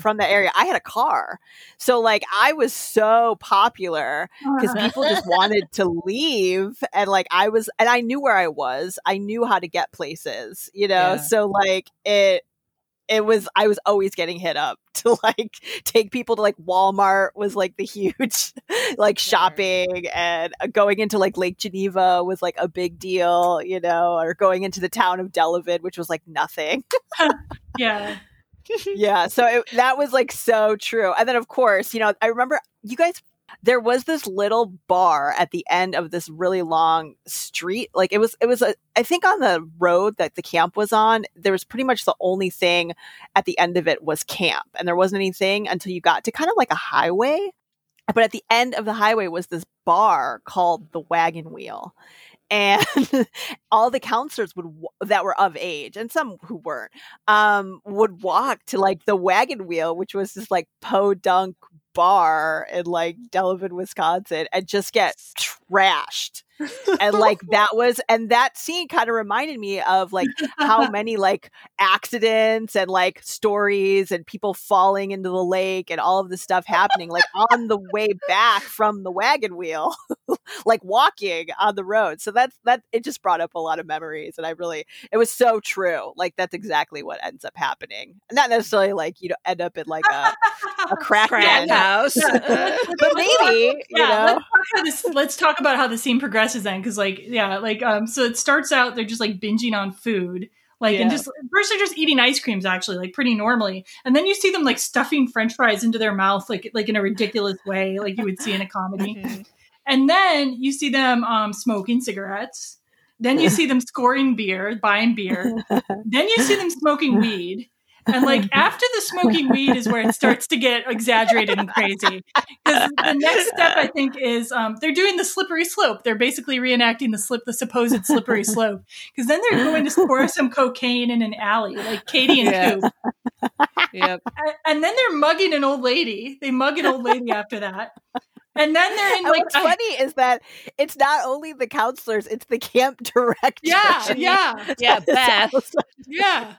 from that area. I had a car. So like I was so popular because people just wanted to leave. And like I knew where I was. I knew how to get places, you know? Yeah. So like I was always getting hit up to like take people to like Walmart was like the huge like shopping, and going into like Lake Geneva was like a big deal, you know, or going into the town of Delavan, which was like nothing. Yeah. Yeah. So that was like so true. And then of course, you know, I remember you guys, there was this little bar at the end of this really long street. Like it was I think on the road that the camp was on, there was pretty much the only thing at the end of it was camp. And there wasn't anything until you got to kind of like a highway. But at the end of the highway was this bar called the Wagon Wheel. And all the counselors that were of age, and some who weren't, would walk to like the Wagon Wheel, which was this like podunk bar in like Delavan, Wisconsin, and just get trashed. And like that scene kind of reminded me of like how many like accidents and like stories and people falling into the lake and all of this stuff happening like on the way back from the Wagon Wheel, like walking on the road. So it just brought up a lot of memories, and it was so true. Like that's exactly what ends up happening. Not necessarily like you end up in like a crack house, but maybe let's talk about how the scene progresses. Then because so it starts out they're just like binging on food and just first they're just eating ice creams actually like pretty normally, and then you see them like stuffing french fries into their mouth like in a ridiculous way like you would see in a comedy. Mm-hmm. And then you see them smoking cigarettes, then you see them buying beer then you see them smoking weed. And like after the smoking weed is where it starts to get exaggerated and crazy. Because the next step, I think, is they're doing the slippery slope. They're basically reenacting the supposed slippery slope. Because then they're going to score some cocaine in an alley, like Katie and Coop. Yep. And then they're mugging an old lady. They mug an old lady after that. And then they're in like. What's funny is that it's not only the counselors; it's the camp director. Yeah, Beth. Yeah.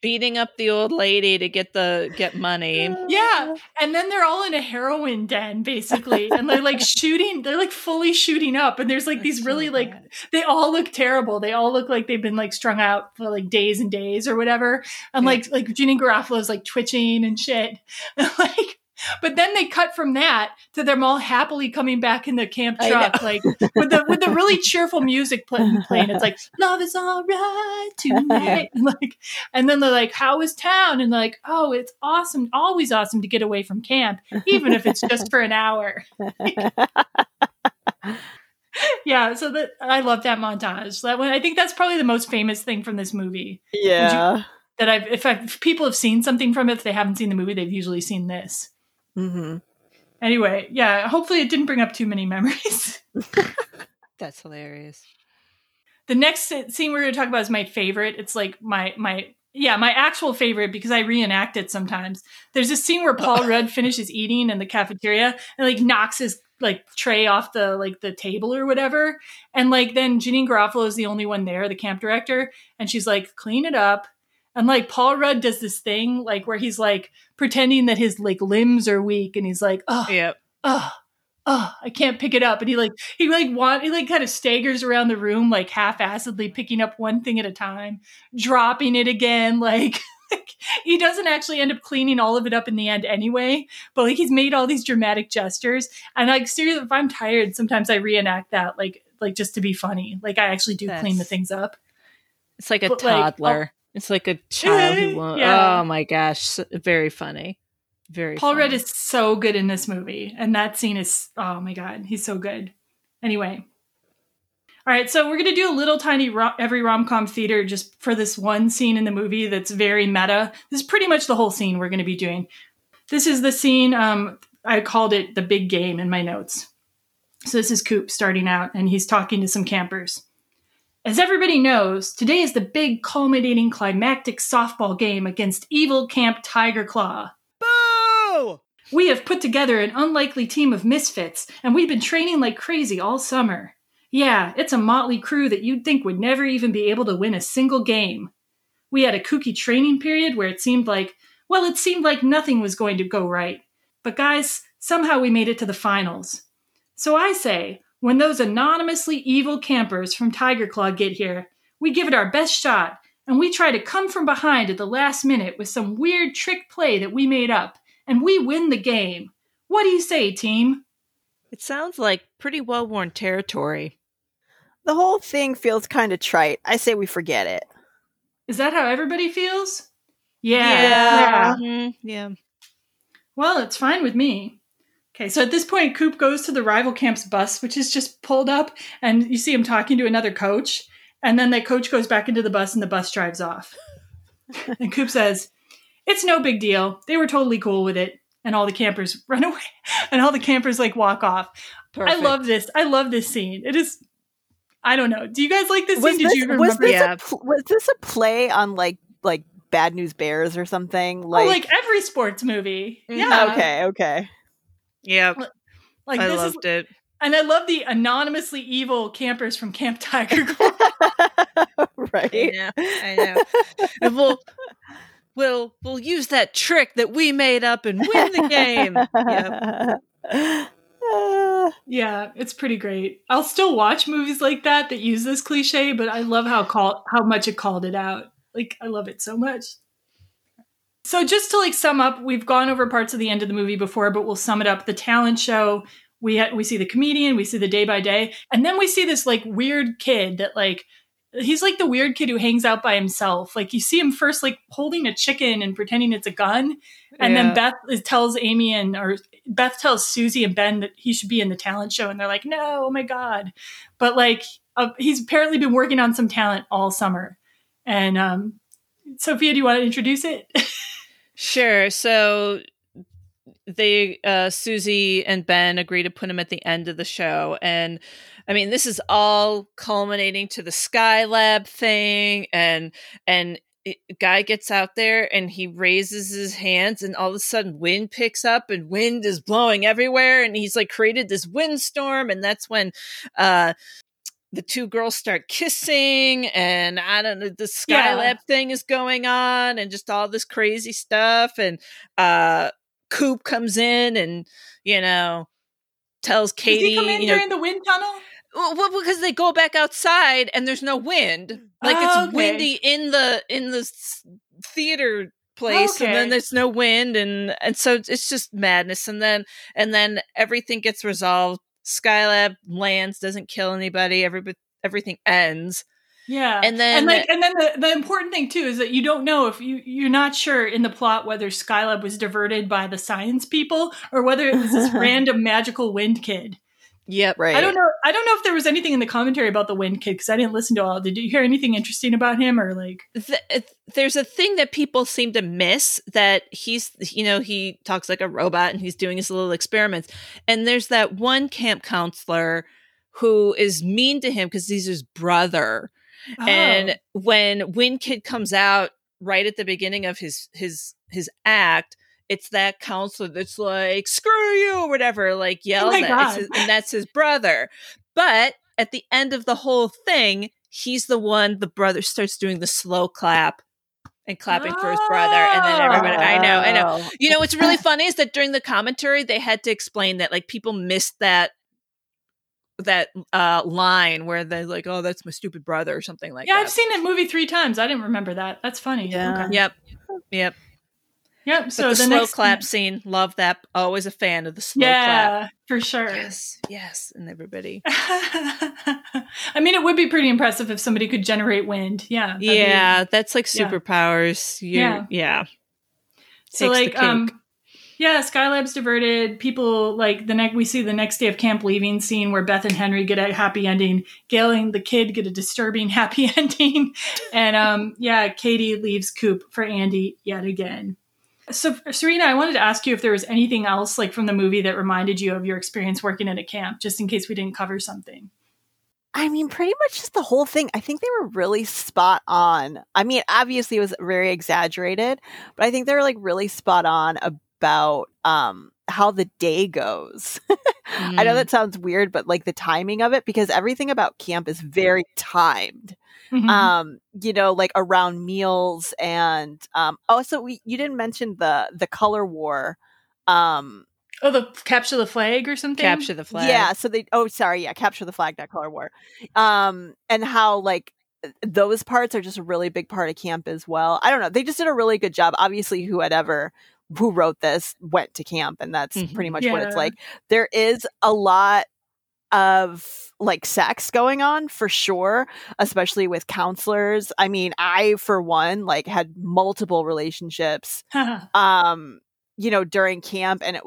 Beating up the old lady to get money. Yeah. And then they're all in a heroin den basically. And they're like fully shooting up. And there's like these really like, they all look terrible. They all look like they've been like strung out for like days and days or whatever. And like Janeane Garofalo's like twitching and shit. Like, but then they cut from that to them all happily coming back in the camp truck, like with the really cheerful music playing. It's like love is all right tonight, and like, and then they're like, "How is town?" And like, "Oh, it's awesome, always awesome to get away from camp, even if it's just for an hour." Yeah, so I love that montage. That one, I think that's probably the most famous thing from this movie. Yeah, if people have seen something from it, if they haven't seen the movie, they've usually seen this. Mm-hmm. Anyway, yeah, hopefully it didn't bring up too many memories. That's hilarious. The next scene we're going to talk about is my favorite. It's like my actual favorite because I reenact it sometimes. There's this scene where Paul Rudd finishes eating in the cafeteria and like knocks his like tray off the like the table or whatever, and like then Janeane Garofalo is the only one there, the camp director, and she's like, "Clean it up." And like Paul Rudd does this thing like where he's like pretending that his like limbs are weak, and he's like, I can't pick it up. And he kind of staggers around the room like half-assedly picking up one thing at a time, dropping it again. Like he doesn't actually end up cleaning all of it up in the end anyway, but like he's made all these dramatic gestures. And like seriously, if I'm tired, sometimes I reenact that like just to be funny. Like I actually do clean the things up. It's like a toddler. It's like a child who won't. Yeah. Oh my gosh. Very funny. Very Paul funny. Rudd is so good in this movie. And that scene is, oh my God, he's so good. Anyway. All right. So we're going to do a little tiny every rom-com theater just for this one scene in the movie that's very meta. This is pretty much the whole scene we're going to be doing. This is the scene. I called it the big game in my notes. So this is Coop starting out and he's talking to some campers. As everybody knows, today is the big culminating climactic softball game against evil Camp Tiger Claw. Boo! We have put together an unlikely team of misfits, and we've been training like crazy all summer. Yeah, it's a motley crew that you'd think would never even be able to win a single game. we had a kooky training period where it seemed like nothing was going to go right. But guys, somehow we made it to the finals. So I say, when those anonymously evil campers from Tiger Claw get here, we give it our best shot, and we try to come from behind at the last minute with some weird trick play that we made up, and we win the game. What do you say, team? It sounds like pretty well-worn territory. The whole thing feels kind of trite. I say we forget it. Is that how everybody feels? Yeah. Mm-hmm. Yeah. Well, it's fine with me. Okay, so at this point, Coop goes to the rival camp's bus, which is just pulled up, and you see him talking to another coach, and then the coach goes back into the bus, and the bus drives off. And Coop says, "It's no big deal. They were totally cool with it." And all the campers run away, and all the campers, like, walk off. Perfect. I love this. I love this scene. It is... I don't know. Do you guys like this scene? Did you remember? Was this a play on like Bad News Bears or something? Like, oh, like every sports movie. Mm-hmm. Yeah. Okay. Yeah. Like I loved it. And I love the anonymously evil campers from Camp Tiger Claw. Right. I know. And we'll use that trick that we made up and win the game. Yep. Yeah, it's pretty great. I'll still watch movies like that use this cliche, but I love how much it called it out. Like, I love it so much. So just to sum up, we've gone over parts of the end of the movie before, but we'll sum it up. The talent show, we see the comedian, we see the day by day, and then we see this weird kid that he's the weird kid who hangs out by himself. Like, you see him first holding a chicken and pretending it's a gun. And then Beth tells Susie and Ben that he should be in the talent show. And they're like, no, oh my God. But he's apparently been working on some talent all summer. And Sophia, do you want to introduce it? Sure. So they, Susie and Ben agree to put him at the end of the show. And I mean, this is all culminating to the Skylab thing, and guy gets out there and he raises his hands, and all of a sudden wind picks up and wind is blowing everywhere, and he's created this windstorm, and that's when the two girls start kissing, and I don't know, the Skylab thing is going on, and just all this crazy stuff, and Coop comes in and tells Katie. Did he come in during the wind tunnel? Well, because they go back outside and there's no wind. It's windy in the theater place, and then there's no wind, and so it's just madness. And then everything gets resolved. Skylab lands, doesn't kill anybody. Everything ends. Yeah, and then the important thing too is that you don't know if you're not sure in the plot whether Skylab was diverted by the science people or whether it was this random magical wind kid. Yep, right. I don't know if there was anything in the commentary about the Wind Kid, because I didn't listen to all. Did you hear anything interesting about him, or There's a thing that people seem to miss, that he's, he talks like a robot and he's doing his little experiments. And there's that one camp counselor who is mean to him because he's his brother. Oh. And when Wind Kid comes out right at the beginning of his act, it's that counselor that's like, screw you, or whatever, yells at him. And that's his brother. But at the end of the whole thing, he's the one, the brother starts doing the slow clap and clapping for his brother. And then everybody, I know. What's really funny is that during the commentary, they had to explain that, people missed that line where they're like, oh, that's my stupid brother, or something that. Yeah, I've seen that movie 3 times. I didn't remember that. That's funny. Yeah. Okay. Yep. So the slow clap scene, love that. Always a fan of the slow clap. Yeah, for sure. Yes, and everybody. I mean, it would be pretty impressive if somebody could generate wind. Yeah. Yeah, that's superpowers. Yeah. So Skylab's diverted. People we see the next day of camp leaving scene where Beth and Henry get a happy ending. Gail and the kid get a disturbing happy ending, and Katie leaves Coop for Andy yet again. So, Serena, I wanted to ask you if there was anything else from the movie that reminded you of your experience working at a camp, just in case we didn't cover something. I mean, pretty much just the whole thing. I think they were really spot on. I mean, obviously it was very exaggerated, but I think they were really spot on about how the day goes. I know that sounds weird, but like the timing of it, because everything about camp is very timed, you know, like around meals and, also you didn't mention the color war, oh, the capture the flag or something? Capture the flag. Yeah. So they, capture the flag, not color war. And how like those parts are just a really big part of camp as well. I don't know. They just did a really good job. Obviously, who wrote this went to camp, and that's pretty much what it's like. There is a lot of like sex going on for sure, especially with counselors. I mean, I, for one, like had multiple relationships, you know, during camp, and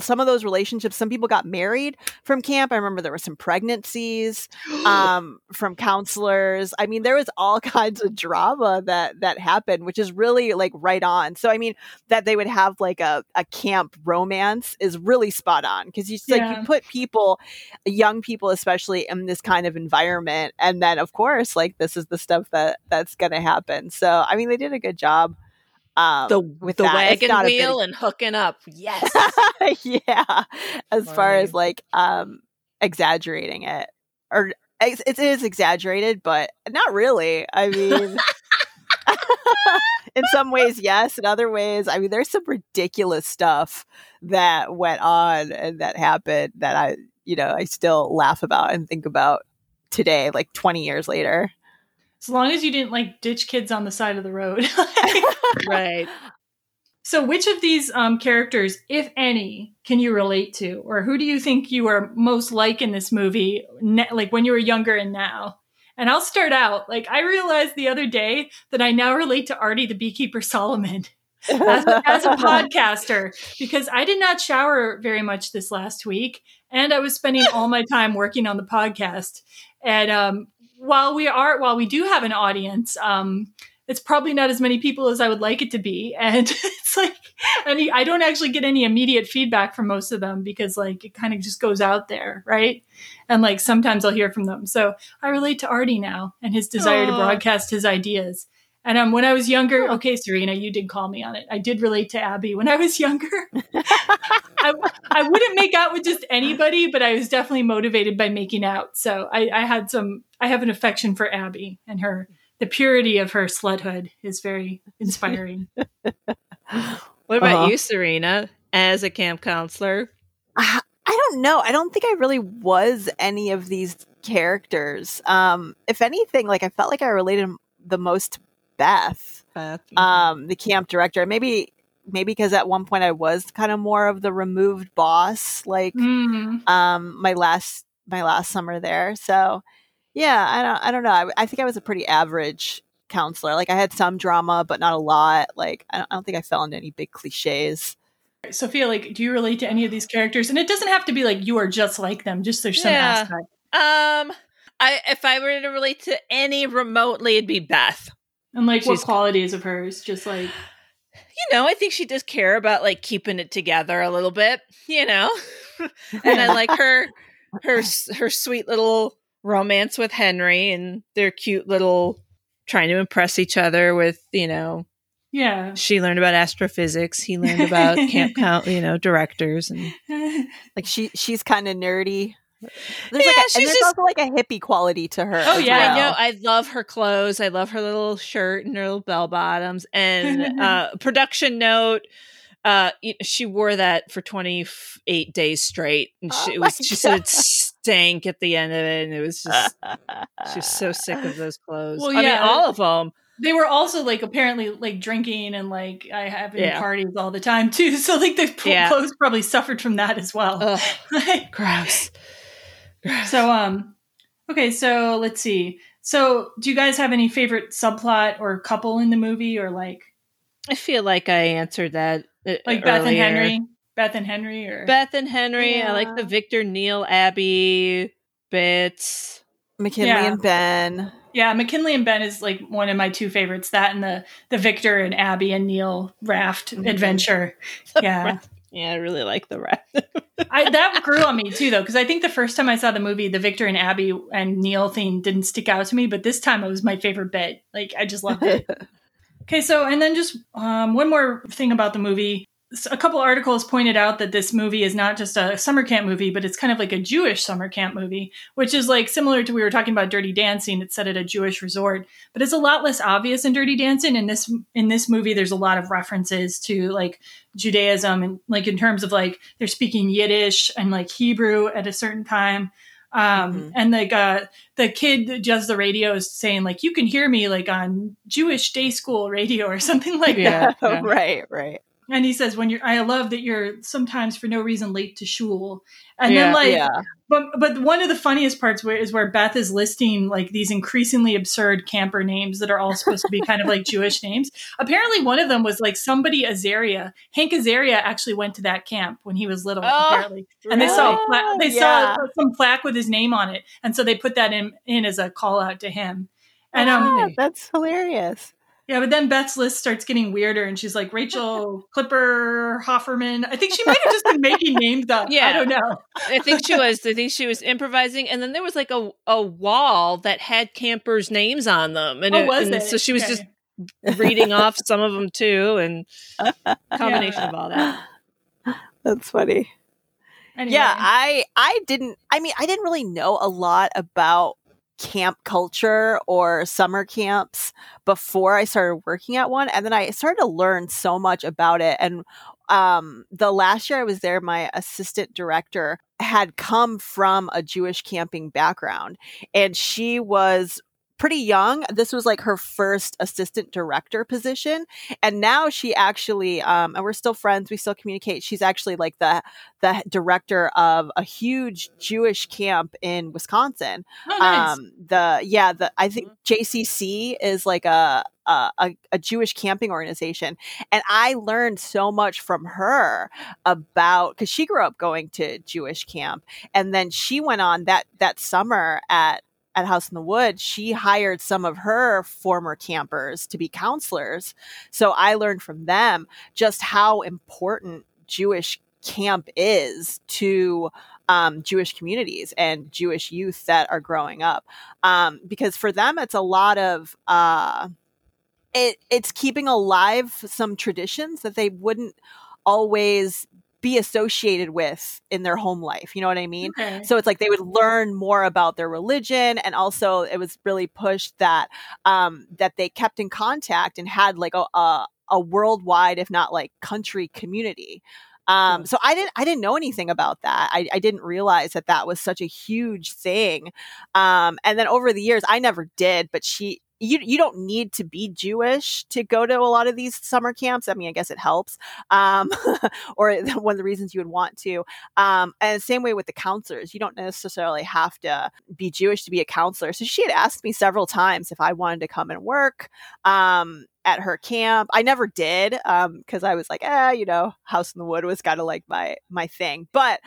some of those relationships, some people got married from camp. I remember there were some pregnancies from counselors. I mean, there was all kinds of drama that happened, which is really like right on. So I mean, that they would have like a camp romance is really spot on, because you just, like you put people, young people especially, in this kind of environment, and then of course like this is the stuff that's gonna happen. So I mean, they did a good job. With the wagon wheel and hooking up. Yes. Yeah. As far as like exaggerating it, or it is exaggerated, but not really. I mean, in some ways, yes. In other ways, I mean, there's some ridiculous stuff that went on and that happened that I still laugh about and think about today, like 20 years later. As long as you didn't like ditch kids on the side of the road. Right. So which of these characters, if any, can you relate to? Or who do you think you are most like in this movie, like when you were younger and now? And I'll start out. Like, I realized the other day that I now relate to Artie the Beekeeper Solomon as a podcaster, because I did not shower very much this last week. And I was spending all my time working on the podcast. And, while we do have an audience, it's probably not as many people as I would like it to be. And it's like, I don't actually get any immediate feedback from most of them, because like it kind of just goes out there. Right. And like, sometimes I'll hear from them. So I relate to Artie now and his desire to broadcast his ideas. And when I was younger, okay, Serena, you did call me on it. I did relate to Abby when I was younger. I wouldn't make out with just anybody, but I was definitely motivated by making out. So I have an affection for Abby, and the purity of her sluthood is very inspiring. What about you, Serena, as a camp counselor? I don't know. I don't think I really was any of these characters. If anything, like I felt like I related the most to Beth, the camp director, maybe because at one point I was kind of more of the removed boss, like my last summer there. So yeah, I don't know. I think I was a pretty average counselor. Like I had some drama, but not a lot. Like I don't think I fell into any big cliches. Sophia, like, do you relate to any of these characters? And it doesn't have to be like you are just like them. Just there's some aspect. If I were to relate to any remotely, it'd be Beth. And like what qualities of hers, just like, you know, I think she does care about like keeping it together a little bit, you know, and I like her sweet little romance with Henry and their cute little trying to impress each other with, you know, she learned about astrophysics. He learned about you know, directors, and like she's kind of nerdy. There's also like a hippie quality to her. Oh yeah, well. I know. I love her clothes. I love her little shirt and her little bell bottoms. And production note: she wore that for 28 days straight, and she said it stank at the end of it, and it was just she's so sick of those clothes. Well, I mean, all of them. They were also like apparently like drinking and like I having parties all the time too. So like the clothes probably suffered from that as well. Like, gross. So, okay, so let's see. So do you guys have any favorite subplot or couple in the movie, or like? I feel like I answered that. Like Beth and Henry. Yeah. I like the Victor, Neil, Abby bits. McKinley and Ben. Yeah, McKinley and Ben is like one of my two favorites. That and the Victor and Abby and Neil raft adventure. Yeah, I really like the raft. That grew on me too, though, because I think the first time I saw the movie, the Victor and Abby and Neil thing didn't stick out to me, but this time it was my favorite bit. Like, I just loved it. Okay, so, and then just one more thing about the movie. a couple articles pointed out that this movie is not just a summer camp movie, but it's kind of like a Jewish summer camp movie, which is like similar to, we were talking about Dirty Dancing. It's set at a Jewish resort, but it's a lot less obvious in Dirty Dancing. In this movie, there's a lot of references to like Judaism, and like in terms of like they're speaking Yiddish and like Hebrew at a certain time. And like the kid that does the radio is saying like, you can hear me like on Jewish day school radio or something like that. Yeah. Right, right. And he says, I love that you're sometimes for no reason late to shul. And then like, but one of the funniest parts is where Beth is listing like these increasingly absurd camper names that are all supposed to be kind of like Jewish names. Apparently one of them was like somebody Azaria. Hank Azaria actually went to that camp when he was little, apparently. And really? They saw saw some plaque with his name on it. And so they put that in as a call out to him. And that's hilarious. Yeah, but then Beth's list starts getting weirder, and she's like Rachel Clipper Hofferman. I think she might have just been making names up. Yeah, I don't know. I think she was improvising, and then there was like a wall that had campers' names on them, so she was just reading off some of them too, and a combination of all that. That's funny. Anyway. Yeah, I didn't really know a lot about camp culture or summer camps before I started working at one. And then I started to learn so much about it. And the last year I was there, my assistant director had come from a Jewish camping background, and she was pretty young. This was like her first assistant director position. And now she actually, and we're still friends, we still communicate. She's actually like the director of a huge Jewish camp in Wisconsin. Oh, nice. I think JCC is like a Jewish camping organization. And I learned so much from her because she grew up going to Jewish camp. And then she went on that summer at House in the Wood, she hired some of her former campers to be counselors. So I learned from them just how important Jewish camp is to Jewish communities and Jewish youth that are growing up. Because for them, it's a lot of... It's keeping alive some traditions that they wouldn't always be associated with in their home life. You know what I mean? Okay. So it's like they would learn more about their religion. And also it was really pushed that they kept in contact and had like a worldwide, if not like country community. So I didn't know anything about that. I didn't realize that was such a huge thing. And then over the years, I never did, but you don't need to be Jewish to go to a lot of these summer camps. I mean, I guess it helps, or one of the reasons you would want to. And the same way with the counselors, you don't necessarily have to be Jewish to be a counselor. So she had asked me several times if I wanted to come and work at her camp. I never did because I was like, House in the Wood was kind of like my thing. But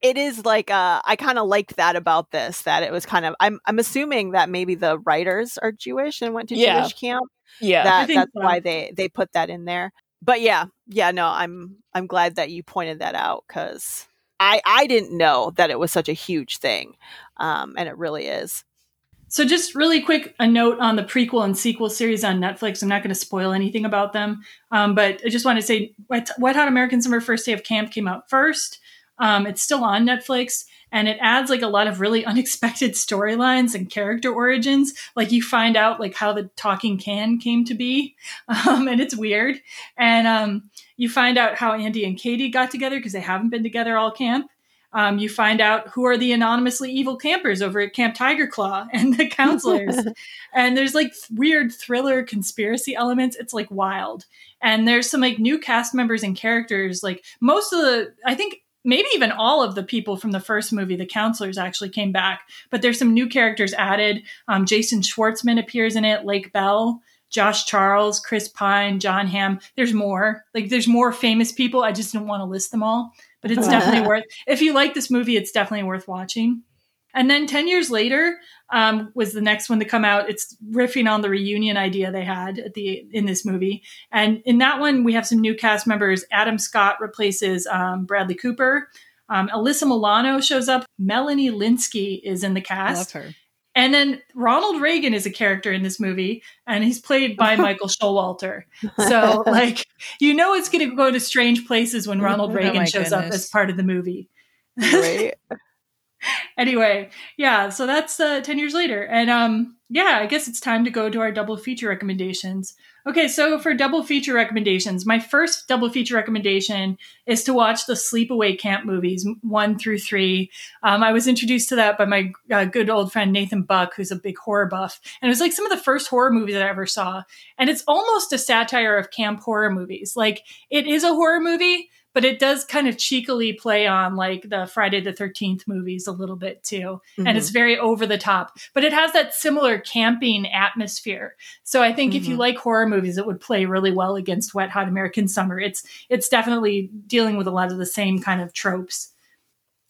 it is like, I kind of liked that about this, that it was kind of, I'm assuming that maybe the writers are Jewish and went to Jewish camp. Yeah. That's why they put that in there. But I'm glad that you pointed that out, because I didn't know that it was such a huge thing. And it really is. So just really quick, a note on the prequel and sequel series on Netflix. I'm not going to spoil anything about them. But I just want to say Wet Hot American Summer First Day of Camp came out first. It's still on Netflix, and it adds like a lot of really unexpected storylines and character origins. Like you find out like how the talking can came to be. And it's weird. And, you find out how Andy and Katie got together, cause they haven't been together all camp. You find out who are the anonymously evil campers over at Camp Tiger Claw and the counselors. And there's like weird thriller conspiracy elements. It's like wild. And there's some like new cast members and characters. Like most of maybe even all of the people from the first movie, the counselors, actually came back, but there's some new characters added. Jason Schwartzman appears in it, Lake Bell, Josh Charles, Chris Pine, John Hamm. There's more. Like there's more famous people. I just didn't want to list them all, but it's definitely worth, if you like this movie, it's definitely worth watching. And then 10 years later was the next one to come out. It's riffing on the reunion idea they had in this movie. And in that one, we have some new cast members. Adam Scott replaces Bradley Cooper. Alyssa Milano shows up. Melanie Linsky is in the cast. Love her. And then Ronald Reagan is a character in this movie, and he's played by Michael Showalter. So, like, you know it's going to go to strange places when Ronald Reagan shows up as part of the movie. Right. Anyway, yeah, so that's 10 years later. And yeah, I guess it's time to go to our double feature recommendations. Okay, so for double feature recommendations, my first double feature recommendation is to watch the Sleepaway Camp movies 1 through 3. I was introduced to that by my good old friend Nathan Buck, who's a big horror buff. And it was like some of the first horror movies that I ever saw. And it's almost a satire of camp horror movies. Like, it is a horror movie, but it does kind of cheekily play on like the Friday the 13th movies a little bit too. Mm-hmm. And it's very over the top, but it has that similar camping atmosphere. So I think if you like horror movies, it would play really well against Wet Hot American Summer. It's definitely dealing with a lot of the same kind of tropes.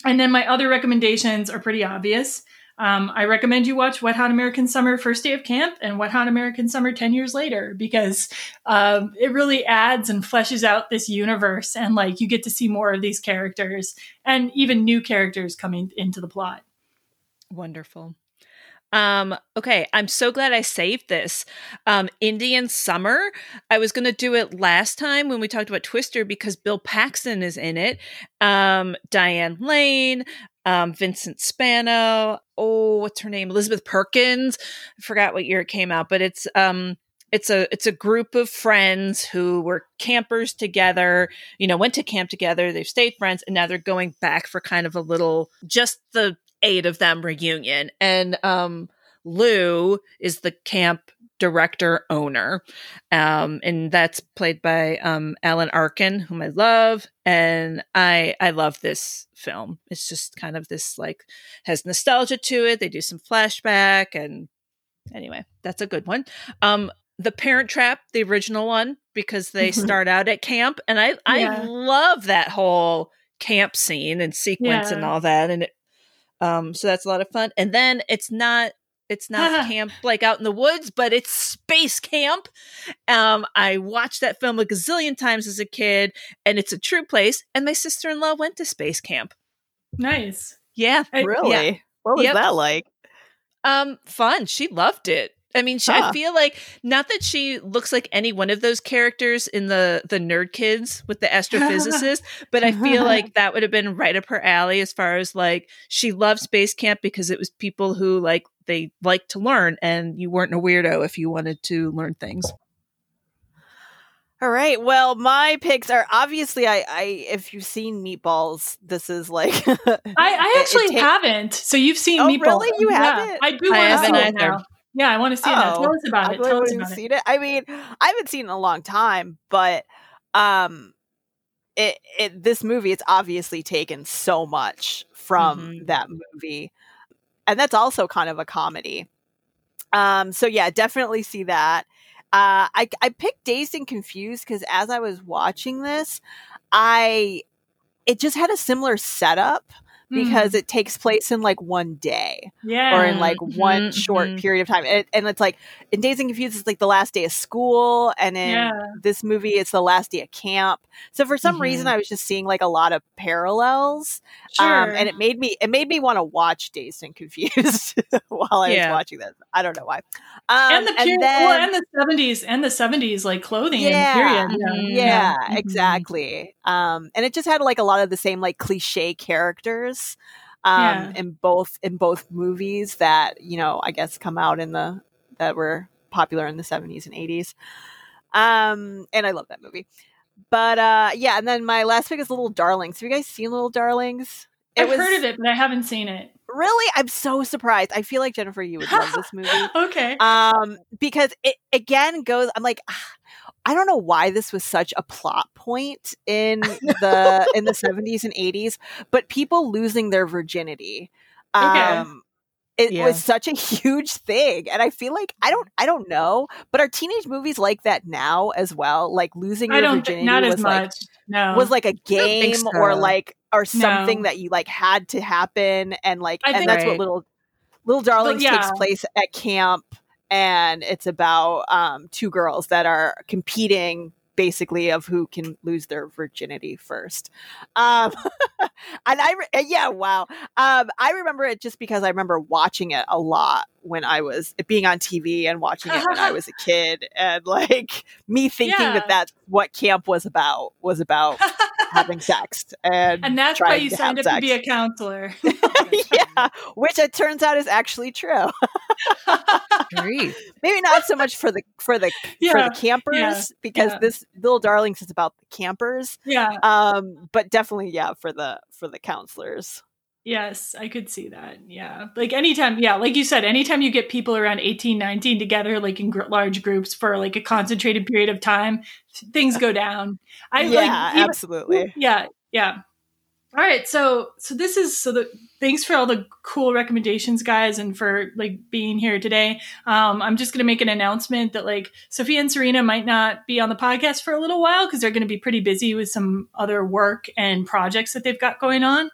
And then my other recommendations are pretty obvious. I recommend you watch Wet Hot American Summer First Day of Camp and Wet Hot American Summer 10 Years Later, because it really adds and fleshes out this universe, and like you get to see more of these characters and even new characters coming into the plot. Wonderful. Okay, I'm so glad I saved this. Indian Summer. I was going to do it last time when we talked about Twister because Bill Paxton is in it. Diane Lane, Vincent Spano. Oh, what's her name? Elizabeth Perkins. I forgot what year it came out, but it's a group of friends who were campers together, you know, went to camp together. They've stayed friends, and now they're going back for kind of a little, just the 8 of them reunion. And Lou is the camp director owner. And that's played by Alan Arkin, whom I love. And I love this film. It's just kind of this, like, has nostalgia to it. They do some flashback, and anyway, that's a good one. The Parent Trap, the original one, because they start out at camp, and I love that whole camp scene and sequence and all that. And it, so that's a lot of fun. And then it's not camp like out in the woods, but it's space camp. I watched that film a gazillion times as a kid, and it's a true place. And my sister-in-law went to space camp. Nice. Yeah. Really? Yeah. What was that like? Fun. She loved it. I mean, I feel like, not that she looks like any one of those characters in the Nerd Kids with the astrophysicist, but I feel like that would have been right up her alley as far as, like, she loved space camp because it was people who, like, they like to learn, and you weren't a weirdo if you wanted to learn things. All right. Well, my picks are obviously, I if you've seen Meatballs, this is like I actually haven't. So you've seen Meatballs? Really? You haven't? I do want to see it now. Yeah, I want to see that. Tell us about it. Tell us about it. I mean, I haven't seen it in a long time, but this movie, it's obviously taken so much from that movie. And that's also kind of a comedy. So yeah, definitely see that. I picked Dazed and Confused because as I was watching this, it just had a similar setup because it takes place in like one day or in like one short period of time. And it's like in Dazed and Confused, it's like the last day of school. And in this movie, it's the last day of camp. So for some reason, I was just seeing like a lot of parallels. And it made me want to watch Dazed and Confused while I was watching this. I don't know why. And the 70s like clothing and period. Exactly. And it just had like a lot of the same like cliche characters. In both movies that, you know, I guess come out that were popular in the 70s and 80s. And I love that movie. But and then my last pick is Little Darlings. Have you guys seen Little Darlings? I've heard of it, but I haven't seen it. Really? I'm so surprised. I feel like, Jennifer, you would love this movie. Okay. Because it again goes, I'm like, I don't know why this was such a plot point in the 70s and 80s, but people losing their virginity. It was such a huge thing. And I feel like I don't know, but are teenage movies like that now as well? Like losing your virginity was like a game or something that you like had to happen, and like that's what Little Darlings takes place at camp, and it's about 2 girls that are competing basically of who can lose their virginity first. I remember it just because I remember watching it a lot when I was being on TV and watching it when I was a kid, and like me thinking that that's what camp was about having sex, and that's why you signed up to be a counselor. Yeah, which it turns out is actually true. Maybe not so much for the campers because this Little Darlings is about the campers. Yeah, but definitely for the counselors. Yes, I could see that. Yeah. Like anytime, like you said, anytime you get people around 18, 19 together, like in large groups for like a concentrated period of time, things go down. Absolutely. Yeah. Yeah. All right. So thanks for all the cool recommendations, guys, and for like being here today. I'm just going to make an announcement that like Sophia and Serena might not be on the podcast for a little while because they're going to be pretty busy with some other work and projects that they've got going on.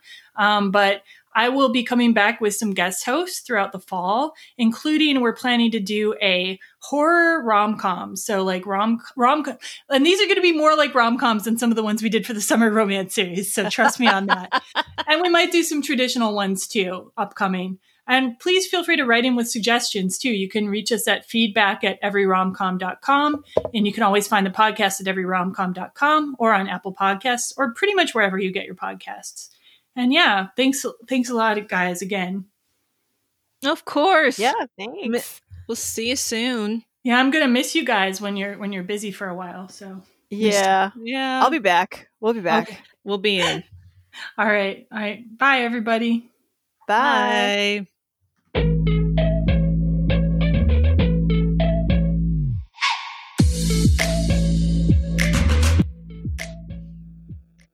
But I will be coming back with some guest hosts throughout the fall, including we're planning to do a horror rom-com. So like rom-com, and these are going to be more like rom-coms than some of the ones we did for the summer romance series. So trust me on that. And we might do some traditional ones too, upcoming. And please feel free to write in with suggestions too. You can reach us at feedback@everyromcom.com. And you can always find the podcast at everyromcom.com or on Apple Podcasts or pretty much wherever you get your podcasts. And yeah, thanks a lot, guys, again. Of course. Yeah, thanks. We'll see you soon. Yeah, I'm gonna miss you guys when you're busy for a while. So yeah, I'll be back. We'll be back. Okay. We'll be in. All right. Bye, everybody. Bye.